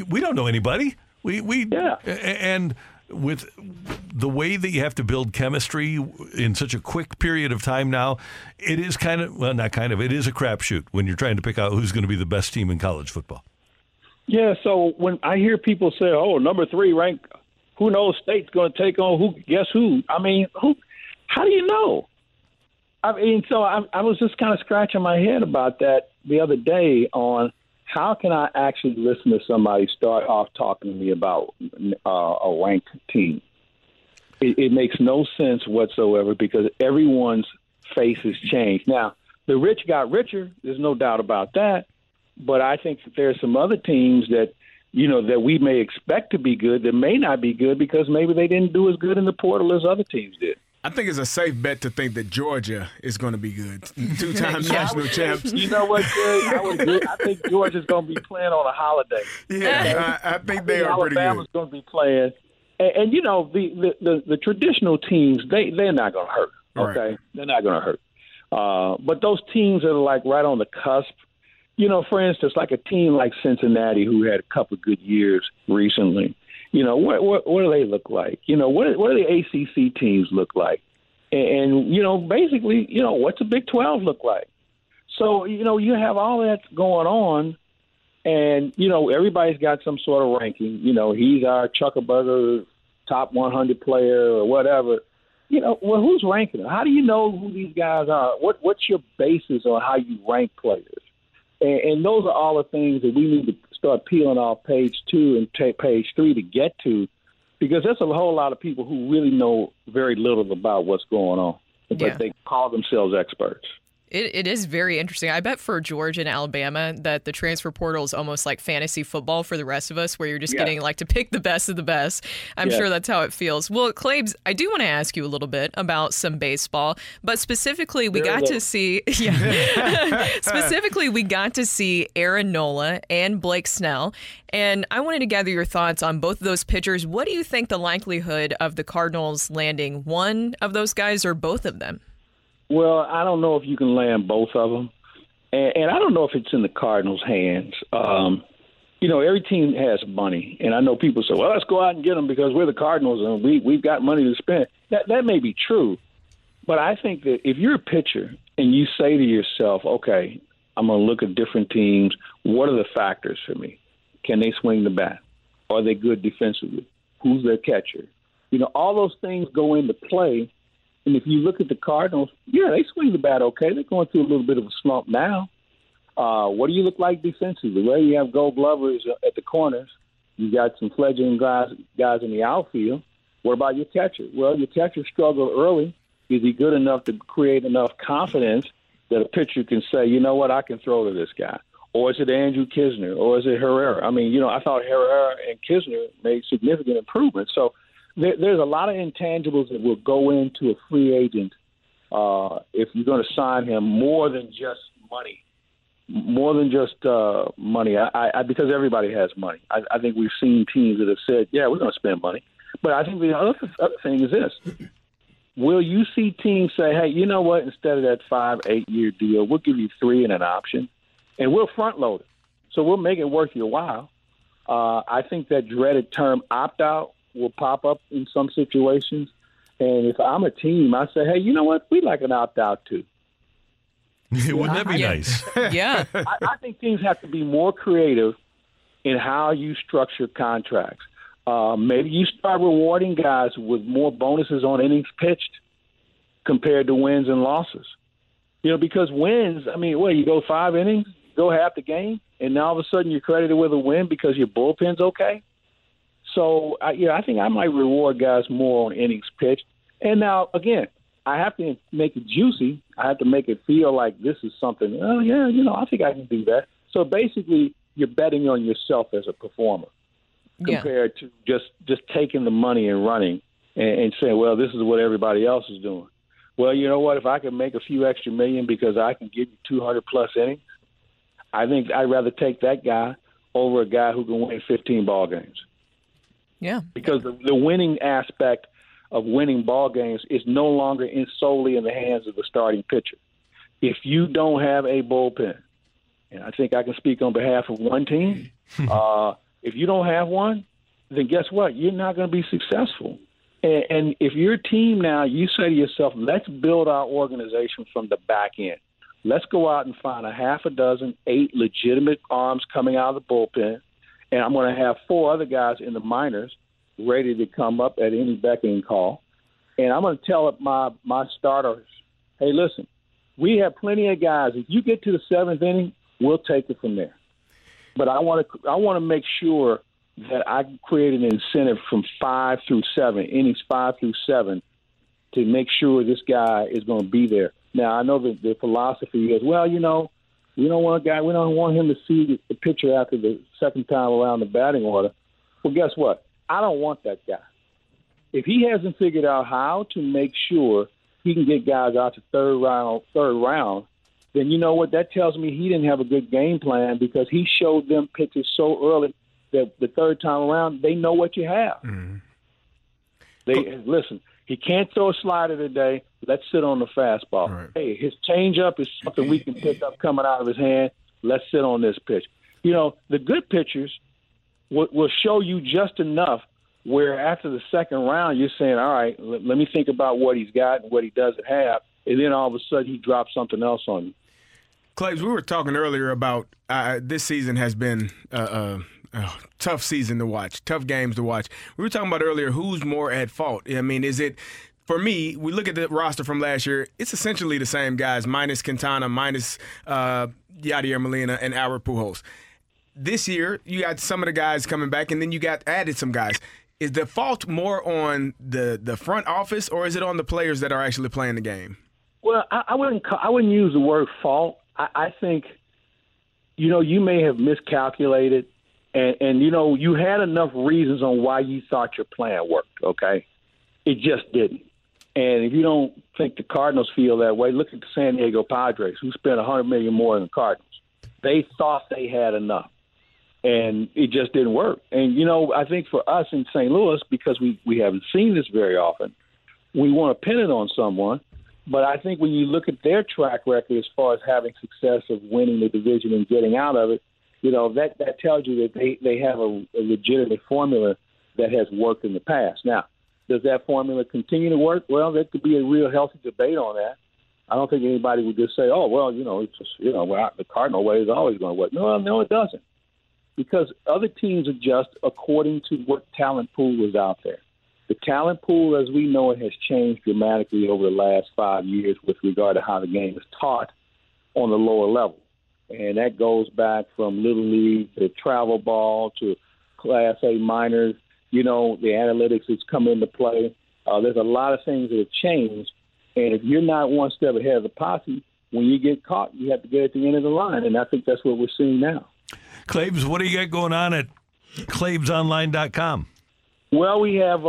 we don't know anybody. Yeah. And with the way that you have to build chemistry in such a quick period of time now, it is it is a crapshoot when you're trying to pick out who's going to be the best team in college football. Yeah, so when I hear people say, oh, number three rank, who knows state's going to take on who? I mean, how do you know? I mean, so I was just kind of scratching my head about that the other day on how can I actually listen to somebody start off talking to me about a ranked team? It makes no sense whatsoever because everyone's face has changed. Now, the rich got richer. There's no doubt about that. But I think that there are some other teams that, you know, that we may expect to be good that may not be good because maybe they didn't do as good in the portal as other teams did. I think it's a safe bet to think that Georgia is going to be good. Two-time national champs. You know what, Jay? I think Georgia's going to be playing on a holiday. Yeah, I think they are pretty good. Alabama's going to be playing. And you know, the traditional teams, they're not going to hurt, okay? Right. They're not going to hurt. But those teams that are, like, right on the cusp, you know, for instance, like a team like Cincinnati who had a couple of good years recently. You know, what do they look like? You know, what do the ACC teams look like? And, you know, basically, you know, what's the Big 12 look like? So, you know, you have all that going on, and, you know, everybody's got some sort of ranking. You know, he's our Chuckaburger top 100 player or whatever. You know, well, who's ranking them? How do you know who these guys are? What's your basis on how you rank players? And those are all the things that we need to start peeling off page 2 and page 3 to get to, because there's a whole lot of people who really know very little about what's going on, but they call themselves experts. It is very interesting. I bet for Georgia and Alabama that the transfer portal is almost like fantasy football for the rest of us, where you're just getting like to pick the best of the best. I'm sure that's how it feels. Well, Claib's, I do want to ask you a little bit about some baseball, but specifically we got to see Aaron Nola and Blake Snell, and I wanted to gather your thoughts on both of those pitchers. What do you think the likelihood of the Cardinals landing one of those guys or both of them? Well, I don't know if you can land both of them, and I don't know if it's in the Cardinals' hands. You know, every team has money, and I know people say, well, let's go out and get them because we're the Cardinals and we've got money to spend. That may be true, but I think that if you're a pitcher and you say to yourself, okay, I'm going to look at different teams, what are the factors for me? Can they swing the bat? Are they good defensively? Who's their catcher? You know, all those things go into play. And if you look at the Cardinals, they swing the bat okay. They're going through a little bit of a slump now. What do you look like defensively? Well, you have Gold Glovers at the corners. You got some fledgling guys in the outfield. What about your catcher? Well, your catcher struggled early. Is he good enough to create enough confidence that a pitcher can say, you know what, I can throw to this guy? Or is it Andrew Knizner? Or is it Herrera? I mean, you know, I thought Herrera and Knizner made significant improvements. So there's a lot of intangibles that will go into a free agent if you're going to sign him more than just money. I because everybody has money. I think we've seen teams that have said, yeah, we're going to spend money. But I think the other thing is this. Will you see teams say, hey, you know what, instead of that 5-8 year deal, we'll give you 3 and an option, and we'll front load it. So we'll make it worth your while. I think that dreaded term opt-out will pop up in some situations. And if I'm a team, I say, hey, you know what? We'd like an opt-out, too. Wouldn't that be nice? Yeah. I think teams have to be more creative in how you structure contracts. Maybe you start rewarding guys with more bonuses on innings pitched compared to wins and losses. You know, because wins, I mean, what, you go 5 innings, go half the game, and now all of a sudden you're credited with a win because your bullpen's okay? So, I think I might reward guys more on innings pitched. And now, again, I have to make it juicy. I have to make it feel like this is something, oh, yeah, you know, I think I can do that. So basically you're betting on yourself as a performer compared to just taking the money and running and saying, well, this is what everybody else is doing. Well, you know what? If I can make a few extra million because I can give you 200-plus innings, I think I'd rather take that guy over a guy who can win 15 ball games. Yeah, because the winning aspect of winning ball games is no longer solely in the hands of the starting pitcher. If you don't have a bullpen, and I think I can speak on behalf of one team, if you don't have one, then guess what? You're not going to be successful. And if your team now, you say to yourself, let's build our organization from the back end. Let's go out and find a half a dozen, 8 legitimate arms coming out of the bullpen. And I'm going to have 4 other guys in the minors ready to come up at any beckoning call. And I'm going to tell my starters, hey, listen, we have plenty of guys. If you get to the 7th inning, we'll take it from there. But I want to make sure that I create an incentive from 5 through 7, innings 5 through 7, to make sure this guy is going to be there. Now, I know that the philosophy is, well, you know, we don't want him to see the pitcher after the second time around the batting order. Well, guess what? I don't want that guy. If he hasn't figured out how to make sure he can get guys out to third round, then you know what? That tells me he didn't have a good game plan because he showed them pitches so early that the third time around they know what you have. Mm. Listen, he can't throw a slider today. Let's sit on the fastball. Right. Hey, his changeup is something we can pick up coming out of his hand. Let's sit on this pitch. You know, the good pitchers will show you just enough where after the second round you're saying, all right, let me think about what he's got and what he doesn't have, and then all of a sudden he drops something else on you. Claves, we were talking earlier about this season has been tough season to watch, tough games to watch. We were talking about earlier who's more at fault. I mean, is it – for me, we look at the roster from last year, it's essentially the same guys, minus Quintana, minus Yadier Molina, and Albert Pujols. This year, you got some of the guys coming back, and then you got added some guys. Is the fault more on the front office, or is it on the players that are actually playing the game? Well, I wouldn't use the word fault. I think, you know, you may have miscalculated, and, you know, you had enough reasons on why you thought your plan worked, okay? It just didn't. And if you don't think the Cardinals feel that way, look at the San Diego Padres, who spent $100 million more than the Cardinals. They thought they had enough, and it just didn't work. And, you know, I think for us in St. Louis, because we haven't seen this very often, we want to pin it on someone. But I think when you look at their track record as far as having success of winning the division and getting out of it, you know, that tells you that they have a legitimate formula that has worked in the past. Now, does that formula continue to work? Well, there could be a real healthy debate on that. I don't think anybody would just say, oh, well, you know, it's just, you know, the Cardinal way is always going to work. No, it doesn't. Because other teams adjust according to what talent pool is out there. The talent pool, as we know it, has changed dramatically over the last 5 years with regard to how the game is taught on the lower level. And that goes back from Little League to travel ball to Class A minors. You know, the analytics has come into play. There's a lot of things that have changed. And if you're not one step ahead of the posse, when you get caught, you have to get at the end of the line. And I think that's what we're seeing now. Claves, what do you got going on at ClavesOnline.com? Well, we have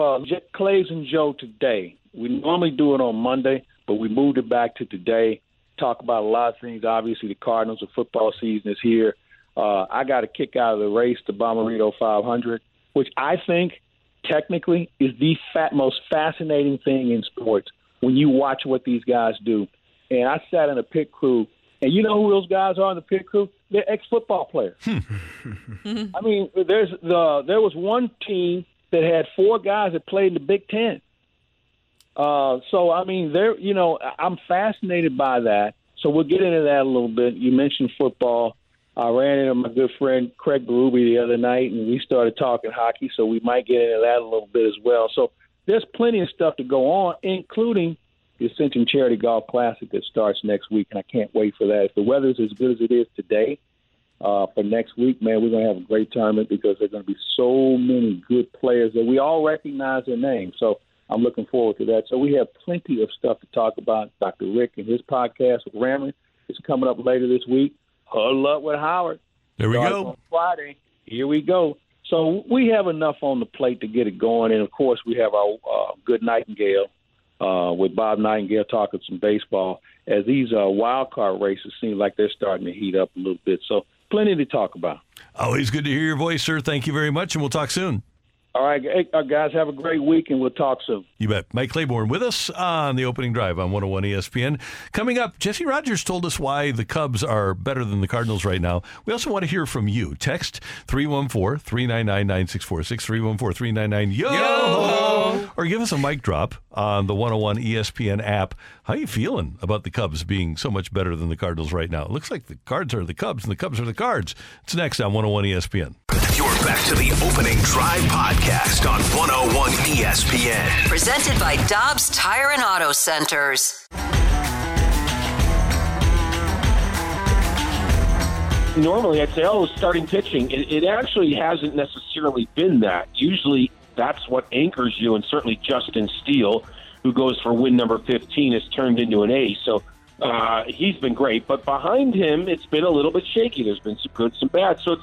Claves and Joe today. We normally do it on Monday, but we moved it back to today. Talk about a lot of things. Obviously, the Cardinals, the football season is here. I got a kick out of the race, the Bomarito 500. Which I think technically is the most fascinating thing in sports when you watch what these guys do. And I sat in a pit crew, and you know who those guys are in the pit crew? They're ex-football players. I mean, there was one team that had 4 guys that played in the Big Ten. So, I mean, you know, I'm fascinated by that. So we'll get into that a little bit. You mentioned football. I ran into my good friend Craig Berube the other night, and we started talking hockey, so we might get into that a little bit as well. So there's plenty of stuff to go on, including the Ascension Charity Golf Classic that starts next week, and I can't wait for that. If the weather's as good as it is today for next week, man, we're going to have a great tournament because there's going to be so many good players that we all recognize their names. So I'm looking forward to that. So we have plenty of stuff to talk about. Dr. Rick and his podcast with Ramlin is coming up later this week. Huddle Up with Howard. There we go. On Friday. Here we go. So we have enough on the plate to get it going. And, of course, we have our Good Nightingale with Bob Nightingale talking some baseball, as these wild card races seem like they're starting to heat up a little bit. So plenty to talk about. Always good to hear your voice, sir. Thank you very much, and we'll talk soon. All right, guys, have a great week, and we'll talk soon. You bet. Mike Claiborne with us on the opening drive on 101 ESPN. Coming up, Jesse Rogers told us why the Cubs are better than the Cardinals right now. We also want to hear from you. Text 314-399-9646, 314-399-YO-HO, or give us a mic drop on the 101 ESPN app. How are you feeling about the Cubs being so much better than the Cardinals right now? It looks like the Cards are the Cubs, and the Cubs are the Cards. It's next on 101 ESPN. You're back to the Opening Drive podcast on 101 ESPN. Presented by Dobbs Tire and Auto Centers. Normally, I'd say, starting pitching. It actually hasn't necessarily been that. Usually, that's what anchors you, and certainly Justin Steele, who goes for win number 15, has turned into an ace. So he's been great. But behind him, it's been a little bit shaky. There's been some good, some bad. So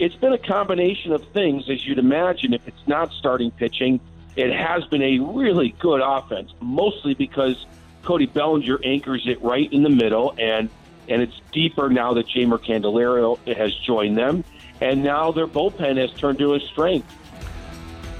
It's been a combination of things, as you'd imagine. If it's not starting pitching, it has been a really good offense, mostly because Cody Bellinger anchors it right in the middle, and it's deeper now that Jamer Candelario has joined them, and now their bullpen has turned to a strength.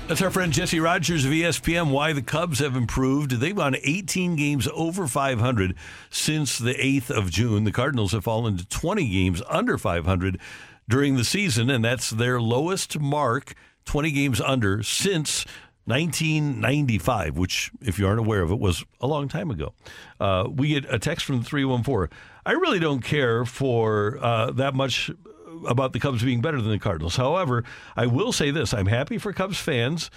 That's our friend Jesse Rogers of ESPN, why the Cubs have improved. They've won 18 games over 500 since the 8th of June. The Cardinals have fallen to 20 games under 500 during the season, and that's their lowest mark, 20 games under, since 1995, which, if you aren't aware of it, was a long time ago. We get a text from 314. I really don't care for that much about the Cubs being better than the Cardinals. However, I will say this. I'm happy for Cubs fans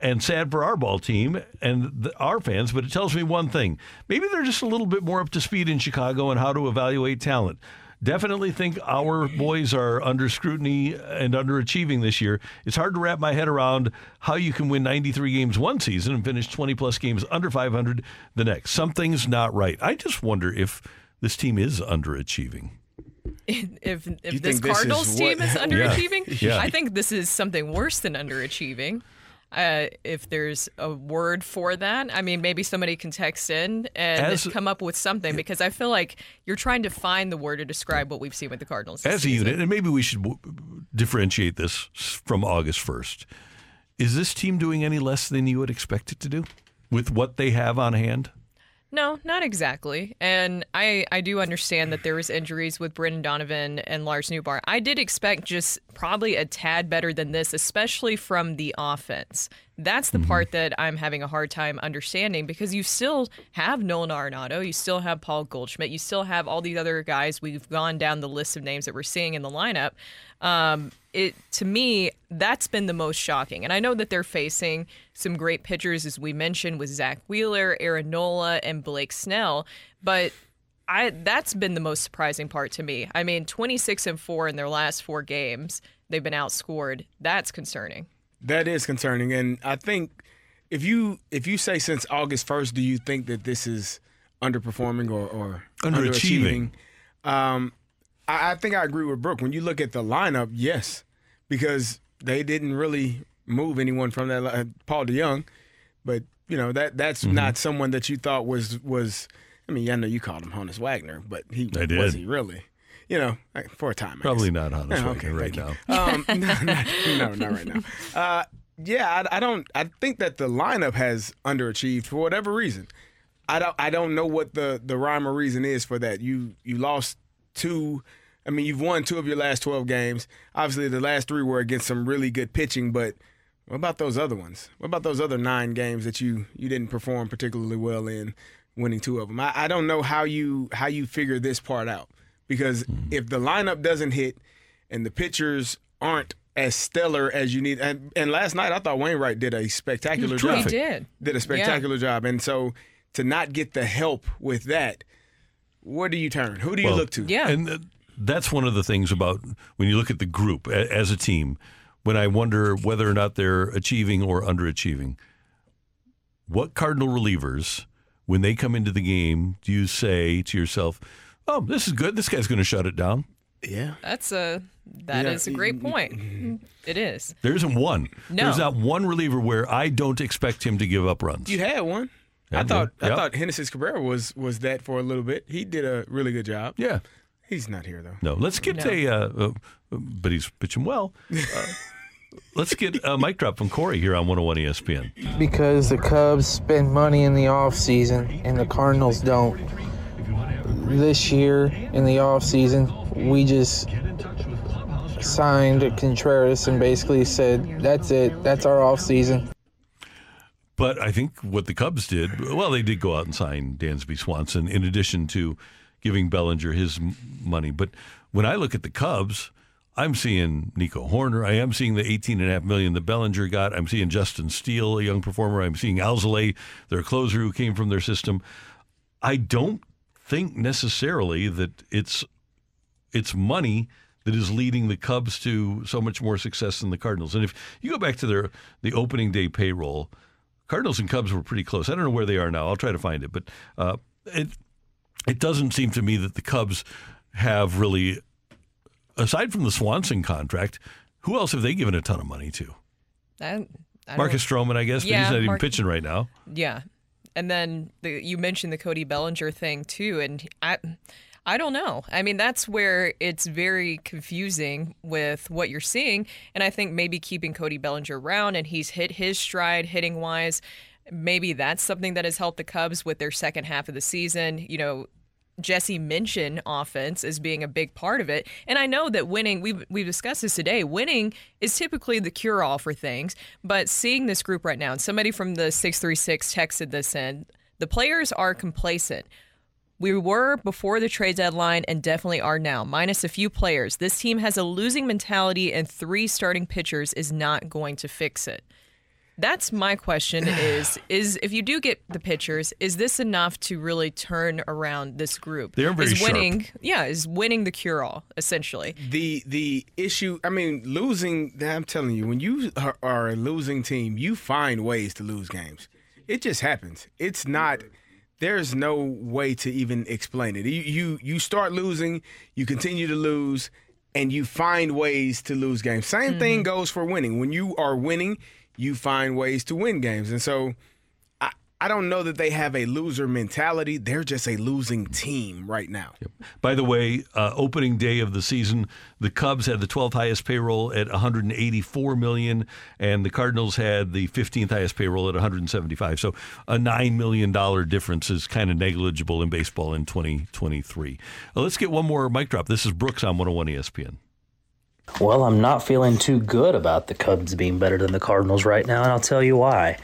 and sad for our ball team and our fans, but it tells me one thing. Maybe they're just a little bit more up to speed in Chicago on how to evaluate talent. Definitely think our boys are under scrutiny and underachieving this year. It's hard to wrap my head around how you can win 93 games one season and finish 20-plus games under 500 the next. Something's not right. I just wonder if this team is underachieving. If this Cardinals team is underachieving? Yeah. I think this is something worse than underachieving. If there's a word for that, I mean, maybe somebody can text in and come up with something, because I feel like you're trying to find the word to describe what we've seen with the Cardinals as a unit. And maybe we should differentiate this from August 1st. Is this team doing any less than you would expect it to do with what they have on hand? No, not exactly. And I do understand that there was injuries with Brendan Donovan and Lars Nootbaar. I did expect just probably a tad better than this, especially from the offense. That's the part that I'm having a hard time understanding, because you still have Nolan Arenado, you still have Paul Goldschmidt, you still have all these other guys. We've gone down the list of names that we're seeing in the lineup. To me, that's been the most shocking. And I know that they're facing some great pitchers, as we mentioned, with Zach Wheeler, Aaron Nola, and Blake Snell. But that's been the most surprising part to me. I mean, 26-4 in their last four games. They've been outscored. That's concerning. That is concerning. And I think if you say since August 1st, do you think that this is underperforming or underachieving? I think I agree with Brooke. When you look at the lineup, yes, because they didn't really move anyone from that Paul DeJong, but you know that's not someone that you thought was. I mean, I know you called him Honus Wagner, but was he really? You know, for a time. Probably not Honus Wagner right now. Not right now. I don't. I think that the lineup has underachieved for whatever reason. I don't know what the rhyme or reason is for that. You lost two. I mean, you've won two of your last 12 games. Obviously, the last three were against some really good pitching, but what about those other ones? What about those other nine games that you didn't perform particularly well in, winning two of them? I don't know how you figure this part out, because if the lineup doesn't hit and the pitchers aren't as stellar as you need, and last night I thought Wainwright did a spectacular job. He did a spectacular job, and so to not get the help with that, where do you turn? Who do you look to? Yeah. And that's one of the things about when you look at the group as a team, when I wonder whether or not they're achieving or underachieving. What Cardinal relievers, when they come into the game, do you say to yourself, oh, this is good, this guy's going to shut it down? Yeah. That is a great point. It is. There isn't one. No. There's not one reliever where I don't expect him to give up runs. You had one. I thought Genesis Cabrera was that for a little bit. He did a really good job. Yeah. He's not here, though. No. Let's get but he's pitching well. Let's get a mic drop from Corey here on 101 ESPN. Because the Cubs spend money in the offseason and the Cardinals don't. This year in the offseason, we just signed Contreras and basically said, that's it. That's our offseason. But I think what the Cubs did, well, they did go out and sign Dansby Swanson in addition to giving Bellinger his money. But when I look at the Cubs, I'm seeing Nico Hoerner. I am seeing the $18.5 million that Bellinger got. I'm seeing Justin Steele, a young performer. I'm seeing Alzolay, their closer who came from their system. I don't think necessarily that it's money that is leading the Cubs to so much more success than the Cardinals. And if you go back to the opening day payroll, Cardinals and Cubs were pretty close. I don't know where they are now. I'll try to find it. But it doesn't seem to me that the Cubs have really, aside from the Swanson contract, who else have they given a ton of money to? Marcus Stroman, I guess, but he's not even pitching right now. Yeah. And then you mentioned the Cody Bellinger thing, too. And I don't know. I mean, that's where it's very confusing with what you're seeing. And I think maybe keeping Cody Bellinger around, and he's hit his stride hitting wise. Maybe that's something that has helped the Cubs with their second half of the season. You know, Jesse mentioned offense as being a big part of it. And I know that winning, we've discussed this today, winning is typically the cure-all for things. But seeing this group right now, and somebody from the 636 texted this in, the players are complacent. We were before the trade deadline and definitely are now, minus a few players. This team has a losing mentality, and 3 starting pitchers is not going to fix it. That's my question is if you do get the pitchers, is this enough to really turn around this group? They're very sharp. Yeah, is winning the cure-all, essentially. The issue, I mean, losing, I'm telling you, when you are a losing team, you find ways to lose games. It just happens. It's not... There's no way to even explain it. You start losing, you continue to lose, and you find ways to lose games. Same thing goes for winning. When you are winning, you find ways to win games. And so I don't know that they have a loser mentality. They're just a losing team right now. Yep. By the way, opening day of the season, the Cubs had the 12th highest payroll at $184 million, and the Cardinals had the 15th highest payroll at $175. So a $9 million difference is kind of negligible in baseball in 2023. Well, let's get one more mic drop. This is Brooks on 101 ESPN. Well, I'm not feeling too good about the Cubs being better than the Cardinals right now, and I'll tell you why.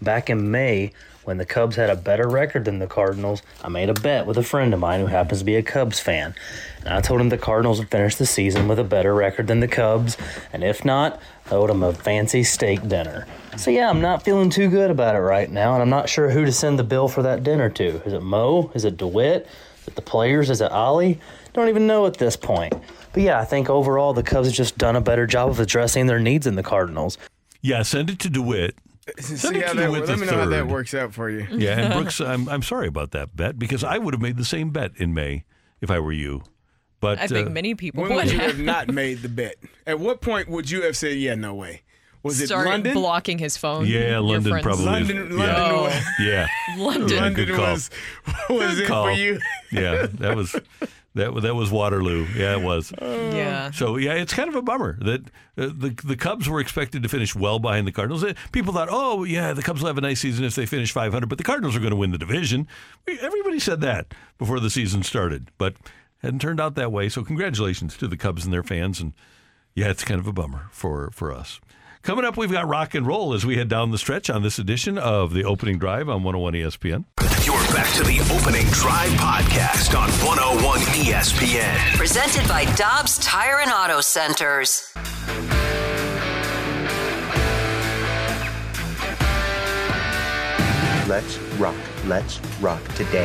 Back in May, when the Cubs had a better record than the Cardinals, I made a bet with a friend of mine who happens to be a Cubs fan. And I told him the Cardinals would finish the season with a better record than the Cubs, and if not, I owed him a fancy steak dinner. So yeah, I'm not feeling too good about it right now, and I'm not sure who to send the bill for that dinner to. Is it Mo? Is it DeWitt? Is it the players? Is it Ollie? Don't even know at this point. But yeah, I think overall the Cubs have just done a better job of addressing their needs than the Cardinals. Yeah, send it to DeWitt. Let me know how that works out for you. Yeah, and Brooks, I'm sorry about that bet because I would have made the same bet in May if I were you. But I think many people would have. When would you have not made the bet? At what point would you have said, yeah, no way? Was it London? Blocking his phone. Yeah, London probably. London was it for you. Yeah, that was... That was Waterloo. Yeah, it was. Yeah. So, yeah, it's kind of a bummer that the Cubs were expected to finish well behind the Cardinals. People thought, oh, yeah, the Cubs will have a nice season if they finish .500, but the Cardinals are going to win the division. Everybody said that before the season started, but hadn't turned out that way. So congratulations to the Cubs and their fans. And, yeah, it's kind of a bummer for us. Coming up, we've got rock and roll as we head down the stretch on this edition of The Opening Drive on 101 ESPN. You're back to The Opening Drive podcast on 101 ESPN. Presented by Dobbs Tire and Auto Centers. let's rock today.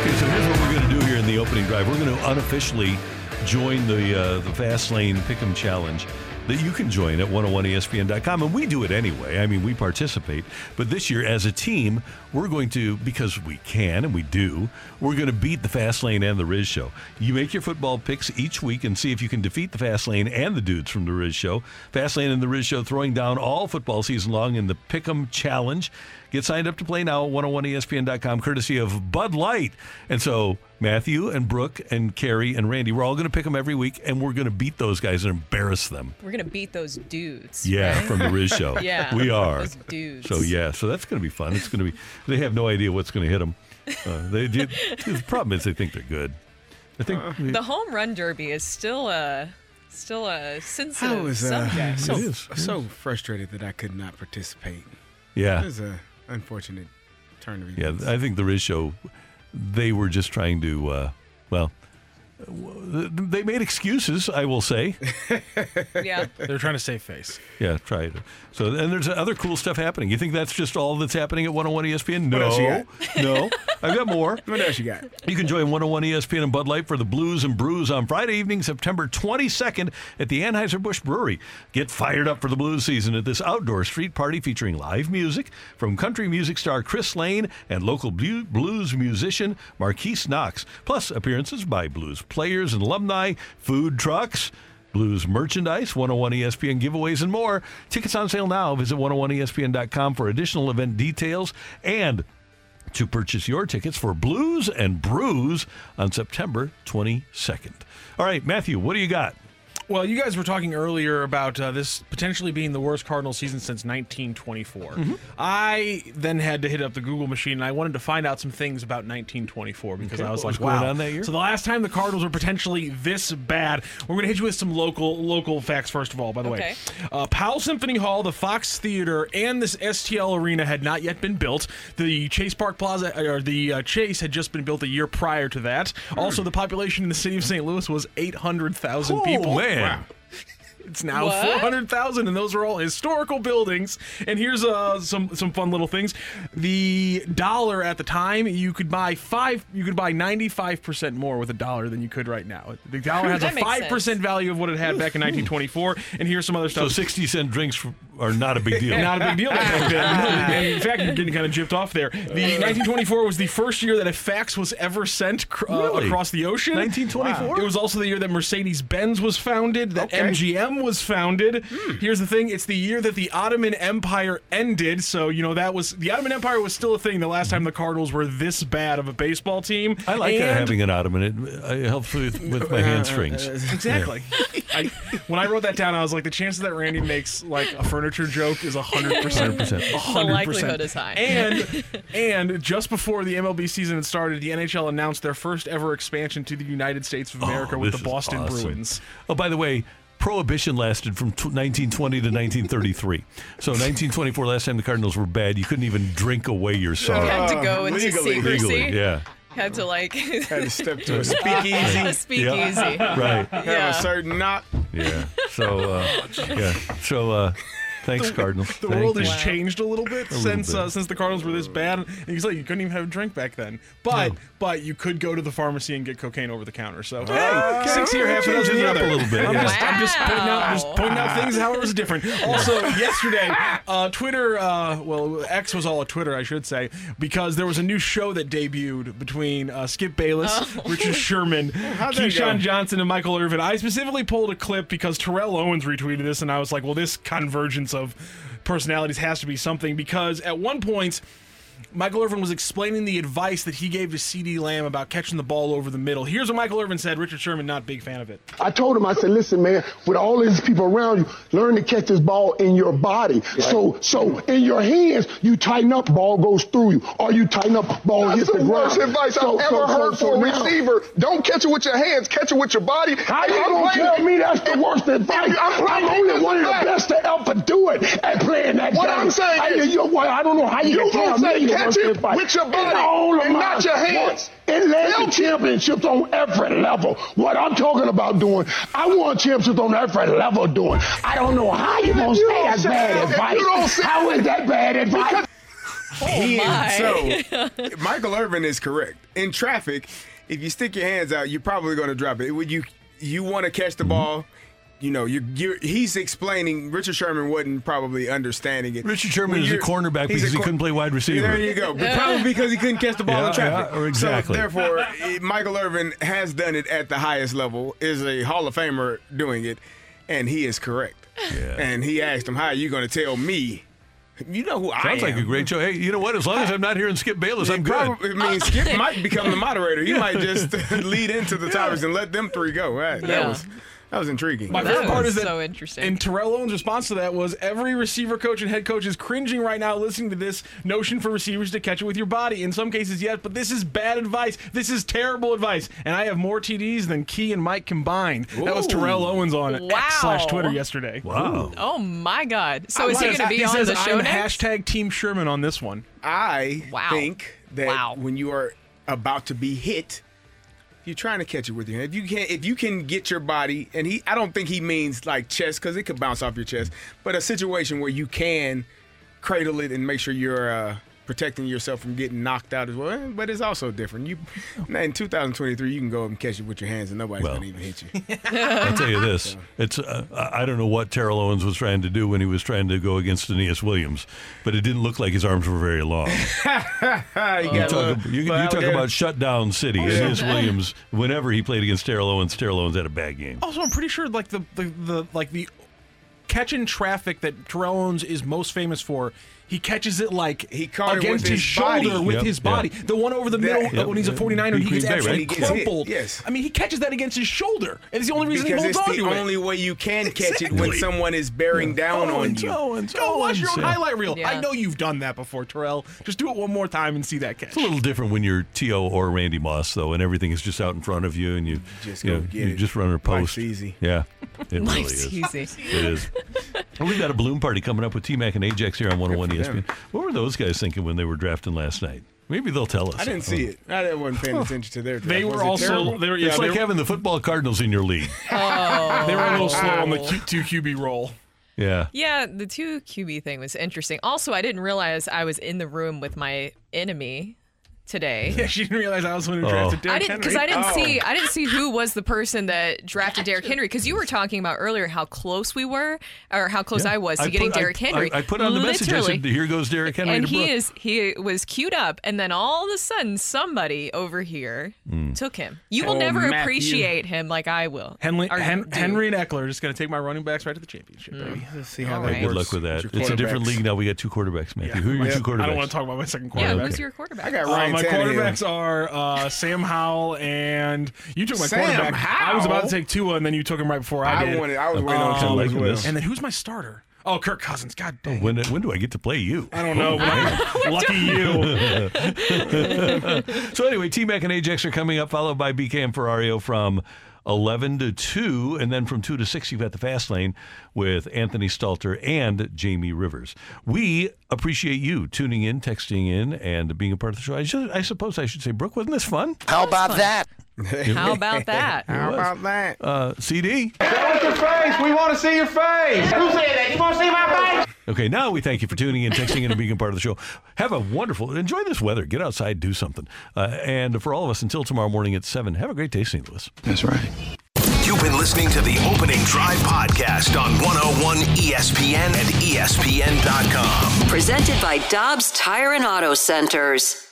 Okay, so here's what we're going to do here in the opening drive. We're going to unofficially join the Fastlane Pick'em Challenge that you can join at 101ESPN.com. And we do it anyway. I mean, we participate. But this year, as a team, we're going to, because we can and we do, we're going to beat the Fastlane and the Riz Show. You make your football picks each week and see if you can defeat the Fastlane and the dudes from the Riz Show. Fastlane and the Riz Show throwing down all football season long in the Pick'em Challenge. Get signed up to play now at 101ESPN.com, courtesy of Bud Light. And so Matthew and Brooke and Carrie and Randy, we're all going to pick them every week, and we're going to beat those guys and embarrass them. We're going to beat those dudes. Yeah, right? From the Riz Show. Yeah, we are. Those dudes. So, yeah, so that's going to be fun. It's going to be, they have no idea what's going to hit them. The problem is they think they're good. I think the home run derby is still a sensitive subject. So frustrated that I could not participate. Yeah. It was an unfortunate turn of events. Yeah, I think the Riz Show, they were just trying to, they made excuses, I will say. Yeah. They're trying to save face. Yeah, try it. So, and there's other cool stuff happening. You think that's just all that's happening at 101 ESPN? No. What else you got? No. I've got more. What else you got? You can join 101 ESPN and Bud Light for the Blues and Brews on Friday evening, September 22nd at the Anheuser-Busch Brewery. Get fired up for the Blues season at this outdoor street party featuring live music from country music star Chris Lane and local blues musician Marquise Knox, plus appearances by Blues players and alumni, food trucks, Blues merchandise, 101 ESPN giveaways, and more. Tickets on sale now. Visit 101ESPN.com for additional event details and to purchase your tickets for Blues and Brews on September 22nd. All right, Matthew, what do you got? Well, you guys were talking earlier about this potentially being the worst Cardinal season since 1924. Mm-hmm. I then had to hit up the Google machine, and I wanted to find out some things about 1924 because I was like, wow. So the last time the Cardinals were potentially this bad, we're going to hit you with some local facts, first of all, by the way. Powell Symphony Hall, the Fox Theater, and this STL Arena had not yet been built. The Chase Park Plaza, or the Chase, had just been built a year prior to that. Also, the population in the city of St. Louis was 800,000 people. Man. Wow. It's now 400,000, and those are all historical buildings. And here's some fun little things. The dollar at the time, you could buy 95% more with a dollar than you could right now. The dollar has a 5% value of what it had back in 1924. And here's some other stuff. So 60-cent drinks are not a big deal. Not a big deal back then. In fact, you're getting kind of gypped off there. The 1924 was the first year that a fax was ever sent across the ocean. 1924. Wow. It was also the year that Mercedes-Benz was founded. That MGM was founded. Here's the thing. It's the year that the Ottoman Empire ended. So, you know, that was the Ottoman Empire was still a thing the last time the Cardinals were this bad of a baseball team. I like having an Ottoman. It helps with my hamstrings. Exactly. Yeah. When I wrote that down, I was like, the chances that Randy makes like a furniture joke is 100%. 100%. The likelihood is high. And just before the MLB season had started, the NHL announced their first ever expansion to the United States of America with the Boston Bruins. Oh, by the way, Prohibition lasted from 1920 to 1933. So 1924, last time the Cardinals were bad, you couldn't even drink away your sorrow. You had to go into secrecy. Legally, yeah. Had to had to step to a speakeasy. A speakeasy. Yeah. Right. Yeah. Have a certain knot. Yeah. So thanks, Cardinals. The world has changed a little bit since the Cardinals were this bad. And you said you couldn't even have a drink back then. But you could go to the pharmacy and get cocaine over the counter. So, hey, 6 year half of it up a little bit. I'm just pointing out things how it was different. Also, yesterday, Twitter, X was all a Twitter, I should say, because there was a new show that debuted between Skip Bayless, Richard Sherman, Keyshawn Johnson, and Michael Irvin. I specifically pulled a clip because Terrell Owens retweeted this, and I was like, well, this convergence of personalities has to be something, because at one point Michael Irvin was explaining the advice that he gave to CeeDee Lamb about catching the ball over the middle. Here's what Michael Irvin said. Richard Sherman, not a big fan of it. I told him, I said, listen, man, with all these people around you, learn to catch this ball in your body. Yeah. So in your hands, you tighten up, ball goes through you. Or you tighten up, ball hits the ground. That's the worst advice I've ever heard for a receiver. Don't catch it with your hands. Catch it with your body. How you going to tell me that's the worst advice? I'm only one of the best to ever do it at playing that game. What I'm saying is, I don't know how you can tell me. Catch it with your body and not your hands. It led to championships on every level. What I'm talking about doing, I want championships on every level doing. I don't know how you're going to say that's bad advice. How is that bad advice? So Michael Irvin is correct. In traffic, if you stick your hands out, you're probably going to drop it. When you want to catch the ball, you know, he's explaining. Richard Sherman wasn't probably understanding it. Richard Sherman is a cornerback because he couldn't play wide receiver. There you go. But probably because he couldn't catch the ball in traffic. Yeah, exactly. So, therefore, Michael Irvin has done it at the highest level, is a Hall of Famer doing it, and he is correct. Yeah. And he asked him, how are you going to tell me? You know who I am. Sounds like a great show. Hey, you know what? As long as I'm not hearing Skip Bayless, I'm good. I mean, Skip might become the moderator. He might just lead into the topics and let them three go. Right. That was intriguing. My favorite part is that, so interesting. And Terrell Owens' response to that was, every receiver coach and head coach is cringing right now listening to this notion for receivers to catch it with your body. In some cases, yes, but this is bad advice. This is terrible advice. And I have more TDs than Key and Mike combined. Ooh. That was Terrell Owens on X/Twitter yesterday. Wow. Ooh. Oh, my God. So is he going to be on the show next? Hashtag Team Sherman on this one. I think that when you are about to be hit, you're trying to catch it with your hand. If you can get your body, and I don't think he means like chest, because it could bounce off your chest, but a situation where you can cradle it and make sure you're protecting yourself from getting knocked out as well. But it's also different. In 2023, you can go up and catch it with your hands, and nobody's going to even hit you. I'll tell you this. It's I don't know what Terrell Owens was trying to do when he was trying to go against Aeneas Williams, but it didn't look like his arms were very long. You talk about shutdown city. Aeneas Williams, whenever he played against Terrell Owens had a bad game. Also, I'm pretty sure like the catch in traffic that Terrell Owens is most famous for, he catches it like he caught against his shoulder with his body. The one over the middle when he's a 49er, he gets absolutely crumpled. Yes. I mean, he catches that against his shoulder. And it's the only reason he holds on to it. It's the only way you can catch it when someone is bearing down on you. Go watch your own highlight reel. Yeah. I know you've done that before, Terrell. Just do it one more time and see that catch. It's a little different when you're T.O. or Randy Moss, though, and everything is just out in front of you, and you just, run a post. Life's easy. Yeah, it really is. Easy. It is. We've got a balloon party coming up with T-Mac and Ajax here on 101 ESPN. What were those guys thinking when they were drafting last night? Maybe they'll tell us. I didn't see it. I wasn't paying attention to their draft. They were also. It's like having the football Cardinals in your league. Oh, they were a little slow on the 2 QB roll. Yeah. Yeah, the 2 QB thing was interesting. Also, I didn't realize I was in the room with my enemy today. Yeah, she didn't realize I was the one who drafted Derrick Henry. Because I didn't see who was the person that drafted Derrick Henry, because you were talking about earlier how close we were, or how close I was to getting Derrick Henry. I put on the message, I said, here goes Derrick Henry. And he was queued up, and then all of a sudden somebody over here took him. You will never appreciate him like I will. Henry and Eckler are just going to take my running backs right to the championship. Baby. Let's see how that works. Good luck with that. It's a different league now. We got 2 quarterbacks, Matthew. Who are your 2 quarterbacks? I don't want to talk about my second quarterback. Yeah, who's your quarterback? I got Ryan. My quarterbacks are Sam Howell, and you took my quarterback. Howell? I was about to take Tua, and then you took him right before I did. I was waiting on Tua as well. And then who's my starter? Oh, Kirk Cousins. God dang. Oh, when do I get to play you? I don't know. Lucky you. So anyway, T-Mac and Ajax are coming up, followed by BK and Ferrario from 11 to 2, and then from 2 to 6, you've got the Fast Lane with Anthony Stalter and Jamie Rivers. We appreciate you tuning in, texting in, and being a part of the show. I suppose I should say, Brooke, wasn't this fun? How about that? How about that? How about that? CD? Show us your face. We want to see your face. Who said that? You want to see my face? Okay, now we thank you for tuning in, texting in, and being a part of the show. Have a wonderful, enjoy this weather. Get outside, do something. And for all of us, until tomorrow morning at 7, have a great day, St. Louis. That's right. You've been listening to the Opening Drive podcast on 101 ESPN and ESPN.com. Presented by Dobbs Tire and Auto Centers.